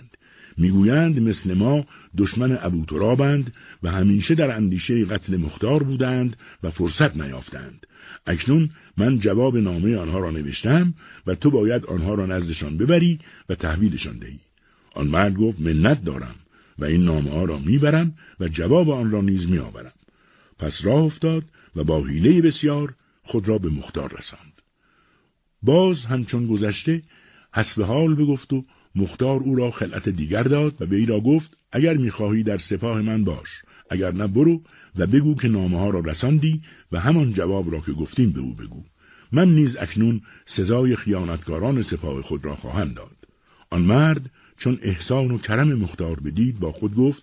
میگویند مثل ما دشمن ابوترابند و همیشه در اندیشه قتل مختار بودند و فرصت نیافتند. اکنون من جواب نامه آنها را نوشتم و تو باید آنها را نزدشان ببری و تحویلشان دهی. آن مرد گفت منت دارم و این نامه ها را میبرم و جواب آن را نیز میآورم. پس راه افتاد و با حیله بسیار خود را به مختار رساند. باز همچون گذشته حسب حال بگفت و مختار او را خلعت دیگر داد و به او را گفت اگر میخواهی در سپاه من باش، اگر نه برو و بگو که نامه ها را رساندی و همان جواب را که گفتیم به او بگو. من نیز اکنون سزای خیانتکاران سپاه خود را خواهم داد. آن مرد چون احسان و کرم مختار بدید با خود گفت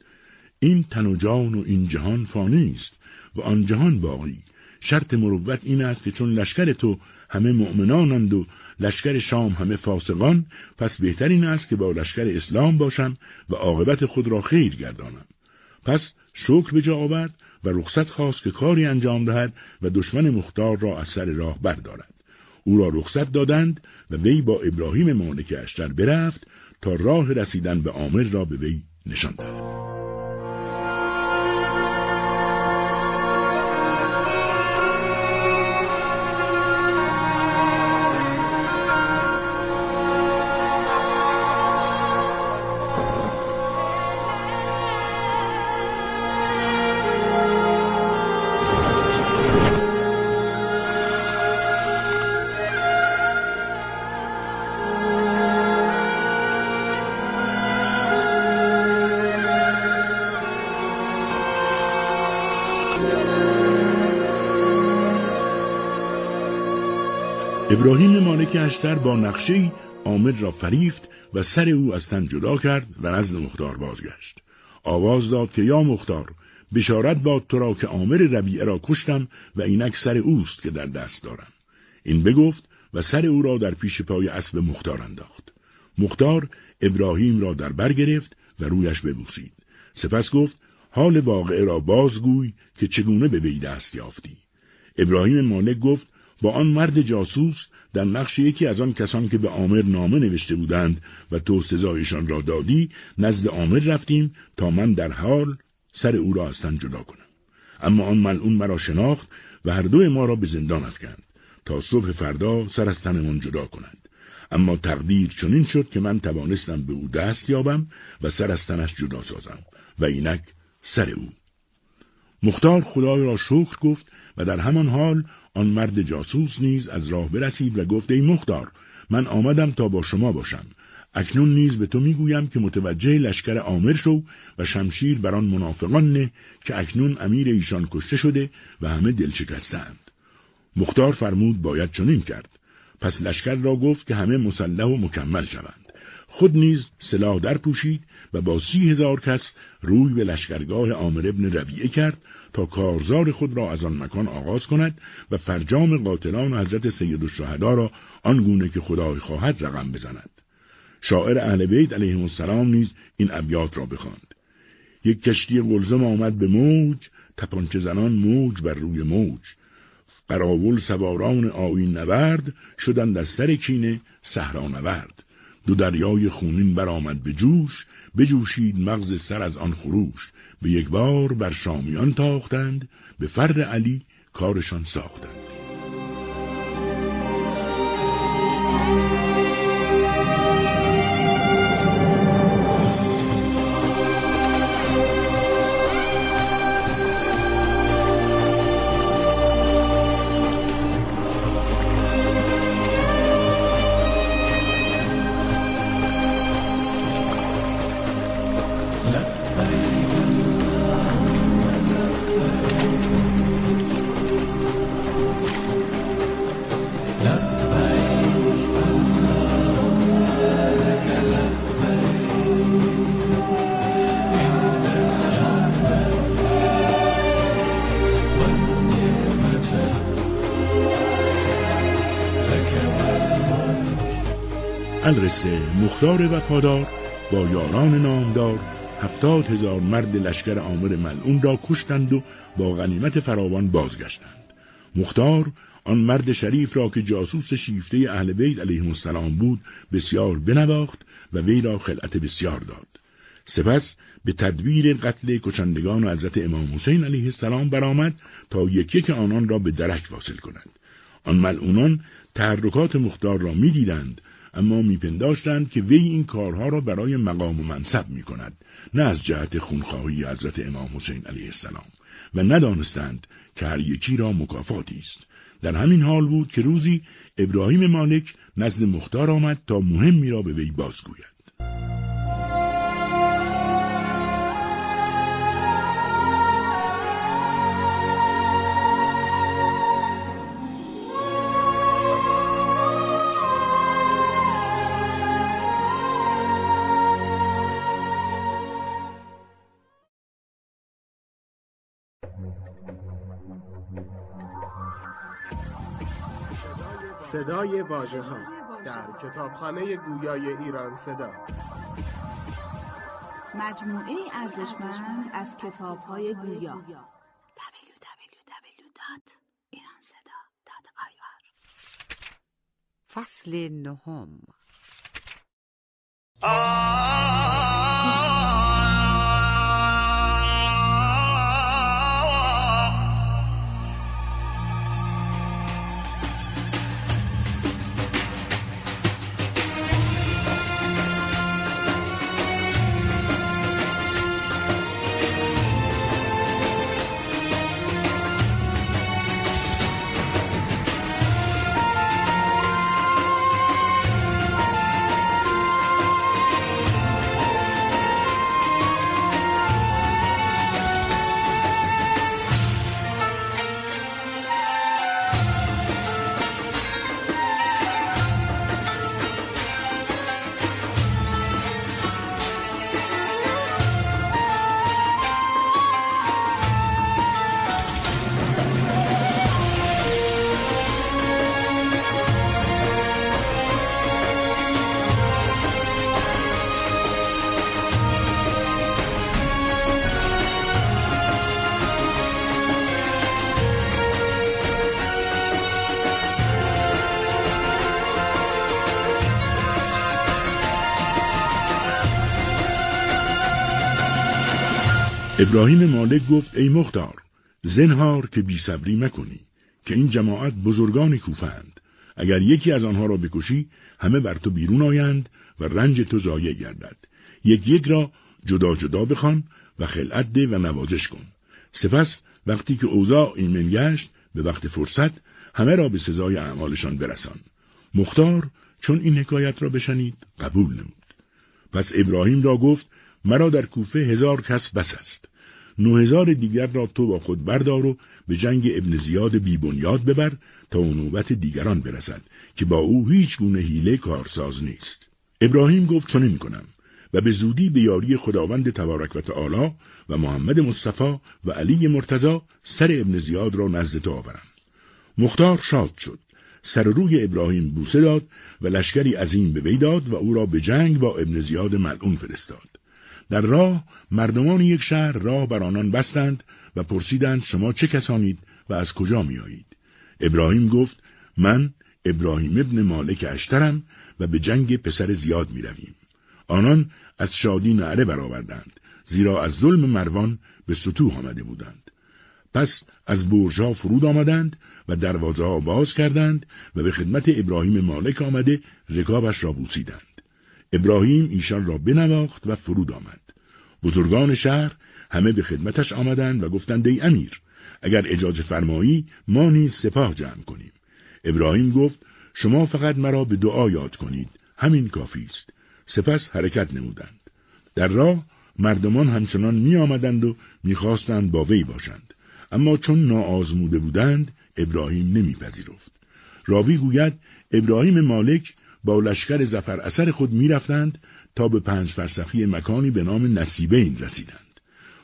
این تن و جان و این جهان فانی است و آن جهان باقی. شرط مروت این است که چون لشکر تو همه مؤمنانند و لشکر شام همه فاسقان، پس بهتر این است که با لشکر اسلام باشم و عاقبت خود را خیر گردانم. پس شکر به جا آورد و رخصت خواست که کاری انجام دهد و دشمن مختار را از سر راه بردارد. او را رخصت دادند و وی با ابراهیم مالک اشتر برفت تا راه رسیدن به عامر را به وی نشان داد. ابراهیم مالک اشتر با نقشه‌ای عامر را فریفت و سر او از تن جدا کرد و نزد مختار بازگشت. آواز داد که یا مختار، بشارت باد تو را که عامر ربیعه را کشتم و اینک سر اوست که در دست دارم. این بگفت و سر او را در پیش پای اسب مختار انداخت. مختار ابراهیم را در بر گرفت و رویش ببوسید. سپس گفت حال واقعه را بازگوی که چگونه به وی دست یافتی. ابراهیم مالک گفت با آن مرد جاسوس در نقش یکی از آن کسان که به عامر نامه نوشته بودند و تو سزایشان را دادی نزد عامر رفتیم تا من در حال سر او را از تن جدا کنم. اما آن ملعون مرا شناخت و هر دوی ما را به زندان افکند تا صبح فردا سر از تنمان جدا کنند. اما تقدیر چنین شد که من توانستم به او دست یابم و سر از تنش جدا سازم و اینک سر او. مختار خدای را شکر گفت و در همان حال آن مرد جاسوس نیز از راه برسید و گفت ای مختار، من آمدم تا با شما باشم. اکنون نیز به تو میگویم که متوجه لشکر عامر شو و شمشیر بر آن منافقان نه که اکنون امیر ایشان کشته شده و همه دل شکستند. مختار فرمود باید چنین کرد. پس لشکر را گفت که همه مسلح و مکمل شوند. خود نیز سلاح در پوشید و با 30,000 کس روی به لشکرگاه عامر ابن ربیعه کرد تا کارزار خود را از آن مکان آغاز کند و فرجام قاتلان حضرت سید الشهدا را آنگونه که خدای خواهد رقم بزند. شاعر اهل بیت علیهم السلام نیز این ابیات را بخواند. یک کشتی قلزم آمد به موج، تپانچه زنان موج بر روی موج. قراول سواران آیین نورد، شدند از سر کینه صحرا نورد. دو دریای خونین برآمد به جوش، بجوشید مغز سر از آن خروش. به یک بار بر شامیان تاختند، به فر علی کارشان ساختند. الرسه مختار وفادار با یاران نامدار 70,000 مرد لشکر عامر ملعون را کشتند و با غنیمت فراوان بازگشتند. مختار آن مرد شریف را که جاسوس شیفته اهل بیت علیهم السلام بود بسیار بنواخت و وی را خلعت بسیار داد. سپس به تدبیر قتل کشندگان حضرت امام حسین علیه السلام برآمد تا یک یک آنان را به درک واصل کند. آن ملعونان تحرکات مختار را می دیدند، اما میپنداشتند که وی این کارها را برای مقام و منصب می کند، نه از جهت خونخواهی حضرت امام حسین علیه السلام، و ندانستند که هر یکی را مکافاتی است. در همین حال بود که روزی ابراهیم مالک نزد مختار آمد تا مهمی را به وی بازگوید. صدای واژه‌ها در کتابخانه گویای ایران صدا، مجموعه ارزشمند از کتاب‌های گویا. www.iranseda.ir. فصل 9. ابراهیم مالک گفت: ای مختار، زنهار که بی‌صبری مکنی که این جماعت بزرگان کوفه‌اند. اگر یکی از آنها را بکشی همه بر تو بیرون آیند و رنج تو ضایع گردد. یک یک را جدا جدا بخوان و خلعت ده و نوازش کن. سپس وقتی که اوضاع ایمن گشت به وقت فرصت همه را به سزای اعمالشان برسان. مختار چون این حکایت را بشنید قبول نمود. پس ابراهیم را گفت: مرا در کوفه 1000 کس بس است. 9000 دیگر را تو با خود بردار و به جنگ ابن زیاد بی بنیاد ببر تا نوبت دیگران برسد که با او هیچ گونه حیله کارساز نیست. ابراهیم گفت: چون نمی‌کنم و به زودی به یاری خداوند تبارک و تعالی و محمد مصطفی و علی مرتضی سر ابن زیاد را نزد تو آورم. مختار شاد شد، سر روی ابراهیم بوسه داد و لشکری عظیم به وی داد و او را به جنگ با ابن زیاد ملعون فرستاد. در راه مردمان یک شهر راه بر آنان بستند و پرسیدند: شما چه کسانید و از کجا میایید؟ ابراهیم گفت: من ابراهیم ابن مالک اشترم و به جنگ پسر زیاد می رویم. آنان از شادی نعره برآوردند، زیرا از ظلم مروان به ستوه آمده بودند. پس از برج‌ها فرود آمدند و دروازه‌ها باز کردند و به خدمت ابراهیم مالک آمده رکابش را بوسیدند. ابراهیم ایشان را بنواخت و فرود آمد. بزرگان شهر همه به خدمتش آمدند و گفتند: ای امیر، اگر اجازه فرمایی ما نیز سپاه جمع کنیم. ابراهیم گفت: شما فقط مرا به دعا یاد کنید، همین کافی است. سپس حرکت نمودند. در راه مردمان همچنان می آمدند و می خواستند با وی باشند، اما چون ناآزموده بودند ابراهیم نمی پذیرفت. راوی گوید: ابراهیم مالک با لشکر ظفر اثر خود می رفتند تا به 5 فرسخی مکانی به نام نصیبین رسیدند.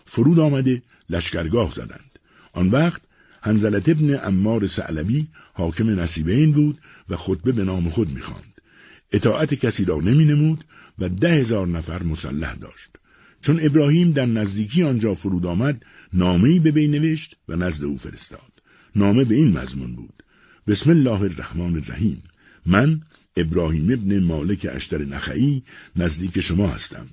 فرود آمده لشکرگاه زدند. آن وقت حنظلة بن عمار ثعلبی حاکم نصیبین بود و خطبه به نام خود می خواند. اطاعت کسی را نمی نمود و 10,000 نفر مسلح داشت. چون ابراهیم در نزدیکی آنجا فرود آمد، نامه‌ای به وی نوشت و نزد او فرستاد. نامه به این مضمون بود: بسم الله الرحمن الرحیم، من ابراهیم ابن مالک اشتر نخعی نزدیک شما هستم.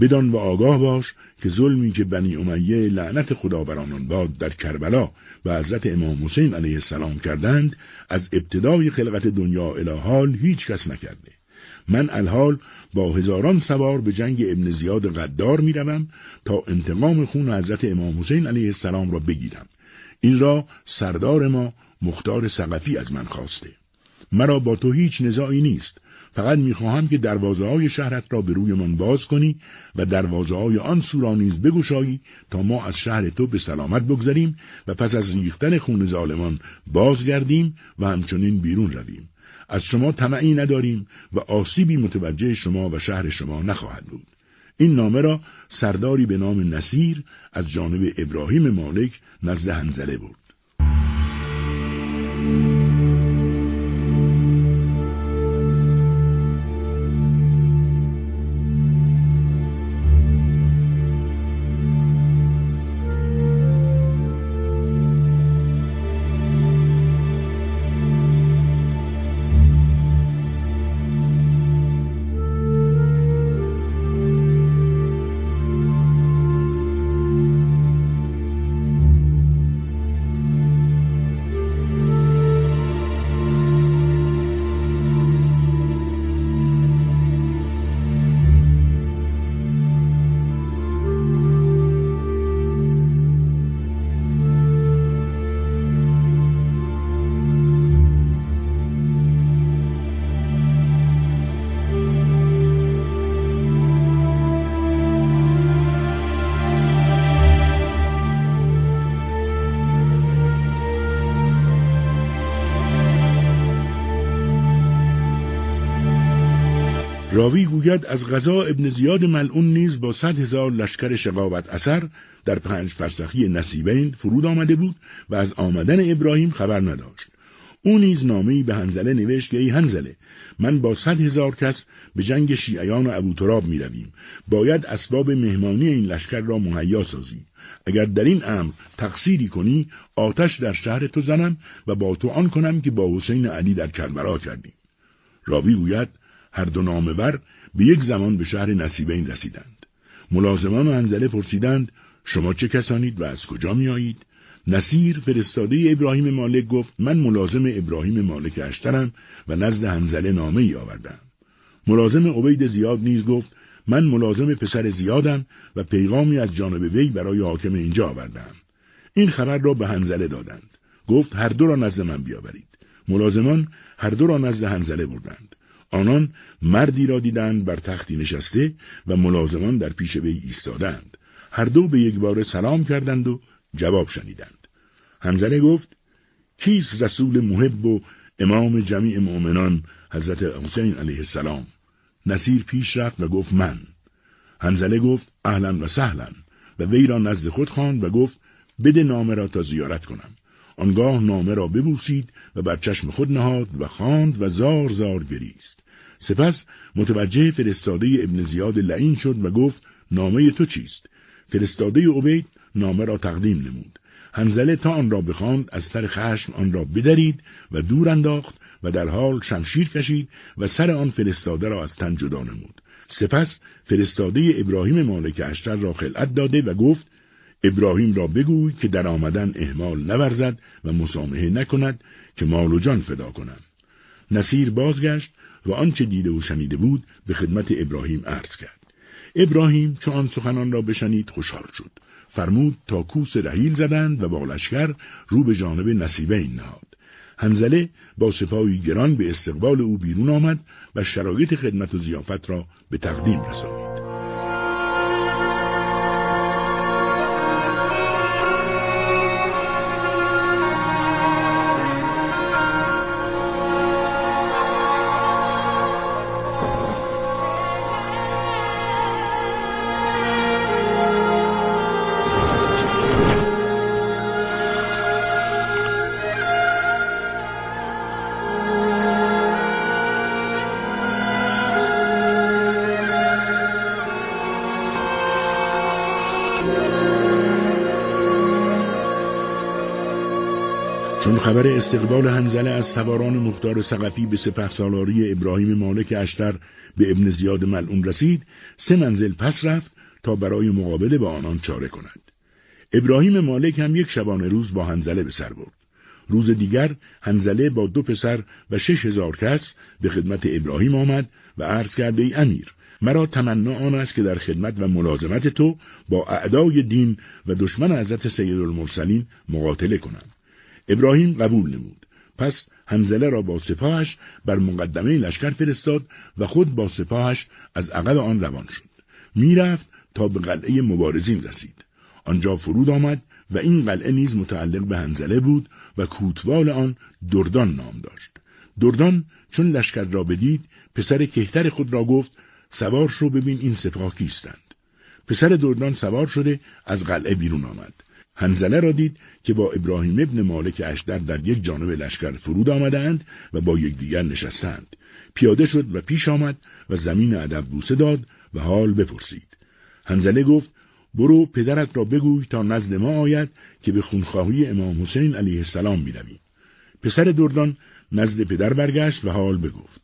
بدان و آگاه باش که ظلمی که بنی امیه لعنت خدا بر آنان باد در کربلا و حضرت امام حسین علیه السلام کردند، از ابتدای خلقت دنیا الی حال هیچ کس نکرده. من الحال با 1000 سوار به جنگ ابن زیاد غدار می روم تا انتقام خون حضرت امام حسین علیه السلام را بگیرم. این را سردار ما مختار ثقفی از من خواسته. مرا با تو هیچ نزاعی نیست، فقط میخواهم که دروازه های شهرت را به روی من باز کنی و دروازه های آن سو را نیز بگشایی تا ما از شهر تو به سلامت بگذریم و پس از ریختن خون ظالمان بازگردیم و همچنین بیرون رویم. از شما طمعی نداریم و آسیبی متوجه شما و شهر شما نخواهد بود. این نامه را سرداری به نام نصیر از جانب ابراهیم مالک نزد حنظله برد. راوی گوید از قضا ابن زیاد ملعون نیز با 100,000 لشکر شقاوت اثر در 5 فرسخی نصیبین فرود آمده بود و از آمدن ابراهیم خبر نداشت. او نیز نامه‌ای به حنظله نوشت که ای حنظله، من با 100,000 کس به جنگ شیعیان و ابوتراب می رویم. باید اسباب مهمانی این لشکر را مهیا سازی. اگر در این امر تقصیری کنی، آتش در شهر تو زنم و با تو آن کنم که با حسین علی در کربلا کردی. راوی گوید هر دو نامور به یک زمان به شهر نصیبین رسیدند. ملازمان حنظله پرسیدند شما چه کسانید و از کجا می آیید؟ نصیر فرستاده ابراهیم مالک گفت من ملازم ابراهیم مالک اشترم و نزد حنظله نامه ای آوردم. ملازم عبید زیاد نیز گفت من ملازم پسر زیادم و پیغامی از جانب وی برای حاکم اینجا آوردم. این خبر را به حنظله دادند. گفت هر دو را نزد من بیاورید. ملازمان هر دو را نزد حنظله بردند. آنان مردی را دیدند بر تختی نشسته و ملازمان در پیش وی ایستادند. هر دو به یک بار سلام کردند و جواب شنیدند. حنظله گفت کیست رسول محب و امام جمیع مؤمنان حضرت حسین علیه السلام؟ نصیر پیش رفت و گفت من. حنظله گفت اهلا و سهلا و وی را نزد خود خواند و گفت بده نامه را تا زیارت کنم. آنگاه نامه را ببوسید و بر چشم خود نهاد و خواند و زار زار گریست. سپس متوجه فرستاده ابن زیاد لعین شد و گفت نامه تو چیست؟ فرستاده عبید نامه را تقدیم نمود. حنظله تا آن را بخواند از سر خشم آن را بدرید و دور انداخت و در حال شمشیر کشید و سر آن فرستاده را از تن جدا نمود. سپس فرستاده ابراهیم مالک اشتر را خلعت داده و گفت ابراهیم را بگوی که در آمدن اهمال نورزد و مسامحه نکند که مال و جان فدا کنم. نصیر بازگشت و آنچه دیده و شنیده بود به خدمت ابراهیم عرض کرد. ابراهیم چون آن سخنان را بشنید خوشحال شد. فرمود تا کوس رحیل زدند و با لشکر رو به جانب نصیبین نهاد. حنظله با سپاهی گران به استقبال او بیرون آمد و شرایط خدمت و ضیافت را به تقدیم رساند. چون خبر استقبال حنظله از سواران مختار ثقفی به سپهسالاری ابراهیم مالک اشتر به ابن زیاد ملعون رسید، 3 منزل پس رفت تا برای مقابله با آنان چاره کند. ابراهیم مالک هم یک شبانه روز با حنظله به سر برد. روز دیگر حنظله با 2 پسر و 6000 کس به خدمت ابراهیم آمد و عرض کرد: ای امیر، مرا تمنا آن است که در خدمت و ملازمت تو با اعدای دین و دشمن حضرت سیدالمرسلین مقاتله کنم. ابراهیم قبول نمود. پس حنظله را با سپاهش بر مقدمه لشکر فرستاد و خود با سپاهش از عقب آن روان شد. میرفت تا به قلعه مبارزین رسید. آنجا فرود آمد و این قلعه نیز متعلق به حنظله بود و کوتوال آن دردان نام داشت. دردان چون لشکر را بدید، پسر کهتر خود را گفت: سوار شو ببین این سپاه کیستند. پسر دردان سوار شده از قلعه بیرون آمد. حنظله را دید که با ابراهیم ابن مالک اشتر در یک جانب لشکر فرود آمدند و با یکدیگر نشستند. پیاده شد و پیش آمد و زمین ادب بوسه داد و حال بپرسید. حنظله گفت: برو پدرت را بگوی تا نزد ما آید که به خونخواهی امام حسین علیه السلام می‌رویم. پسر دردان نزد پدر برگشت و حال بگفت.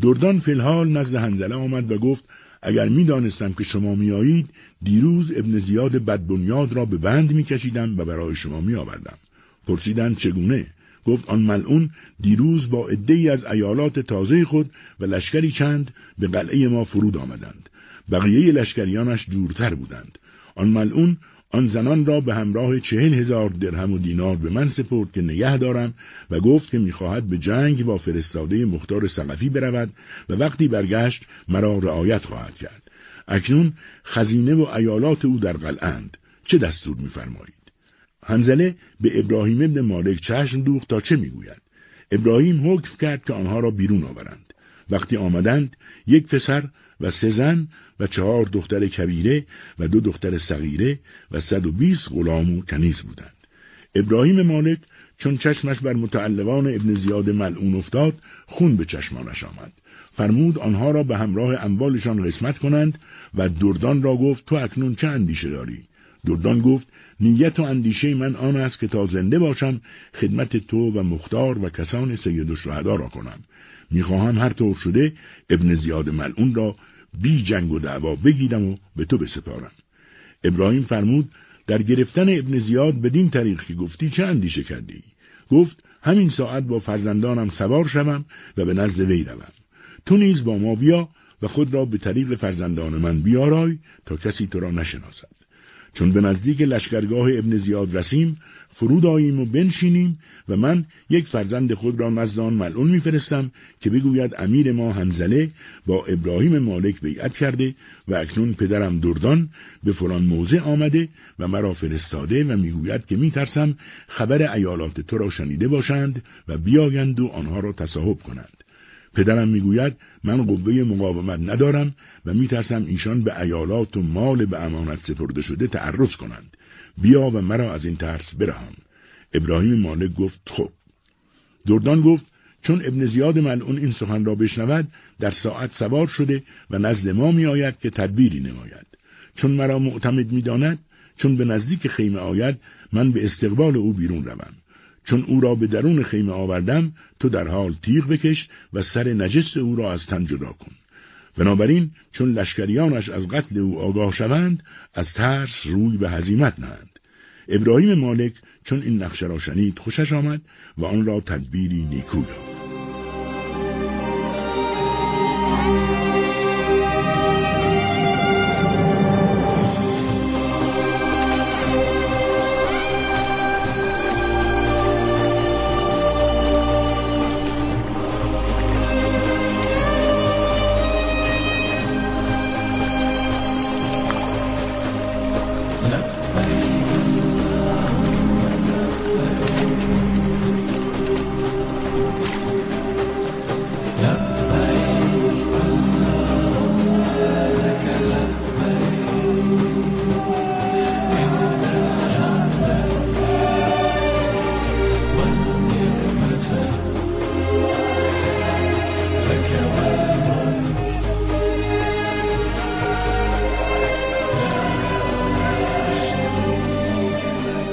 دردان فی‌الحال نزد حنظله آمد و گفت: اگر می‌دانستم که شما می‌آیید، دیروز ابن زیاد بدبنیاد را به بند می‌کشیدم و برای شما می‌آوردم. پرسیدند: چگونه؟ گفت: آن ملعون دیروز با عده‌ای از عیالات تازه خود و لشکری چند به قلعه ما فرود آمدند. بقیه لشکریانش جورتر بودند. آن ملعون آن زنان را به همراه 40,000 درهم و دینار به من سپرد که نگه دارم و گفت که میخواهد به جنگ با فرستاده مختار ثقفی برود و وقتی برگشت مرا رعایت خواهد کرد. اکنون خزینه و عیالات او در قلعه‌اند. چه دستور میفرمایید؟ حنظله به ابراهیم ابن مالک چشم دوخت تا چه میگوید. ابراهیم حکم کرد که آنها را بیرون آورند. وقتی آمدند، 1 پسر و 3 زن و 4 دختر کبیره و 2 دختر صغیره و 120 غلام و کنیز بودند. ابراهیم مالک چون چشمش بر متعلقان ابن زیاد ملعون افتاد، خون به چشمانش آمد. فرمود آنها را به همراه اموالشان قسمت کنند و دردان را گفت: تو اکنون چه اندیشه داری؟ دردان گفت: نیت و اندیشه من آن است که تا زنده باشم خدمت تو و مختار و کسان سیدالشهدا را کنم. میخواهم هر طور شده ابن زیاد ملعون را بی جنگ و دعوا بگیرم و به تو بسپارم. ابراهیم فرمود: در گرفتن ابن زیاد بدین طریق که گفتی چه اندیشه کردی؟ گفت: همین ساعت با فرزندانم سوار شوم و به نزد وی روم. تو نیز با ما بیا و خود را به طریق فرزندان من بیارای تا کسی تو را نشناسد. چون به نزدیک لشکرگاه ابن زیاد رسیم، فرود آییم و بنشینیم و من 1 فرزند خود را نزد آن ملعون میفرستم که بگوید امیر ما حنظله با ابراهیم مالک بیعت کرده و اکنون پدرم دردان به فلان موضع آمده و مرا فرستاده و میگوید که میترسم خبر عیالات تو را شنیده باشند و بیایند و آنها را تصاحب کنند. پدرم میگوید من قوه مقاومت ندارم و میترسم ایشان به عیالات و مال به امانت سپرده شده تعرض کنند. بیا و مرا از این ترس برهان. ابراهیم مالک گفت: خب. دردان گفت: چون ابن زیاد ملعون این سخن را بشنود، در ساعت سوار شده و نزد ما می آید که تدبیری نماید. چون مرا معتمد می داند، چون به نزدیک خیمه آید، من به استقبال او بیرون روم. چون او را به درون خیمه آوردم، تو در حال تیغ بکش و سر نجس او را از تن جدا کن. بنابراین چون لشکریانش از قتل او آگاه شوند، از ترس روی به هزیمت نهند. ابراهیم مالک چون این نقشه را شنید، خوشش آمد و آن را تدبیری نیکو یافت.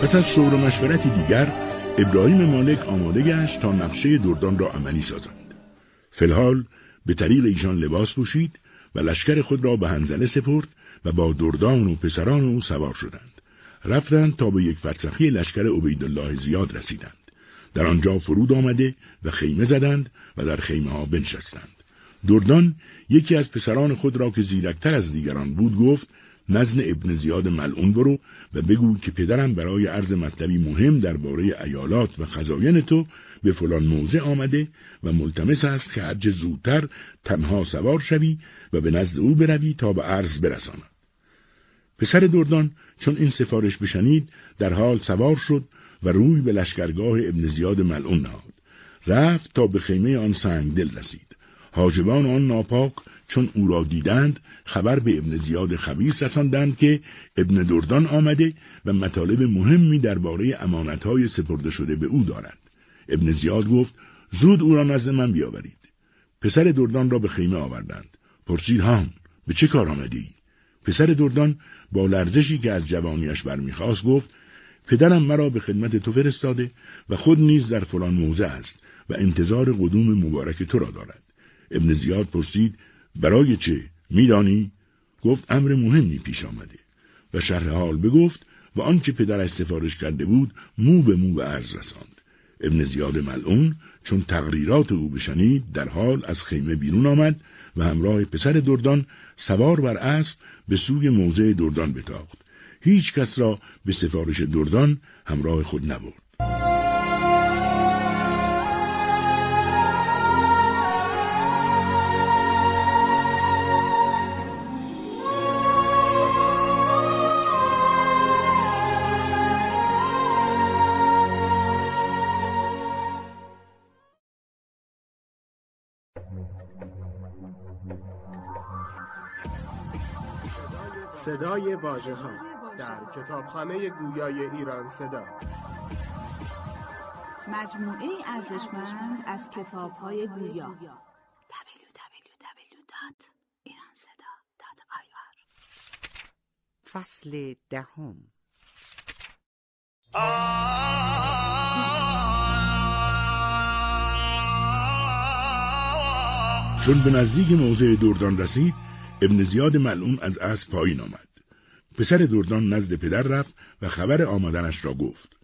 پس از شور و مشورتی دیگر ابراهیم مالک آماده گشت تا نقشه دردان را عملی سازند. فی‌الحال به طریق ایشان لباس پوشید و لشکر خود را به حنظله سپرد و با دردان و پسران او سوار شدند. رفتند تا به یک فرسخی لشکر عبیدالله زیاد رسیدند. در آنجا فرود آمده و خیمه زدند و در خیمه ها بنشستند. دردان یکی از پسران خود را که زیرکتر از دیگران بود گفت: نزد ابن زیاد ملعون برو و بگو که پدرم برای عرض مطلبی مهم درباره ایالات و خزاین تو به فلان موضع آمده و ملتمس است که هرچه زودتر تنها سوار شوی و به نزد او بروی تا به عرض برساند. پسر دردان چون این سفارش بشنید در حال سوار شد و روی به لشکرگاه ابن زیاد ملعون نهاد. رفت تا به خیمه آن سنگدل رسید. حاجبان آن ناپاک چون او را دیدند خبر به ابن زیاد خبیث رساندند که ابن دردان آمده و مطالب مهمی درباره امانت‌های سپرده شده به او دارد. ابن زیاد گفت: زود او را نزد من بیاورید. پسر دردان را به خیمه آوردند. پرسید: هان به چه کار آمدی؟ پسر دردان با لرزشی که از جوانیش برمیخواست گفت: پدرم مرا به خدمت تو فرستاده و خود نیز در فلان موضع است و انتظار قدوم مبارک تو را دارد. ابن زیاد پرسید: برای چه؟ میدانی؟ گفت: امر مهمی پیش آمده. و شرح حال بگفت و آنچه پدرش سفارش کرده بود مو به مو به عرض رساند. ابن زیاد ملعون چون تقریرات او بشنید در حال از خیمه بیرون آمد و همراه پسر دردان سوار بر اسب به سوی موضع دردان بتاخت. هیچ کس را به سفارش دردان همراه خود نبرد. صدای واژه‌ها در کتابخانه گویای ایران صدا، مجموعه ارزشمند از کتاب‌های گویا. www.iranseda.ir. فصل دهم. چون به نزدیک موضع دردان رسید، ابن زیاد ملعون از اسب پایین آمد. پسر دردان نزد پدر رفت و خبر آمدنش را گفت.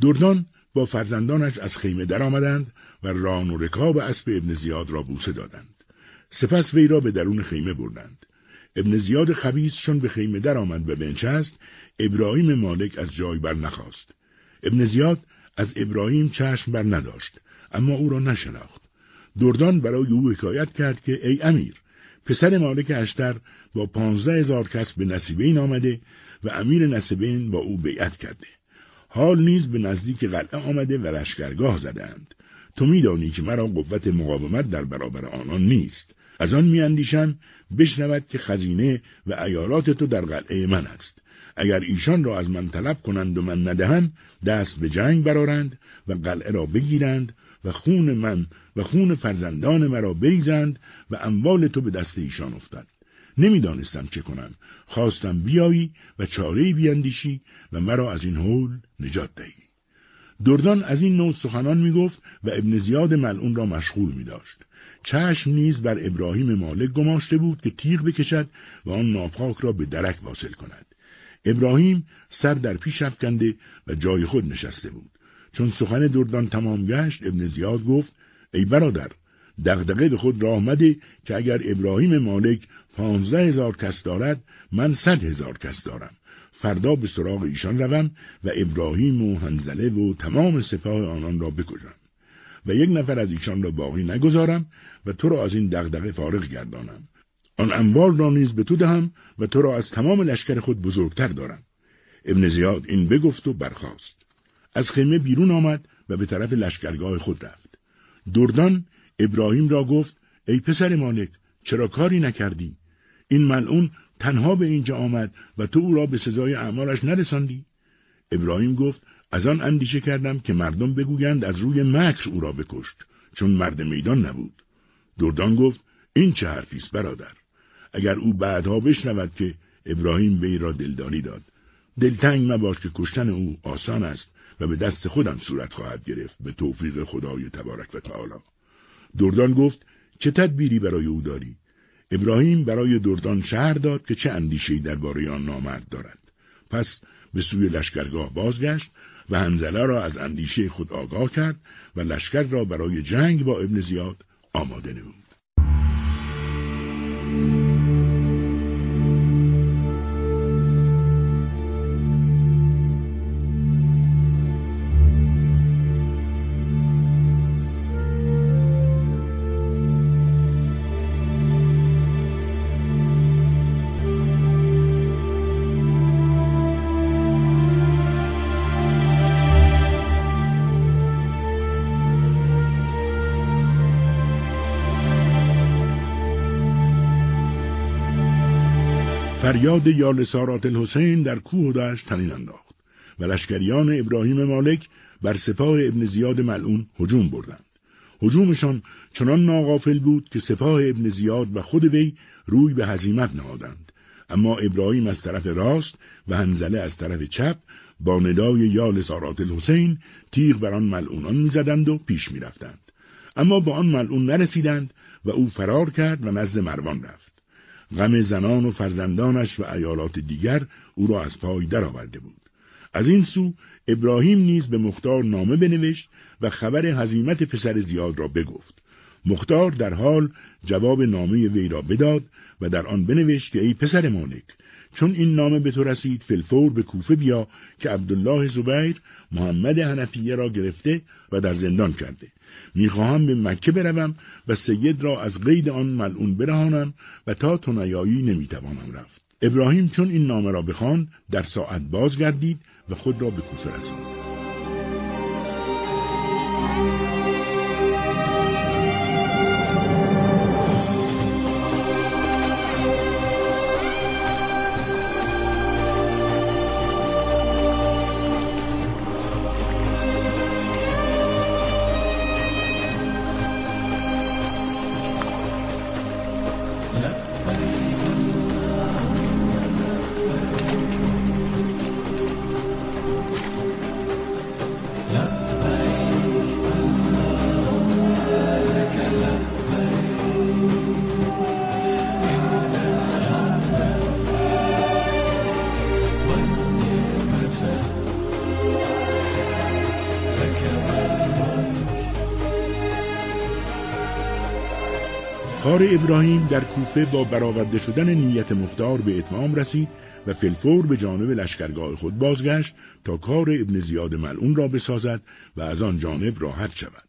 دردان با فرزندانش از خیمه در آمدند و ران و رکاب اسب ابن زیاد را بوسه دادند. سپس وی را به درون خیمه بردند. ابن زیاد خبیث چون به خیمه در آمد و بنشست، ابراهیم مالک از جای بر نخاست. ابن زیاد از ابراهیم چشم بر نداشت، اما او را نشناخت. دردان برای او حکایت کرد که ای امیر، پسر مالک اشتر با 15,000 کس به نصیبین آمده و امیر نصیبین با او بیعت کرده. حال نیز به نزدیک قلعه آمده و لشکرگاه زدند. تو میدانی که مرا قوت مقاومت در برابر آنان نیست. از آن میاندیشم بشنود که خزینه و ایالات تو در قلعه من است. اگر ایشان را از من طلب کنند و من ندهم، دست به جنگ برآورند و قلعه را بگیرند و خون من و خون فرزندان مرا بریزند و اموال تو به دست ایشان افتد. نمیدانستم چه کنم. خواستم بیایی و چاره‌ای بیاندیشی و مرا از این هول نجات دهی. دردان از این نوع سخنان میگفت و ابن زیاد ملعون را مشغول می‌داشت. چشم نیز بر ابراهیم مالک گماشته بود که تیغ بکشد و آن ناپاک را به درک واصل کند. ابراهیم سر در پیش افکنده و جای خود نشسته بود. چون سخن دردان تمام گشت، ابن زیاد گفت: ای برادر، دغدغه به خود راه مده که اگر ابراهیم مالک 15,000 کس دارد، من 100,000 کس دارم. فردا به سراغ ایشان روم و ابراهیم و حنظله و تمام سپاه آنان را بکشم و یک نفر از ایشان را باقی نگذارم و تو را از این دغدغه فارغ گردانم. آن اموال را نیز به تو دهم و تو را از تمام لشکر خود بزرگتر دارم. ابن زیاد این بگفت و برخاست. از خیمه بیرون آمد و به طرف لشکرگاه خود رفت. دردان ابراهیم را گفت: ای پسر مالک، چرا کاری نکردی؟ این ملعون تنها به اینجا آمد و تو او را به سزای اعمالش نرساندی؟ ابراهیم گفت: از آن اندیشه کردم که مردم بگویند از روی مکر او را بکشت، چون مرد میدان نبود. دردان گفت: این چه حرفی است برادر؟ اگر او بعدها بشنود که ابراهیم وی را دلداری داد. دلتنگ مباش که کشتن او آسان است و به دست خودم صورت خواهد گرفت به توفیق خدای تبارک و تعالی. دردان گفت چه تدبیری برای او داری؟ ابراهیم برای دردان شهر داد که چه اندیشه‌ای درباره آن نامرد دارد. پس به سوی لشکرگاه بازگشت و حنظله را از اندیشه خود آگاه کرد و لشکر را برای جنگ با ابن زیاد آماده نمود. فریاد یا لسارات الحسین در کوه و دشت تنین انداخت و لشکریان ابراهیم مالک بر سپاه ابن زیاد ملعون هجوم بردند. هجومشان چنان ناغافل بود که سپاه ابن زیاد و خود وی روی به هزیمت نهادند، اما ابراهیم از طرف راست و حنظله از طرف چپ با ندای یا لسارات الحسین تیغ بر آن ملعونان می‌زدند و پیش می‌رفتند، اما با آن ملعون نرسیدند و او فرار کرد و نزد مروان رفت. غم زنان و فرزندانش و عیالات دیگر او را از پای درآورده بود. از این سو ابراهیم نیز به مختار نامه بنوشت و خبر هزیمت پسر زیاد را بگفت. مختار در حال جواب نامه وی را بداد و در آن بنوشت که ای پسر مالک، چون این نامه به تو رسید فلفور به کوفه بیا که عبدالله زبیر محمد حنفیه را گرفته و در زندان کرده. میخواهم به مکه بروم و سید را از قید آن ملعون برهانم و تا تنیایی نمیتوانم رفت. ابراهیم چون این نامه را بخواند در ساعت بازگردید و خود را به کوفه رساند. کار ابراهیم در کوفه با برآورده شدن نیت مختار به اتمام رسید و فلفور به جانب لشکرگاه خود بازگشت تا کار ابن زیاد ملعون را بسازد و از آن جانب راحت شود.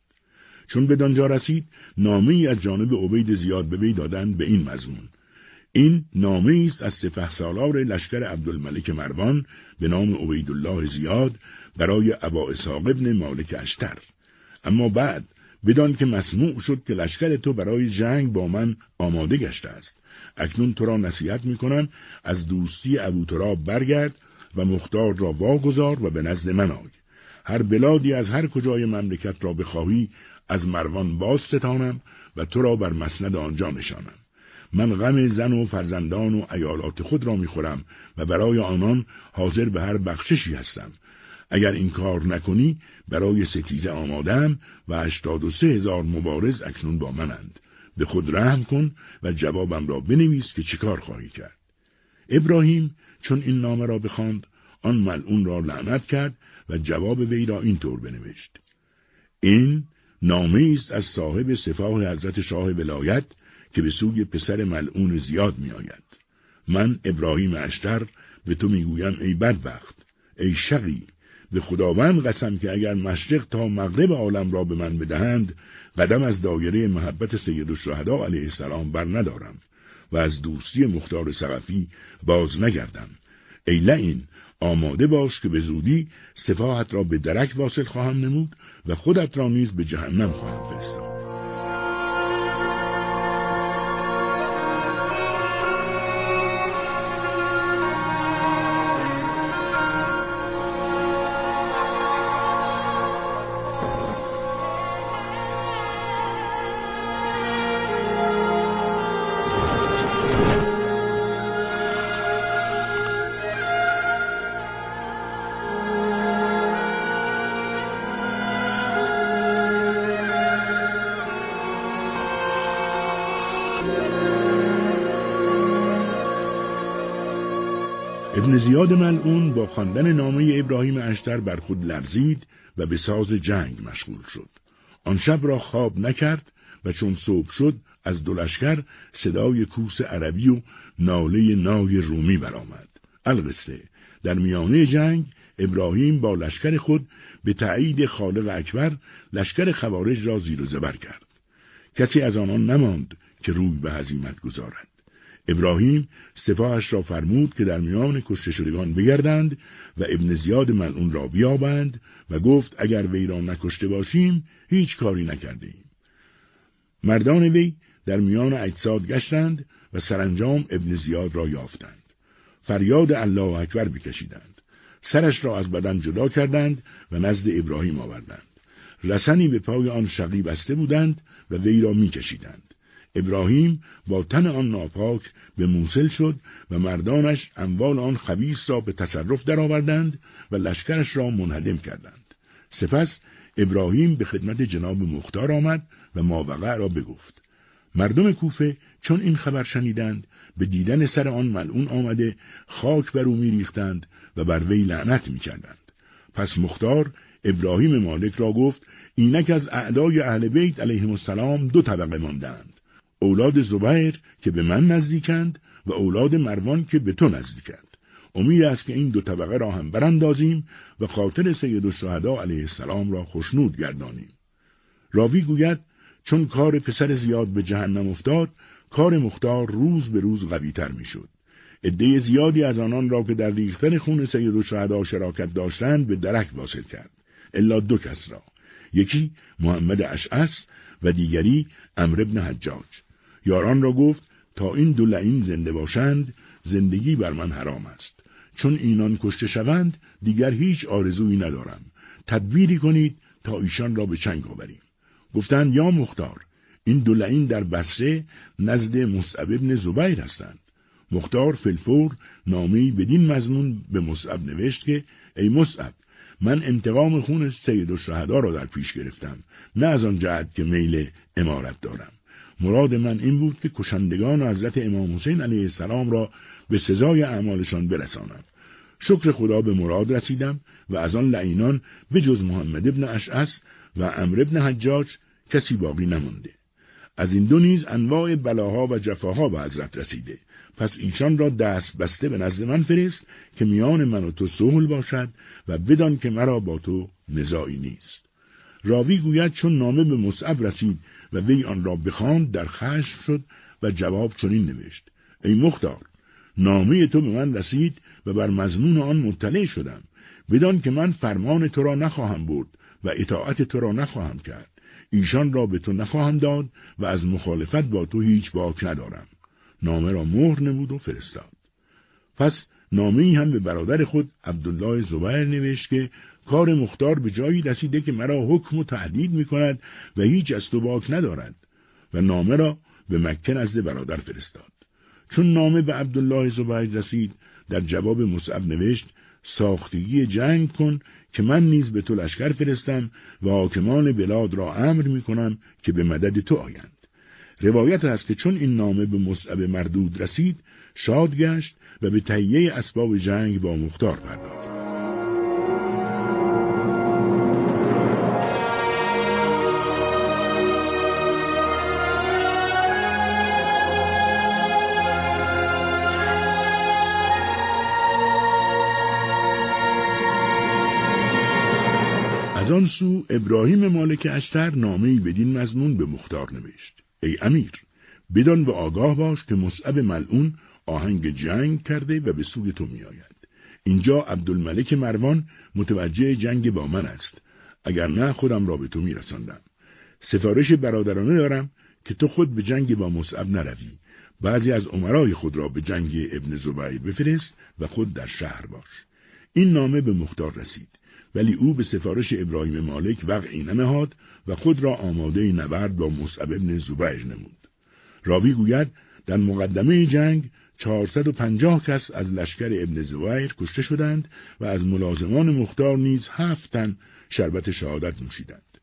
چون به دانجا رسید نامه‌ای از جانب عبید زیاد به وی دادند به این مضمون: این نامه‌ای است از سپه سالار لشکر عبدالملک مروان به نام عبید الله زیاد برای ابا اسحاق ابن مالک اشتر، اما بعد بدان که مسموع شد که لشکر تو برای جنگ با من آماده گشته است. اکنون تو را نصیحت می کنم از دوستی ابوتراب برگرد و مختار را واگذار و به نزد من آی. هر بلادی از هر کجای مملکت را بخواهی از مروان باز ستانم و تو را بر مسند آنجا نشانم. من غم زن و فرزندان و عیالات خود را می خورم و برای آنان حاضر به هر بخششی هستم. اگر این کار نکنی برای ستیزه آمادم و 83,000 مبارز اکنون با منند. به خود رحم کن و جوابم را بنویس که چیکار خواهی کرد. ابراهیم چون این نامه را بخواند آن ملعون را لعنت کرد و جواب وی را اینطور بنوشت: این نامه است از صاحب سپاه حضرت شاه ولایت که به سوی پسر ملعون زیاد می آید. من ابراهیم اشتر به تو می گویم ای بدبخت، ای شقی، به خداوند قسم که اگر مشرق تا مغرب عالم را به من بدهند قدم از دایره محبت سید الشهدا علیه السلام بر ندارم و از دوستی مختار ثقفی باز نگردم. ای لعین، آماده باش که به زودی سپاهت را به درک واصل خواهم نمود و خودت را نیز به جهنم خواهم فرستاد. ابن زیاد ملعون با خواندن نامه ابراهیم اشتر بر خود لرزید و به ساز جنگ مشغول شد. آن شب را خواب نکرد و چون صبح شد از دو لشکر صدای کوس عربی و ناله نای رومی برآمد. القصه در میانه جنگ ابراهیم با لشکر خود به تأیید خالق اکبر لشکر خوارج را زیر و زبر کرد. کسی از آنان نماند که روی به هزیمت گذارد. ابراهیم سپاهش را فرمود که در میان کشته شدگان بگردند و ابن زیاد ملعون را بیابند و گفت اگر وی را نکشته باشیم هیچ کاری نکردیم. مردان وی در میان اجساد گشتند و سرانجام ابن زیاد را یافتند. فریاد الله اکبر بکشیدند. سرش را از بدن جدا کردند و نزد ابراهیم آوردند. رسنی به پای آن شقی بسته بودند و وی را می کشیدند. ابراهیم با تن آن ناپاک به موصل شد و مردانش اموال آن خبیث را به تصرف درآوردند و لشکرش را منهدم کردند. سپس ابراهیم به خدمت جناب مختار آمد و ماوقع را بگفت. مردم کوفه چون این خبر شنیدند به دیدن سر آن ملعون آمده خاک بر او می‌ریختند و بر وی لعنت می‌کردند. پس مختار ابراهیم مالک را گفت اینک از اعدای اهل بیت علیهم السلام دو طبقه ماندند. اولاد زبیر که به من نزدیکند و اولاد مروان که به تو نزدیکند. امید است که این دو طبقه را هم براندازیم و خاطر سید الشهدا علیه السلام را خوشنود گردانیم. راوی گوید چون کار پسر زیاد به جهنم افتاد کار مختار روز به روز قوی تر می شد. عده زیادی از آنان را که در ریختن خون سید الشهدا شراکت داشتند به درک واصل کرد. الا دو کس را. یکی محمد اشعث و دیگری عمرو بن حجاج. یاران را گفت تا این دو لعین زنده باشند زندگی بر من حرام است. چون اینان کشته شوند دیگر هیچ آرزویی ندارم. تدبیری کنید تا ایشان را به چنگ آوریم. گفتند یا مختار این دو لعین در بصره نزد مصعب بن زبیر هستند. مختار فلفور نامه‌ای بدین مضمون به مصعب نوشت که ای مصعب من انتقام خون سید الشهدا را در پیش گرفتم، نه از آن جهت که میل امارت دارم. مراد من این بود که کشندگان حضرت امام حسین علیه السلام را به سزای اعمالشان برسانم. شکر خدا به مراد رسیدم و از آن لعینان به جز محمد ابن اشعث و عمرو بن حجاج کسی باقی نمانده. از این دو نیز انواع بلاها و جفاها به حضرت رسیده. پس ایشان را دست بسته به نزد من فرست که میان من و تو صلح باشد و بدان که مرا با تو نزاعی نیست. راوی گوید چون نامه به مصعب رسید و وی آن را بخواند در خشم شد و جواب چنین نوشت: ای مختار نامه تو به من رسید و بر مضمون آن مطلع شدم. بدان که من فرمان تو را نخواهم برد و اطاعت تو را نخواهم کرد. ایشان را به تو نخواهم داد و از مخالفت با تو هیچ باک ندارم. نامه را مهر نمود و فرستاد. پس نامه‌ای هم به برادر خود عبدالله زبیر نوشت که کار مختار به جایی رسیده که مرا حکم و تهدید می کند و هیچ از تو باک ندارد و نامه را به مکه نزد برادر فرستاد. چون نامه به عبدالله زبیر رسید در جواب مصعب نوشت ساختگی جنگ کن که من نیز به تو لشکر فرستم و حاکمان بلاد را امر می کنم که به مدد تو آیند. روایت هست که چون این نامه به مصعب مردود رسید شاد گشت و به تهیه اسباب جنگ با مختار پرداخت. از آن سو ابراهیم مالک اشتر نامه‌ای بدین مضمون به مختار نوشت: ای امیر بدان و آگاه باش که مصعب ملعون آهنگ جنگ کرده و به سوی تو می آید. اینجا عبدالملک مروان متوجه جنگ با من است. اگر نه خودم را به تو می رساندم. سفارش برادرانه دارم که تو خود به جنگ با مصعب نروی. بعضی از عمرای خود را به جنگ ابن زبیر بفرست و خود در شهر باش. این نامه به مختار رسید ولی او به سفارش ابراهیم مالک وقعی ننهاد و خود را آماده نبرد با مصعب بن زبیر نمود. راوی گوید در مقدمه جنگ 450 کس از لشکر ابن زبیر کشته شدند و از ملازمان مختار نیز 7 تن شربت شهادت نوشیدند.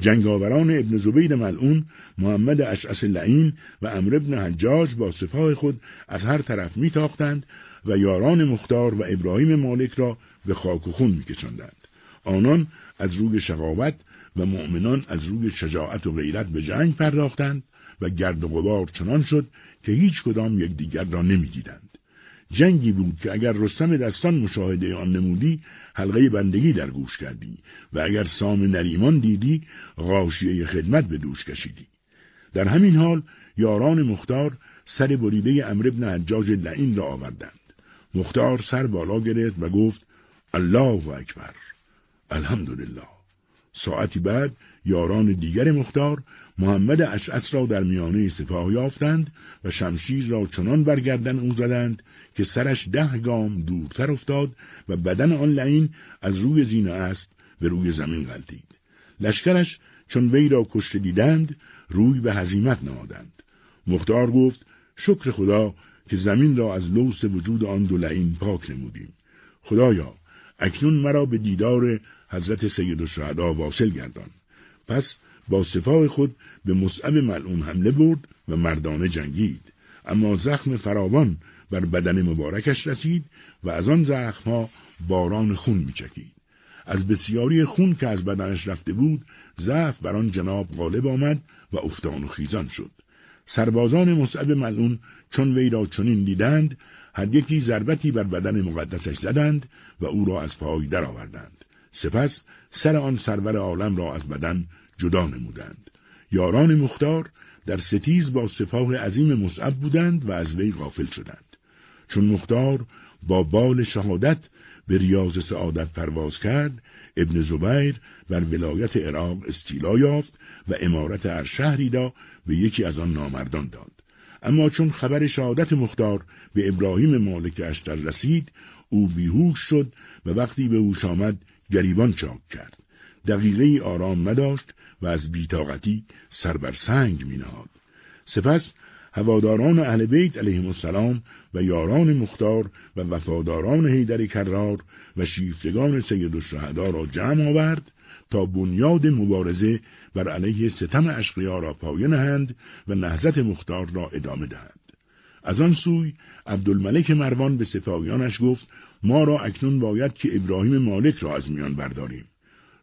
جنگاوران ابن زبید ملعون، محمد اشعث لعین و عمرو بن حجاج با سپاه خود از هر طرف میتاختند و یاران مختار و ابراهیم مالک را به خاک و خون میکشاندند. آنان از روی شقاوت و مؤمنان از روی شجاعت و غیرت به جنگ پرداختند و گرد و غبار چنان شد که هیچ کدام یک دیگر را نمیدیدند. جنگی بود که اگر رستم دستان مشاهده آن نمودی، حلقه بندگی در گوش کردی و اگر سام نریمان دیدی، غاشیه خدمت به دوش کشیدی. در همین حال یاران مختار سر بریده عمرو بن حجاج لعین را آوردند. مختار سر بالا گرفت و گفت: الله اکبر، الحمدلله. ساعتی بعد یاران دیگر مختار محمد اشعث را در میانه سپاه یافتند و شمشیر را چنان برگردن او زدند که سرش 10 گام دورتر افتاد و بدن آن لعین از روی زین اسب به روی زمین غلتید. لشکرش چون وی را کشته دیدند، روی به هزیمت نهادند. مختار گفت: شکر خدا که زمین را از لوث وجود آن دو لعین پاک نمودیم. خدایا، اکنون مرا به دیدار حضرت سیدالشهدا واصل گردان. پس با سپاه خود به مصعب ملعون حمله برد و مردانه جنگید، اما زخم فراوان بر بدن مبارکش رسید و از آن زخمها باران خون میچکید. از بسیاری خون که از بدنش رفته بود، ضعف بر آن جناب غالب آمد و افتان و خیزان شد. سربازان مصعب ملعون چون وی را چنین دیدند، هر یکی ضربتی بر بدن مقدسش زدند و او را از پای درآوردند. سپس سر آن سرور عالم را از بدن جدا نمودند. یاران مختار در ستیز با سپاه عظیم مصعب بودند و از وی غافل شدند. چون مختار با بال شهادت به ریاض سعادت پرواز کرد، ابن زبیر بر ولایت عراق استیلا یافت و امارت هر شهری را به یکی از آن نامردان داد. اما چون خبر شهادت مختار به ابراهیم مالک اشتر رسید، او بیهوش شد و وقتی به هوش آمد گریبان چاک کرد. دقیقه‌ای آرام نداشت و از بی‌طاقتی سر بر سنگ می‌نهاد. سپس هواداران اهل بیت علیهم السلام و یاران مختار و وفاداران حیدر کرار و شیفتگان سیدالشهدا را جمع آورد تا بنیاد مبارزه بر علیه ستم اشقیا را پایه نهند و نهضت مختار را ادامه دهند. از آن سوی عبدالملک مروان به سپاهیانش گفت: ما را اکنون باید که ابراهیم مالک را از میان برداریم.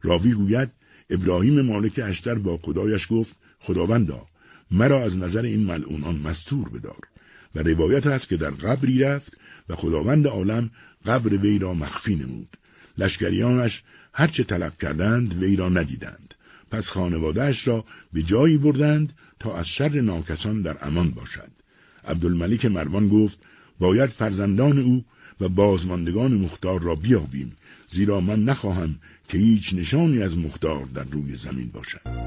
راوی گوید: ابراهیم مالک اشتر با خدایش گفت: خداوندا، مرا از نظر این ملعونان مستور بدار. و روایت است که در قبری رفت و خداوند عالم قبر وی را مخفی نمود. لشکریانش هرچه طلب کردند وی را ندیدند. پس خانوادهش را به جایی بردند تا از شر ناکسان در امان باشد. عبدالملک مروان گفت: باید فرزندان او و بازماندگان مختار را بیابیم، زیرا من نخواهم که هیچ نشانی از مختار در روی زمین باشد.